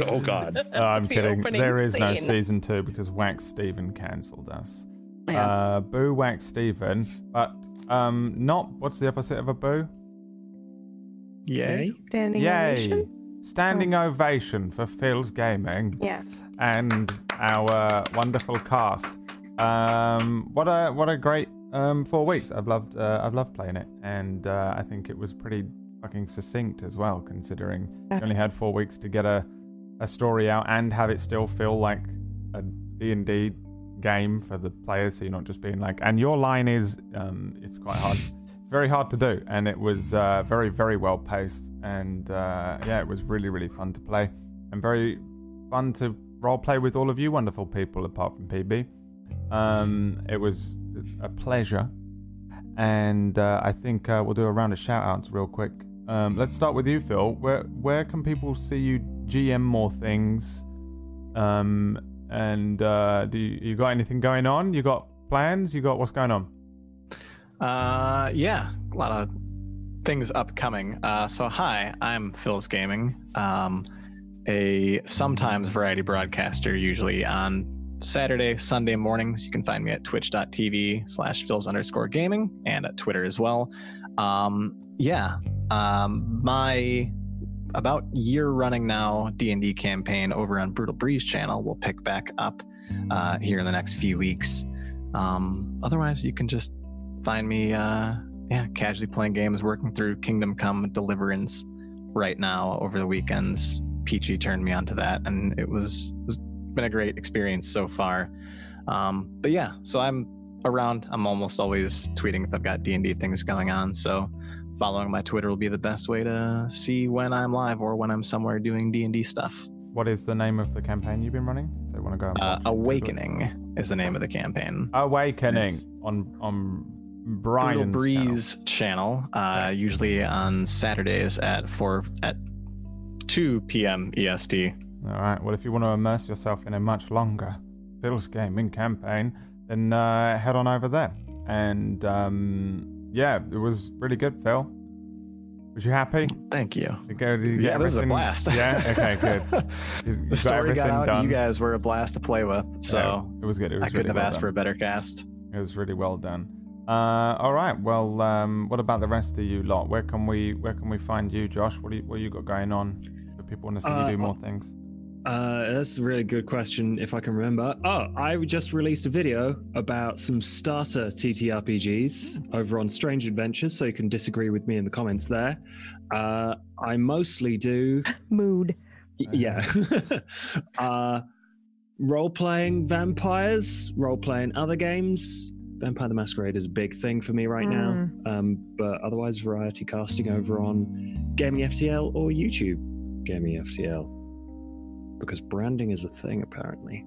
oh, God. Oh, I'm the kidding. There is scene. no season two because Wax Steven cancelled us. Yeah. Uh, boo Wax Steven. But um, not... What's the opposite of a boo? Yay. Standing Yay. Ovation? Standing oh. ovation for Phil's Gaming yeah. and our wonderful cast. Um, what a what a great um, four weeks. I've loved uh, I've loved playing it, and uh, I think it was pretty fucking succinct as well, considering we only had four weeks to get a, a story out and have it still feel like a D and D game for the players. So you're not just being like, and your line is um, it's quite hard. Very hard to do, and it was uh, very, very well paced, and uh, yeah, it was really, really fun to play, and very fun to role play with all of you wonderful people, apart from P B. Um, it was a pleasure, and uh, I think uh, we'll do a round of shout outs real quick. Um, let's start with you, Phil. Where where can people see you G M more things? Um, and uh, do you, you got anything going on? You got plans? You got what's going on? Uh, yeah, a lot of things upcoming. Uh, so hi, I'm Phil's Gaming, um, a sometimes variety broadcaster, usually on Saturday, Sunday mornings. You can find me at twitch.tv slash Phil's underscore gaming and at Twitter as well. Um, yeah, um, my about year running now D and D campaign over on Brutal Breeze channel will pick back up, uh, here in the next few weeks. Um, otherwise you can just find me uh yeah casually playing games, working through Kingdom Come Deliverance right now over the weekends. Peachy turned me onto that, and it was it's been a great experience so far. Um but yeah, so I'm around. I'm almost always tweeting if I've got D and D things going on, so following my Twitter will be the best way to see when I'm live or when I'm somewhere doing D and D stuff. What is the name of the campaign you've been running? If they want to go and uh, Awakening is the name of the campaign. Awakening yes. on on Brian Breeze channel, channel uh, usually on Saturdays at four at two p.m. E S T. All right. Well, if you want to immerse yourself in a much longer Phil's Gaming campaign, then uh, head on over there. And um, yeah, it was really good, Phil. Was you happy? Thank you. you, go, you yeah, this is a blast. Yeah. Okay. Good. You, you the story got, got out. Done. You guys were a blast to play with. So yeah, it was good. It was I couldn't really have well asked done. for a better cast. It was really well done. Uh, all right. Well, um, what about the rest of you lot? Where can we where can we find you, Josh? What do you, what you got going on? Do people want to see uh, you do more things? Uh, that's a really good question. If I can remember. Oh, I just released a video about some starter T T R P Gs over on Strange Adventures, so you can disagree with me in the comments there. Uh, I mostly do mood. Yeah. uh, role playing vampires, role playing other games. Vampire the Masquerade is a big thing for me right mm. now, um, but otherwise variety casting over on Gaming F T L or YouTube Gaming F T L, because branding is a thing apparently,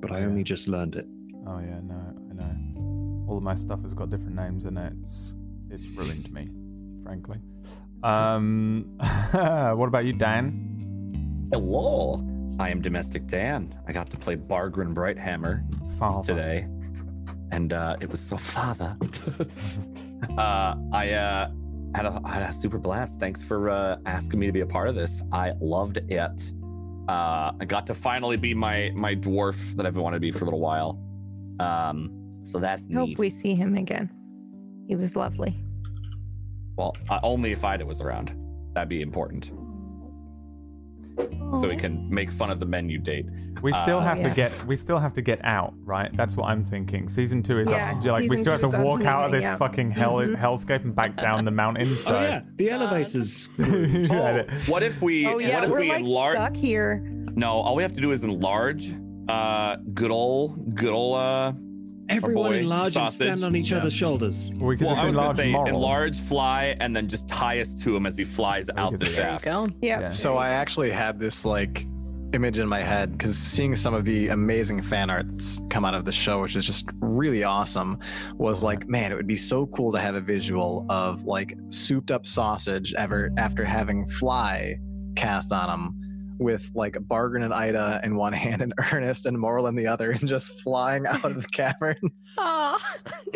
but oh, I yeah. only just learned it. Oh yeah, no, I know. All of my stuff has got different names in it. It's, it's ruined me, frankly. Um, what about you, Dan? Hello, I am Domestic Dan. I got to play Bargren Brighthammer Father. today. And uh, it was so father. uh, I uh, had, a, had a super blast. Thanks for uh, asking me to be a part of this. I loved it. Uh, I got to finally be my my dwarf that I've been wanting to be for a little while. Um, so that's neat. I hope we see him again. He was lovely. Well, uh, only if Ida was around. That'd be important. So we can make fun of the menu date. We still uh, have yeah. to get. We still have to get out, right? That's what I'm thinking. Season two is yeah, us. Like we still have to walk out of this out. fucking hell hellscape and back down the mountain. So. Oh yeah, the elevators. Uh, oh, what if we? Oh yeah, what if we're we like enlarge? Stuck here. No, all we have to do is enlarge. Uh, good old, good old uh, Everyone enlarge sausage. and stand on each yeah. other's shoulders. We could well, just I was enlarge, say, enlarge, fly, and then just tie us to him as he flies we out the shaft. Go. Yeah. yeah. So I actually had this like image in my head because seeing some of the amazing fan arts come out of the show, which is just really awesome, was like, man, it would be so cool to have a visual of like souped up sausage ever after having fly cast on him, with like Bargain and Ida in one hand and Ernest and Morrill in the other, and just flying out of the cavern. Aww.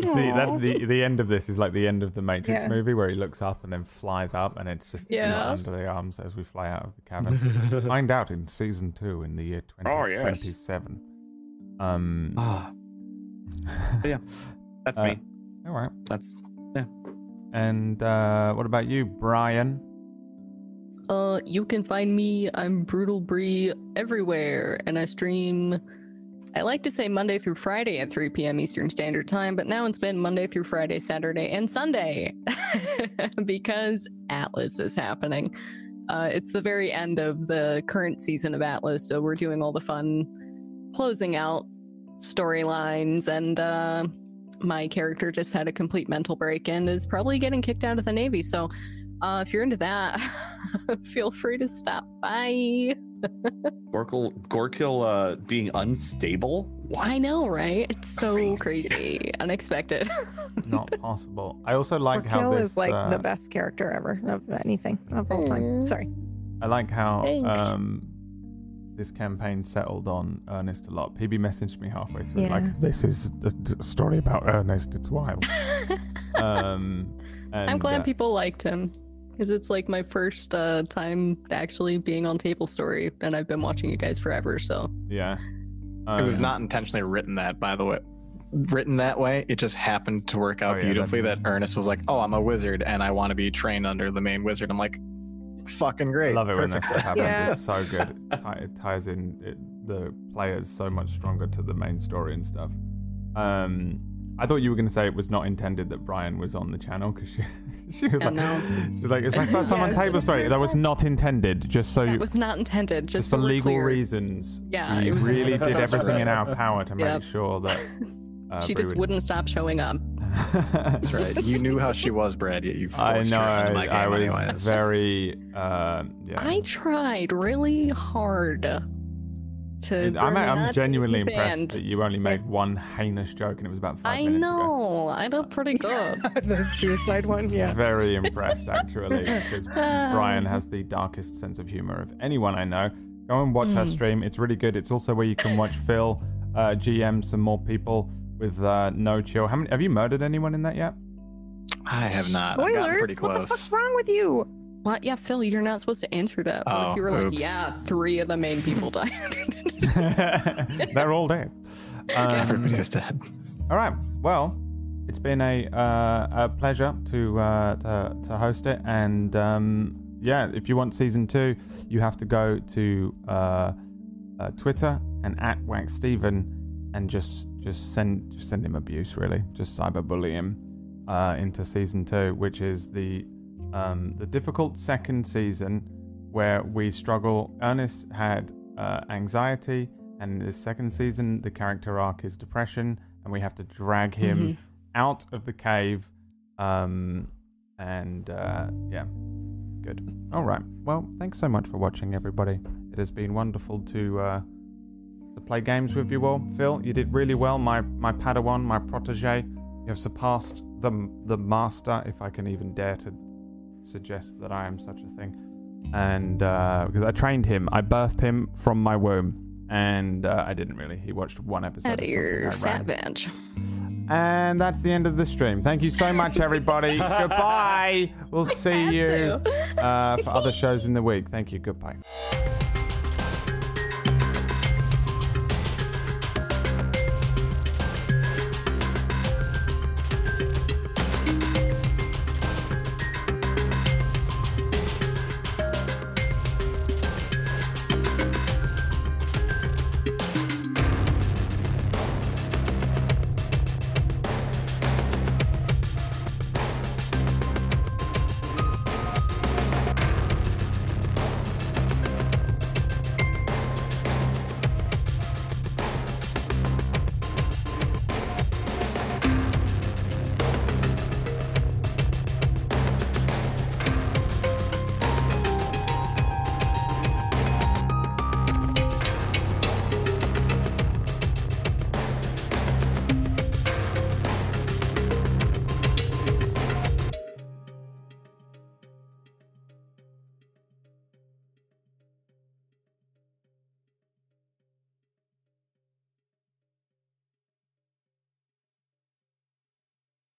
See, that's the the end of this is like the end of the Matrix yeah. movie where he looks up and then flies up, and it's just yeah. under the arms as we fly out of the cavern. Find out in season two in the year twenty twenty-seven. Oh, yes. Um. Ah. yeah, that's uh, me. All right, that's yeah. And uh, what about you, Brian? Uh, you can find me, I'm Brutal Bree everywhere, and I stream, I like to say Monday through Friday at three p.m. Eastern Standard Time, but now it's been Monday through Friday, Saturday, and Sunday, because Atlas is happening. Uh, it's the very end of the current season of Atlas, so we're doing all the fun closing out storylines, and uh, my character just had a complete mental break and is probably getting kicked out of the Navy, so... Uh, if you're into that, feel free to stop by. Gorkil, Gorkil uh, being unstable? What? I know, right? It's so crazy. crazy. Unexpected. Not possible. I also like Gorkil how this... Gorkil is like uh, the best character ever of anything of all time. Sorry. I like how um, this campaign settled on Ernest a lot. P B messaged me halfway through, yeah. like, this is a story about Ernest. It's wild. um, and, I'm glad uh, people liked him. Because it's like my first uh, time actually being on Table Story, and I've been watching you guys forever, so... Yeah. Um, it was not intentionally written that, by the way. Written that way, it just happened to work out oh, yeah, beautifully that Ernest was like, oh, I'm a wizard, and I want to be trained under the main wizard. I'm like, fucking great. I love it Perfect. when that stuff happens. yeah. It's so good. It, it ties in it, the players so much stronger to the main story and stuff. Um... I thought you were going to say it was not intended that Brian was on the channel because she, she was yeah, like, no. she was like, it's my first time yeah, on Table Story. That was not intended. Just so you, it was not intended. Just, just for legal clear. reasons. Yeah, we it was really did everything in our power to yep. make sure that uh, she Bri just would... wouldn't stop showing up. That's right. You knew how she was, Brad. Yet you forced I know. Her into my game I was anyways. very. Uh, yeah. I tried really hard. I'm, I'm genuinely impressed banned. that you only made one heinous joke and it was about five I minutes know, ago. I know, I did pretty good. The suicide one, yeah. Very impressed, actually, because Brian has the darkest sense of humor of anyone I know. Go and watch mm. her stream. It's really good. It's also where you can watch Phil uh, G M some more people with uh, no chill. How many? Have you murdered anyone in that yet? I have not. Spoilers! I've gotten pretty close. What the fuck's wrong with you? What? Yeah, Phil, you're not supposed to answer that. What oh, if you were oops. like, yeah, three of the main people died? They're all dead. Um, Everybody's dead. All right. Well, it's been a, uh, a pleasure to, uh, to to host it. And um, yeah, if you want season two, you have to go to uh, uh, Twitter and at Wax Steven and just just send just send him abuse, really. Just cyberbully him uh, into season two, which is the Um, the difficult second season where we struggle. Ernest had uh, anxiety, and in this second season the character arc is depression, and we have to drag him mm-hmm. out of the cave um, and uh, yeah good alright well thanks so much for watching, everybody. It has been wonderful to uh, to play games with you all. Phil, you did really well, my, my Padawan, my protege. You have surpassed the, the master, if I can even dare to suggest that I am such a thing, and uh because I trained him, I birthed him from my womb, and uh, I didn't really he watched one episode of your fat bench. And that's the end of the stream. Thank you so much, everybody. Goodbye. We'll see you uh for other shows in the week. Thank you. Goodbye.